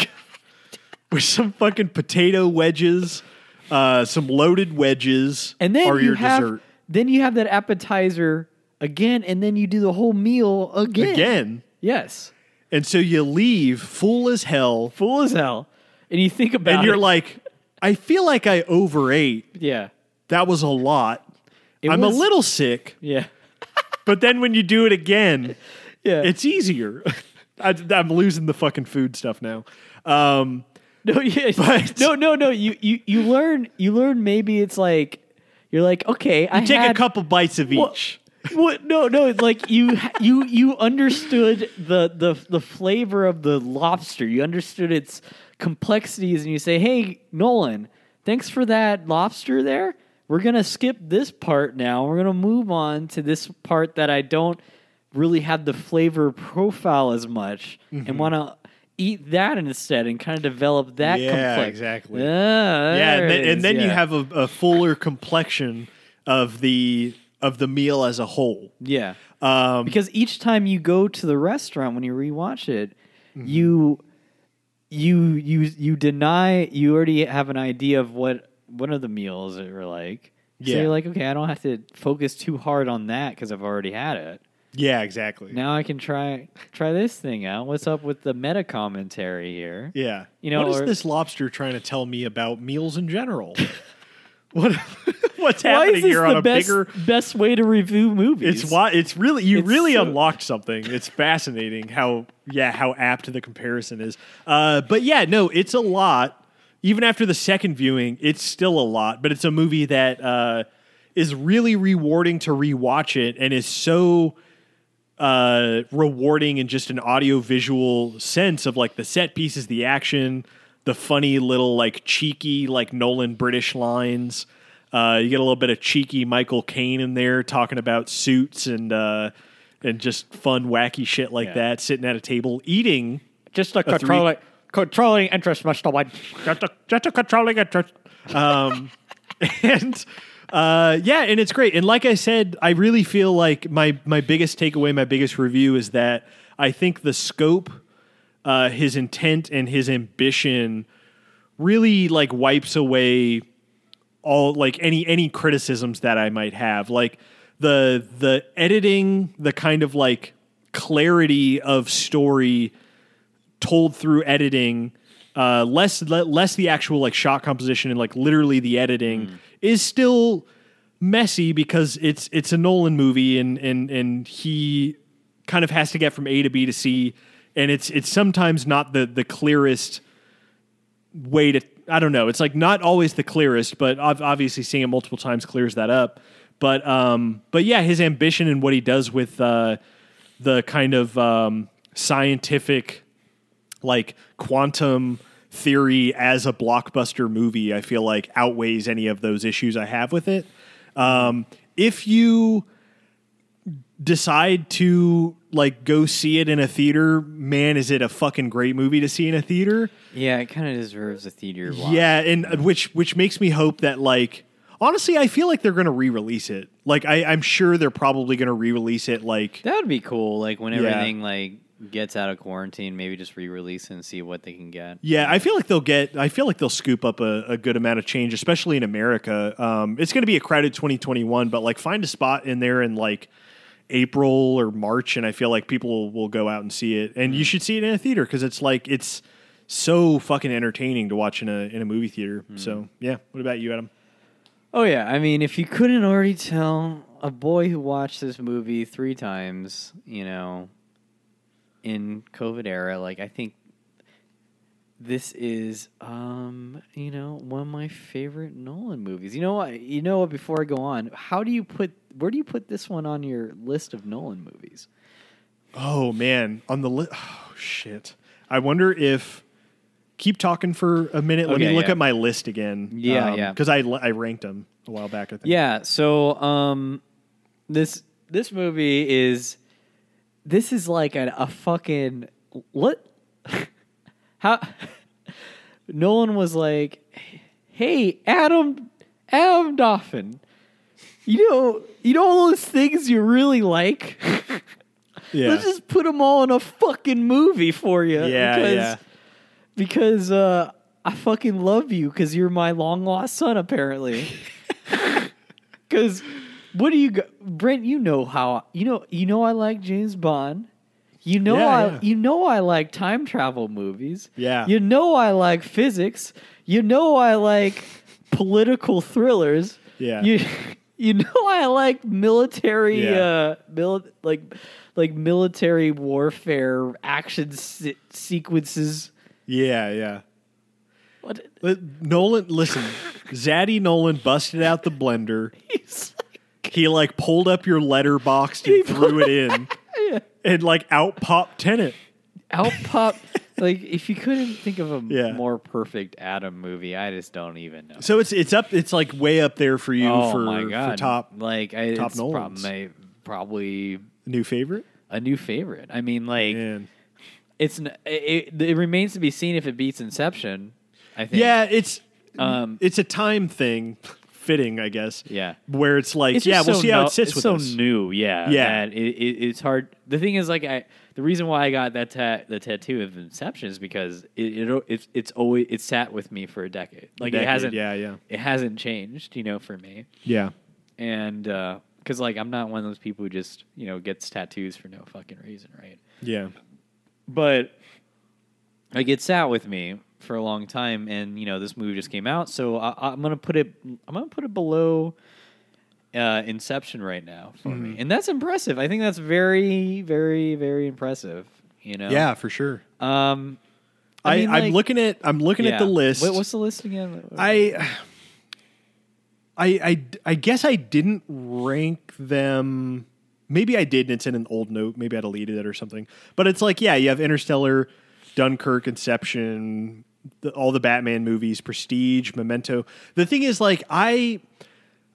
With some fucking potato wedges, uh, some loaded wedges, and then are you your have, dessert. Then you have that appetizer again, and then you do the whole meal again. Again. Yes. And so you leave full as hell. Full as hell. And you think about it. And you're it. like, I feel like I overate. Yeah. That was a lot. It I'm was, a little sick. Yeah. But then when you do it again, yeah, it's easier. I, I'm losing the fucking food stuff now. Um, No, yeah, but no, no, no. You, you, you learn. You learn. Maybe it's like you're like, okay, you I take had, a couple bites of well, each. What? No, no. It's like you, you, you understood the, the the flavor of the lobster. You understood its complexities, and you say, "Hey, Nolan, thanks for that lobster there. We're gonna skip this part now. We're gonna move on to this part that I don't really have the flavor profile as much, mm-hmm. and want to." Eat that instead and kind of develop that yeah, complexion. Exactly. Yeah, yeah and then, and then yeah. you have a, a fuller complexion of the of the meal as a whole. Yeah. Um, because each time you go to the restaurant when you rewatch it, mm-hmm. you you you you deny you already have an idea of what one of the meals are like. Yeah. So you're like, okay, I don't have to focus too hard on that because I've already had it. Yeah, exactly. Now I can try try this thing out. What's up with the meta commentary here? Yeah. You know, what is or, this lobster trying to tell me about meals in general? what what's why happening is this here on the a best, bigger best way to review movies? It's why it's really you it's really so, unlocked something. It's fascinating how yeah, how apt the comparison is. Uh, but yeah, no, it's a lot. Even after the second viewing, it's still a lot, but it's a movie that uh, is really rewarding to rewatch it and is so Uh, rewarding in just an audio-visual sense of like the set pieces, the action, the funny little like cheeky like Nolan British lines. Uh, you get a little bit of cheeky Michael Caine in there talking about suits and uh, and just fun wacky shit like yeah. that. Sitting at a table eating, just a, a controlling three- controlling interest, Mister White. Just a, just a controlling interest. Um, and. Uh, yeah, and it's great. And like I said, I really feel like my, my biggest takeaway, my biggest review is that I think the scope, uh, his intent and his ambition really like wipes away all like any, any criticisms that I might have. Like the, the editing, the kind of like clarity of story told through editing, Uh, less less the actual like shot composition and like literally the editing mm. is still messy because it's it's a Nolan movie and and and he kind of has to get from A to B to C, and it's it's sometimes not the the clearest way to I don't know it's like not always the clearest, but obviously seeing it multiple times clears that up. But um but yeah, his ambition and what he does with uh, the kind of um, scientific like quantum theory as a blockbuster movie, I feel like outweighs any of those issues I have with it. Um, if you decide to like go see it in a theater, man, is it a fucking great movie to see in a theater? Yeah, it kind of deserves a theater watch. Yeah, and which which makes me hope that like honestly, I feel like they're going to re-release it. Like I, I'm sure they're probably going to re-release it. Like that would be cool. Like when everything yeah. like. gets out of quarantine, maybe just re-release and see what they can get. Yeah, I feel like they'll get. I feel like they'll scoop up a, a good amount of change, especially in America. Um, it's going to be a crowded twenty twenty-one, but like find a spot in there in like April or March, and I feel like people will go out and see it. And mm. you should see it in a theater because it's like it's so fucking entertaining to watch in a in a movie theater. Mm. So yeah, what about you, Adam? Oh yeah, I mean, if you couldn't already tell, a boy who watched this movie three times, you know. In COVID era, like I think this is, um, you know, one of my favorite Nolan movies. You know what? You know what? Before I go on, how do you put? Where do you put this one on your list of Nolan movies? Oh man, on the list. Oh shit! I wonder if. Keep talking for a minute. Let okay, me look yeah. at my list again. Yeah, um, yeah. Because I I ranked them a while back. I think. Yeah. So um, this this movie is. This is like an, a fucking what? How? Nolan was like, "Hey, Adam, Adam Dauphin, you know, you know all those things you really like. yeah. Let's just put them all in a fucking movie for you. Yeah, because, yeah. Because uh, I fucking love you because you're my long lost son, apparently. Because." What do you, go- Brent? You know how you know you know I like James Bond. You know yeah, I yeah. you know I like time travel movies. Yeah. You know I like physics. You know I like political thrillers. Yeah. You you know I like military yeah. uh mil- like like military warfare action se- sequences. Yeah, yeah. What? Nolan, listen, Zaddy Nolan busted out the blender. He's like, he like pulled up your Letterboxd and threw it in, yeah. and like out popped Tenet. Out popped. Like, if you couldn't think of a yeah. more perfect Adam movie, I just don't even know. So it's it's up. It's like way up there for you. Oh, for, my God. for top. Like I, top it's Nolans. Probably, probably a new favorite. A new favorite. I mean, like Man. it's it, it, it remains to be seen if it beats Inception. I think. Yeah, it's um, it's a time thing, fitting, I guess. Yeah, where it's like, it's yeah, we'll so see how no, it sits it's with so us. It's so new, yeah. Yeah, it, it, it's hard. The thing is, like, I the reason why I got that ta- the tattoo of Inception is because it, it it's it's always it sat with me for a decade. Like a decade, it hasn't, yeah, yeah. It hasn't changed, you know, for me. Yeah, and because uh, like I'm not one of those people who just you know gets tattoos for no fucking reason, right? Yeah, but like it sat with me for a long time, and you know this movie just came out, so I, I'm gonna put it. I'm gonna put it below uh, Inception right now for mm-hmm. me, and that's impressive. I think that's very, very, very impressive. You know, yeah, for sure. Um, I, I mean, I'm like, looking at. I'm looking yeah. at the list. Wait, what's the list again? I, I, I, I guess I didn't rank them. Maybe I did, and it's in an old note. Maybe I deleted it or something. But it's like, yeah, you have Interstellar, Dunkirk, Inception. The, all the Batman movies, Prestige, Memento. The thing is, like, I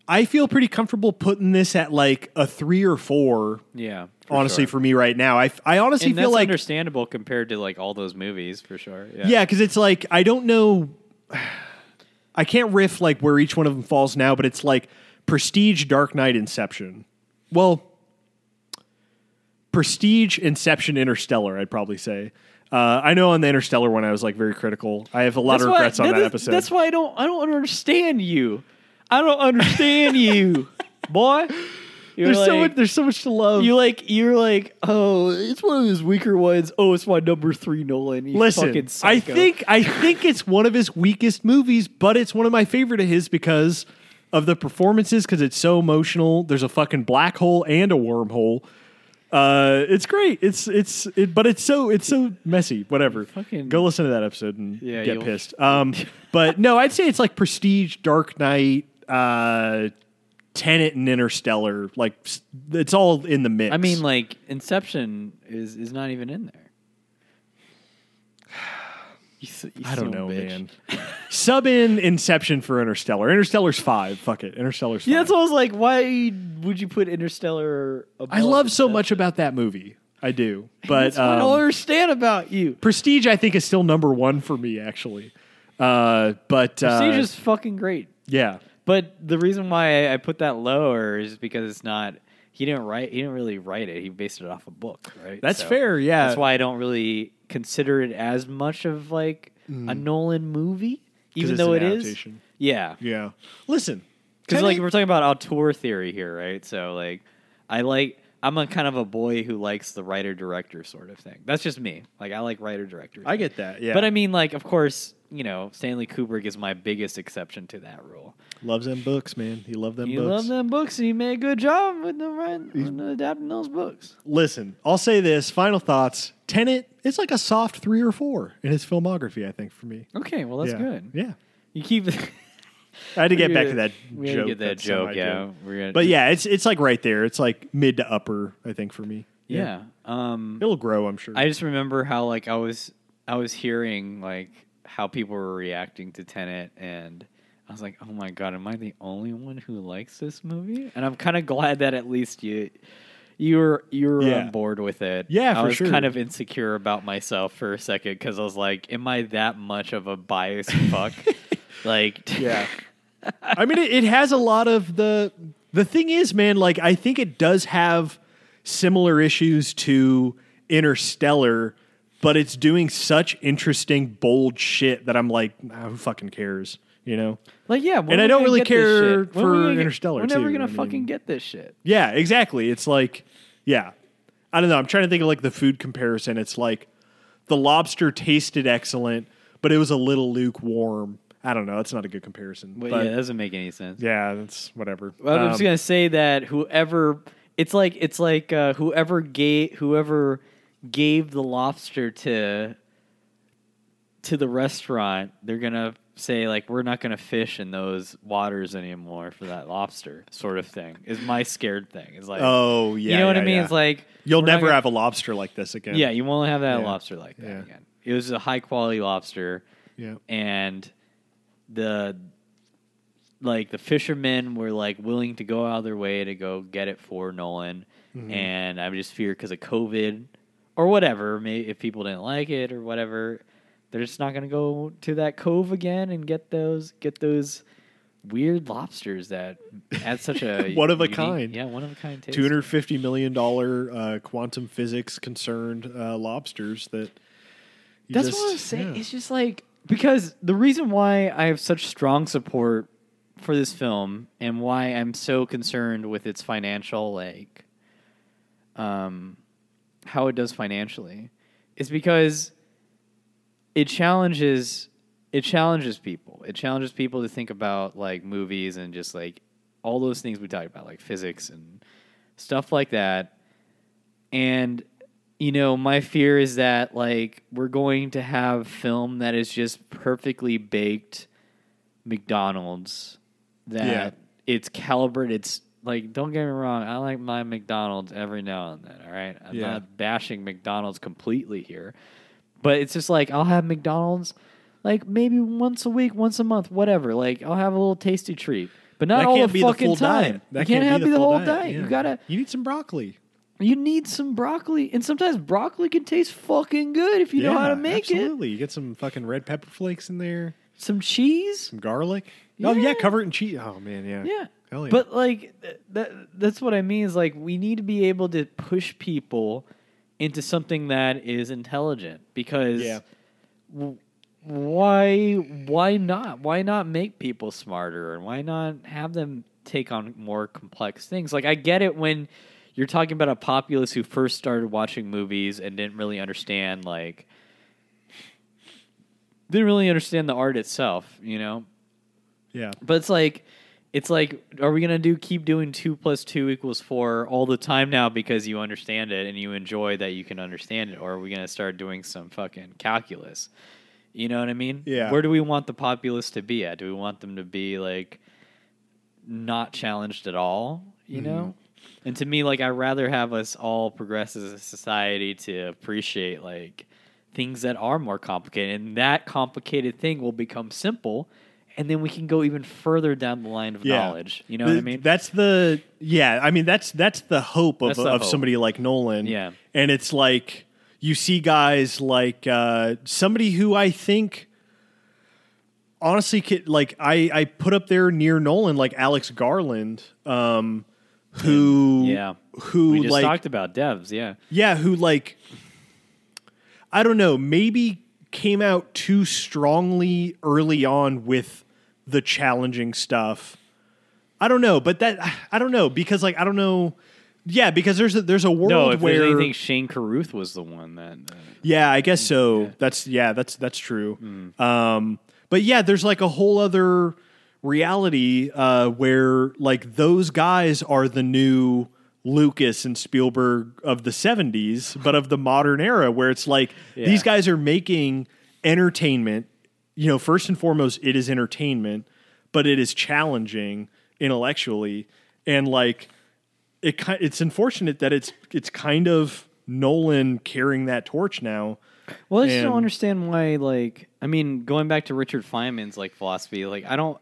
I feel pretty comfortable putting this at, like, a three or four. Yeah. For honestly, sure. for me right now. I, I honestly and feel that's like... understandable compared to, like, all those movies, for sure. Yeah, because yeah, it's like, I don't know... I can't riff, like, where each one of them falls now, but it's, like, Prestige, Dark Knight, Inception. Well, Prestige, Inception, Interstellar, I'd probably say. Uh, I know on the Interstellar one, I was like very critical. I have a lot that's of regrets why, on that, that is, episode. That's why I don't. I don't understand you. I don't understand you, boy. You're there's like, so much. There's so much to love. You like. You're like. Oh, it's one of his weaker ones. Oh, it's my number three Nolan. You Listen, fucking psycho. I think. I think it's one of his weakest movies, but it's one of my favorite of his because of the performances. Because it's so emotional. There's a fucking black hole and a wormhole. Uh, it's great. It's it's it, but it's so it's so messy. Whatever. Fucking go listen to that episode and yeah, get pissed. Um, but no, I'd say it's like Prestige, Dark Knight, uh, Tenet, and Interstellar. Like it's all in the mix. I mean, like Inception is is not even in there. You so, you I don't know, bitch. man. Sub in Inception for Interstellar. Interstellar's five. Fuck it. Interstellar's five. Yeah, that's what I was like. Why would you put Interstellar above I love Inception? So much about that movie. I do. But that's um, what I don't understand about you. Prestige, I think, is still number one for me, actually. Uh, but Prestige uh, is fucking great. Yeah. But the reason why I put that lower is because it's not... He didn't write. He didn't really write it. He based it off a book, right? That's so, fair. Yeah. That's why I don't really consider it as much of like mm. a Nolan movie, even though it adaptation. Is. Yeah. Yeah. Listen, because like we're talking about auteur theory here, right? So like, I like. I'm a kind of a boy who likes the writer director sort of thing. That's just me. Like I like writer director. I get that. Yeah. But I mean, like, of course, you know, Stanley Kubrick is my biggest exception to that rule. Loves them books, man. He loved them he books. He loved them books, and he made a good job with them writing, adapting those books. Listen, I'll say this. Final thoughts. Tenet, it's like a soft three or four in his filmography, I think, for me. Okay, well, that's yeah. good. Yeah. You keep... I had to get back to that we joke. We had to get that joke, yeah. We're but yeah, it's it's like right there. It's like mid to upper, I think, for me. Yeah. yeah. Um, It'll grow, I'm sure. I just remember how, like, I was I was hearing, like, how people were reacting to Tenet, and... I was like, oh my God, am I the only one who likes this movie? And I'm kind of glad that at least you you were, you were yeah. on board with it. Yeah, for I was sure. kind of insecure about myself for a second because I was like, am I that much of a biased fuck? Like, yeah. I mean, it, it has a lot of the... The thing is, man, like, I think it does have similar issues to Interstellar, but it's doing such interesting, bold shit that I'm like, nah, who fucking cares? You know, like yeah, and I don't really care for Interstellar. We're never gonna fucking get this shit. Yeah, exactly. It's like, yeah, I don't know. I'm trying to think of like the food comparison. It's like the lobster tasted excellent, but it was a little lukewarm. I don't know. That's not a good comparison. Well, but yeah, that doesn't make any sense. Yeah, that's whatever. Well, I'm um, just gonna say that whoever, it's like it's like uh, whoever gave whoever gave the lobster to. to the restaurant, they're going to say, like, we're not going to fish in those waters anymore for that lobster sort of thing is my scared thing. It's like, oh, yeah. You know yeah, what I mean? Yeah. It's like, you'll never gonna... have a lobster like this again. Yeah, you won't have that yeah. lobster like that yeah. again. It was a high quality lobster. Yeah. And the, like, the fishermen were, like, willing to go out of their way to go get it for Nolan. Mm-hmm. And I just fear because of COVID or whatever, maybe if people didn't like it or whatever, they're just not going to go to that cove again and get those get those weird lobsters that add such a one of unique, a kind, yeah, one of a kind taste. Two hundred fifty million dollar uh, quantum physics concerned uh, lobsters that. You That's just, what I was saying. Yeah. It's just like because the reason why I have such strong support for this film and why I'm so concerned with its financial, like, um, how it does financially, is because. It challenges, it challenges people. It challenges people to think about, like, movies and just, like, all those things we talked about, like physics and stuff like that. And, you know, my fear is that, like, we're going to have film that is just perfectly baked McDonald's. That yeah. it's calibrated. It's like, don't get me wrong. I like my McDonald's every now and then. All right, I'm yeah. not bashing McDonald's completely here. But it's just like, I'll have McDonald's, like, maybe once a week, once a month, whatever. Like, I'll have a little tasty treat. But not all the fucking time. That can't have be the whole diet. You gotta. You need some broccoli. You need some broccoli. And sometimes broccoli can taste fucking good if you know how to make it. Absolutely. You get some fucking red pepper flakes in there. Some cheese. Some garlic. Yeah. Oh, yeah, cover it in cheese. Oh, man, yeah. Yeah. Hell yeah. But, like, that that's what I mean is, like, we need to be able to push people into something that is intelligent because yeah. w- why why not? Why not make people smarter and why not have them take on more complex things? Like, I get it when you're talking about a populace who first started watching movies and didn't really understand, like, didn't really understand the art itself, you know? Yeah. But it's like, it's like, are we gonna do keep doing two plus two equals four all the time now because you understand it and you enjoy that you can understand it, or are we gonna start doing some fucking calculus? You know what I mean? Yeah. Where do we want the populace to be at? Do we want them to be, like, not challenged at all? You mm-hmm. know? And to me, like, I'd rather have us all progress as a society to appreciate, like, things that are more complicated, and that complicated thing will become simple. And then we can go even further down the line of yeah. knowledge. You know the, what I mean? That's the, yeah. I mean, that's, that's the hope of, the of hope. somebody like Nolan. Yeah. And it's like, you see guys like, uh, somebody who I think honestly could, like, I, I put up there near Nolan, like Alex Garland, um, who, yeah. who we just like talked about Devs. Yeah. Yeah. Who, like, I don't know, maybe came out too strongly early on with the challenging stuff. I don't know, but that I don't know because like I don't know, yeah. Because there's a, there's a world no, if where there's anything, Shane Carruth was the one that. Uh, yeah, I guess so. Yeah. That's yeah, that's that's true. Mm. Um, but yeah, there's like a whole other reality uh, where like those guys are the new Lucas and Spielberg of the seventies, but of the modern era, where it's like yeah. these guys are making entertainment. You know, first and foremost, it is entertainment, but it is challenging intellectually, and like it, it's unfortunate that it's it's kind of Nolan carrying that torch now. Well, I just and, don't understand why. Like, I mean, going back to Richard Feynman's like philosophy, like I don't,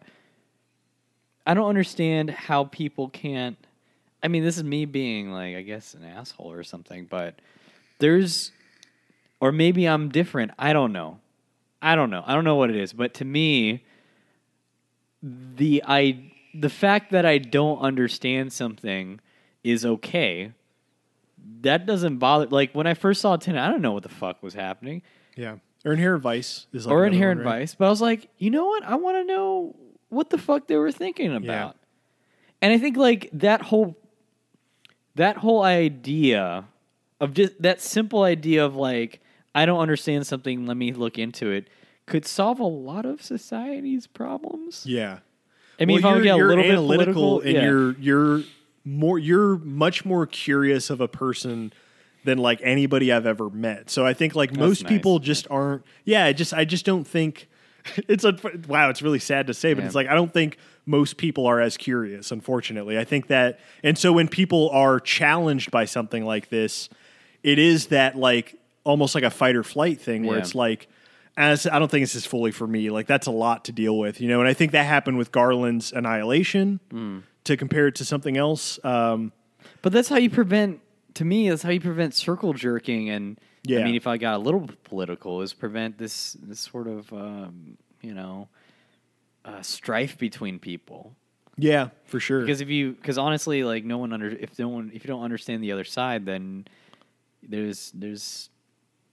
I don't understand how people can't. I mean, this is me being like, I guess, an asshole or something, but there's, or maybe I'm different. I don't know. I don't know. I don't know what it is. But to me, the I the fact that I don't understand something is okay. That doesn't bother. Like when I first saw Tenet, I don't know what the fuck was happening. Yeah. Or Inherent Vice is like or Inherent one, right? Vice. But I was like, you know what? I want to know what the fuck they were thinking about. Yeah. And I think like that whole. That whole idea of just that simple idea of like, I don't understand something, let me look into it, could solve a lot of society's problems. Yeah. I mean, well, if I get a little bit analytical and yeah. you're, you're more, you're much more curious of a person than like anybody I've ever met. So I think like That's most nice. people just aren't. Yeah, I just I just don't think it's a wow. It's really sad to say, but yeah. it's like I don't think most people are as curious. Unfortunately, I think that, and so when people are challenged by something like this, it is that like almost like a fight or flight thing where yeah. it's like, as I don't think this is fully for me. Like that's a lot to deal with, you know. And I think that happened with Garland's Annihilation. Mm. To compare it to something else, um, but that's how you prevent. To me, that's how you prevent circle jerking, and yeah. I mean, if I got a little political, is prevent this this sort of um, you know uh, strife between people. Yeah, for sure. Because if you, because honestly, like no one under, if no one, if you don't understand the other side, then there's there's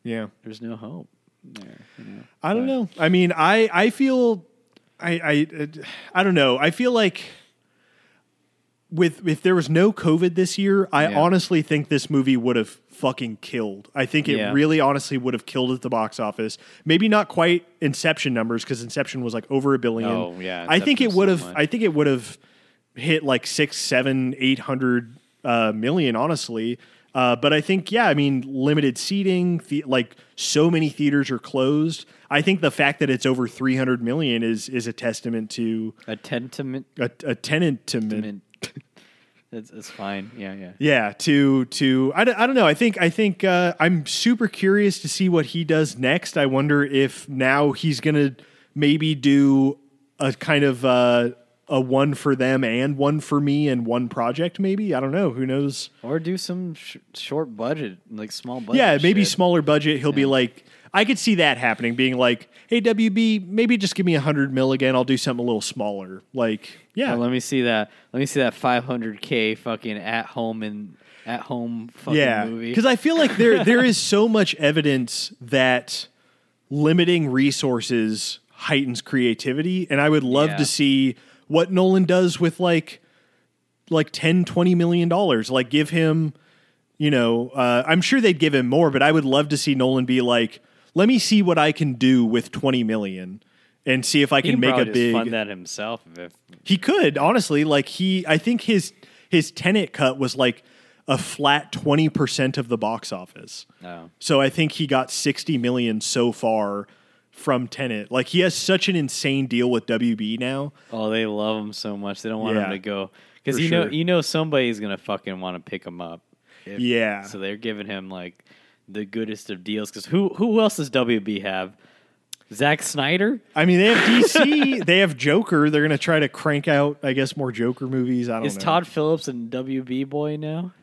yeah, there's no hope there. You know? I don't but, know. I mean, I I feel I I I don't know. I feel like. With if there was no COVID this year, I yeah. honestly think this movie would have fucking killed. I think it yeah. really honestly would have killed at the box office. Maybe not quite Inception numbers because Inception was like over a billion. Oh yeah, I think it would have. So I think it would have hit like six, seven, eight hundred uh, million. Honestly, uh, but I think yeah, I mean limited seating, the, like so many theaters are closed. I think the fact that it's over three hundred million is is a testament to a tentament a, a tenant to. Min- It's, it's fine. Yeah, yeah. Yeah, to, to I, don't, I don't know. I think, I think uh, I'm super curious to see what he does next. I wonder if now he's going to maybe do a kind of uh, a one for them and one for me and one project maybe. I don't know. Who knows? Or do some sh- short budget, like small budget. Yeah, maybe shit. Smaller budget. He'll yeah. be like, I could see that happening, being like, hey, W B, maybe just give me one hundred mil again. I'll do something a little smaller. Like... Yeah, well, let me see that. Let me see that five hundred K fucking at home and at home fucking yeah. movie. Because I feel like there there is so much evidence that limiting resources heightens creativity, and I would love yeah. to see what Nolan does with like like ten, twenty million dollars. Like give him, you know, uh, I'm sure they'd give him more, but I would love to see Nolan be like, let me see what I can do with twenty million. And see if I can, can make a just big. Fund that himself. If... He could honestly, like he. I think his his Tenet cut was like a flat twenty percent of the box office. Oh. So I think he got sixty million so far from Tenet. Like he has such an insane deal with W B now. Oh, they love him so much. They don't want yeah, him to go because you sure. know you know somebody's gonna fucking want to pick him up. If, yeah. So they're giving him like the goodest of deals because who who else does W B have? Zack Snyder? I mean, they have D C. They have Joker. They're going to try to crank out, I guess, more Joker movies. I don't Is know. Is Todd Phillips a W B boy now?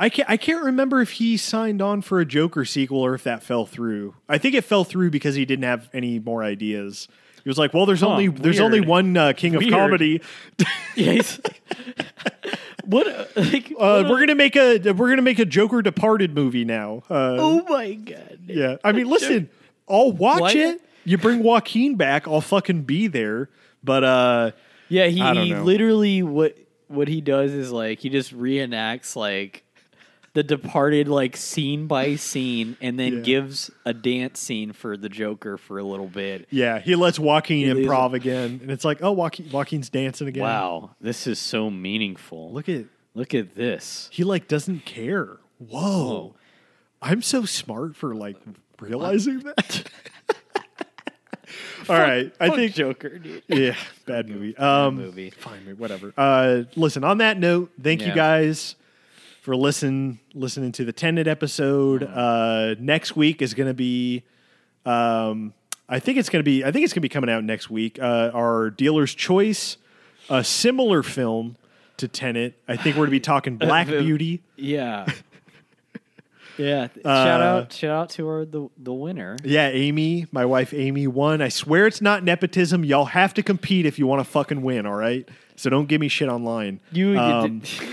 I can't, I can't remember if he signed on for a Joker sequel or if that fell through. I think it fell through because he didn't have any more ideas. He was like, well, there's huh, only weird. there's only one uh, King weird. of Comedy. Yes. What, like, what uh, we're gonna make a we're gonna make a Joker Departed movie now. Uh, oh my god. Yeah. I mean, listen, I'll watch what? it. You bring Joaquin back, I'll fucking be there. But uh, yeah, he, I don't know. he literally what what he does is like he just reenacts like the Departed like scene by scene, and then yeah. gives a dance scene for the Joker for a little bit. Yeah, he lets Joaquin he improv leaves. again, and it's like, oh, Joaquin, Joaquin's dancing again. Wow, this is so meaningful. Look at look at this. He like doesn't care. Whoa, Whoa. I'm so smart for like realizing what? that. All fuck, right, fuck I think Joker, dude. Yeah, bad movie. Um, bad movie, fine movie, whatever. Uh, listen. On that note, thank yeah. you guys for listen listening to the Tenet episode. Uh, next week is going to be, um, I think it's going to be, I think it's going to be coming out next week. Uh, our dealer's choice, a similar film to Tenet. I think we're going to be talking Black uh, the, Beauty. Yeah. Yeah, uh, shout out shout out to her, the, the winner. Yeah, Amy, my wife Amy won. I swear it's not nepotism. Y'all have to compete if you want to fucking win, all right? So don't give me shit online. You, um, you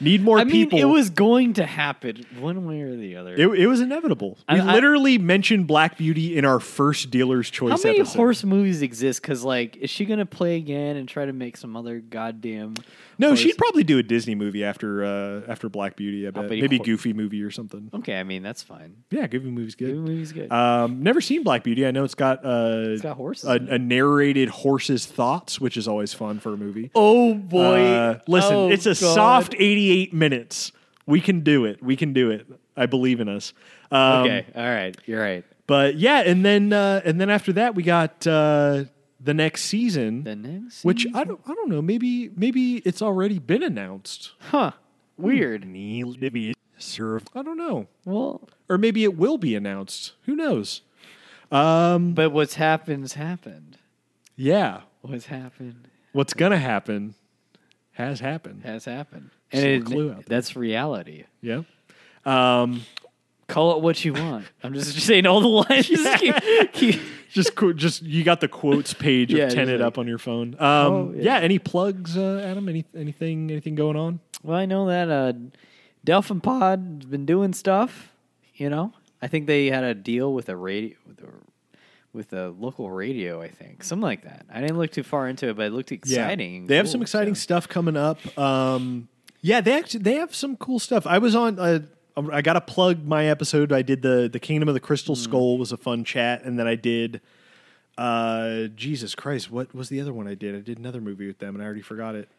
need more I people. I mean, it was going to happen one way or the other. It, it was inevitable. We I, literally I, mentioned Black Beauty in our first Dealer's Choice episode. How many episode. horse movies exist? Because, like, is she going to play again and try to make some other goddamn... No, place. She'd probably do a Disney movie after uh, after Black Beauty, I bet. Maybe horse. Goofy movie or something. Okay, I mean, that's fine. Yeah, Goofy movie's good. Goofy movie's good. Um, never seen Black Beauty. I know it's got, uh, it's got horses, a, a narrated horse's thoughts, which is always fun for a movie. Oh, boy. Uh, listen, oh, it's a God. soft eighty-eight minutes. We can do it. We can do it. I believe in us. Um, okay. All right. You're right. But yeah, and then uh, and then after that we got uh, the next season. The next season? Which I don't I don't know, maybe maybe it's already been announced. Huh. Weird. Ooh. I don't know. Well, or maybe it will be announced. Who knows? Um, but what's happened's happened. Yeah. What's happened? What's gonna happen has happened. Has happened. And it, clue out that's reality. Yeah. Um, Call it what you want. I'm just, just saying all the lines. Yeah. Keep, keep. Just, just you got the quotes page yeah, of Tenet like, up on your phone. Um, oh, yeah. yeah, any plugs, uh, Adam? Any, anything, anything going on? Well, I know that uh, Delphin Pod has been doing stuff. You know, I think they had a deal with a radio, with a, with a local radio. I think something like that. I didn't look too far into it, but it looked exciting. Yeah. They cool, have some exciting so. stuff coming up. Um, yeah, they actually they have some cool stuff. I was on. Uh, I got to plug my episode. I did the the Kingdom of the Crystal mm. Skull was a fun chat, and then I did uh, Jesus Christ. What was the other one I did? I did another movie with them, and I already forgot it.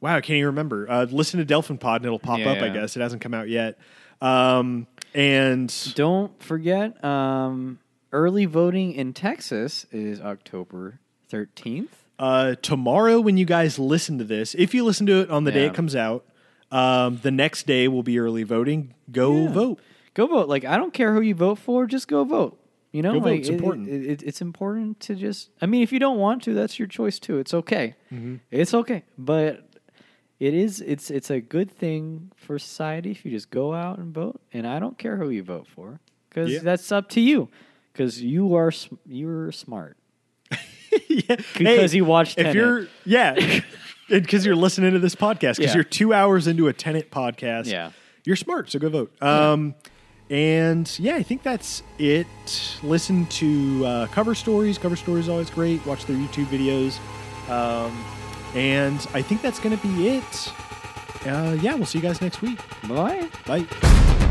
Wow, I can't even remember. Uh, listen to Delphin Pod, and it'll pop yeah, up. Yeah. I guess it hasn't come out yet. Um, and don't forget, um, early voting in Texas is October thirteenth. Uh, tomorrow, when you guys listen to this, if you listen to it on the yeah. day it comes out. Um, the next day will be early voting. Go yeah. vote. Go vote. Like, I don't care who you vote for, just go vote. You know, go like, vote. It's it, important. It, it, it's important to just, I mean, if you don't want to, that's your choice too. It's okay. Mm-hmm. It's okay. But it is, it's, it's a good thing for society if you just go out and vote. And I don't care who you vote for because yeah. that's up to you because you are, you're smart. yeah. Because hey, you watched Tenet. If you're, yeah. Because you're listening to this podcast, because yeah. you're two hours into a Tenet podcast. Yeah. You're smart, so go vote. Um, yeah. And yeah, I think that's it. Listen to uh, Cover Stories. Cover Stories is always great. Watch their YouTube videos. Um, and I think that's going to be it. Uh, yeah, we'll see you guys next week. Bye. Bye.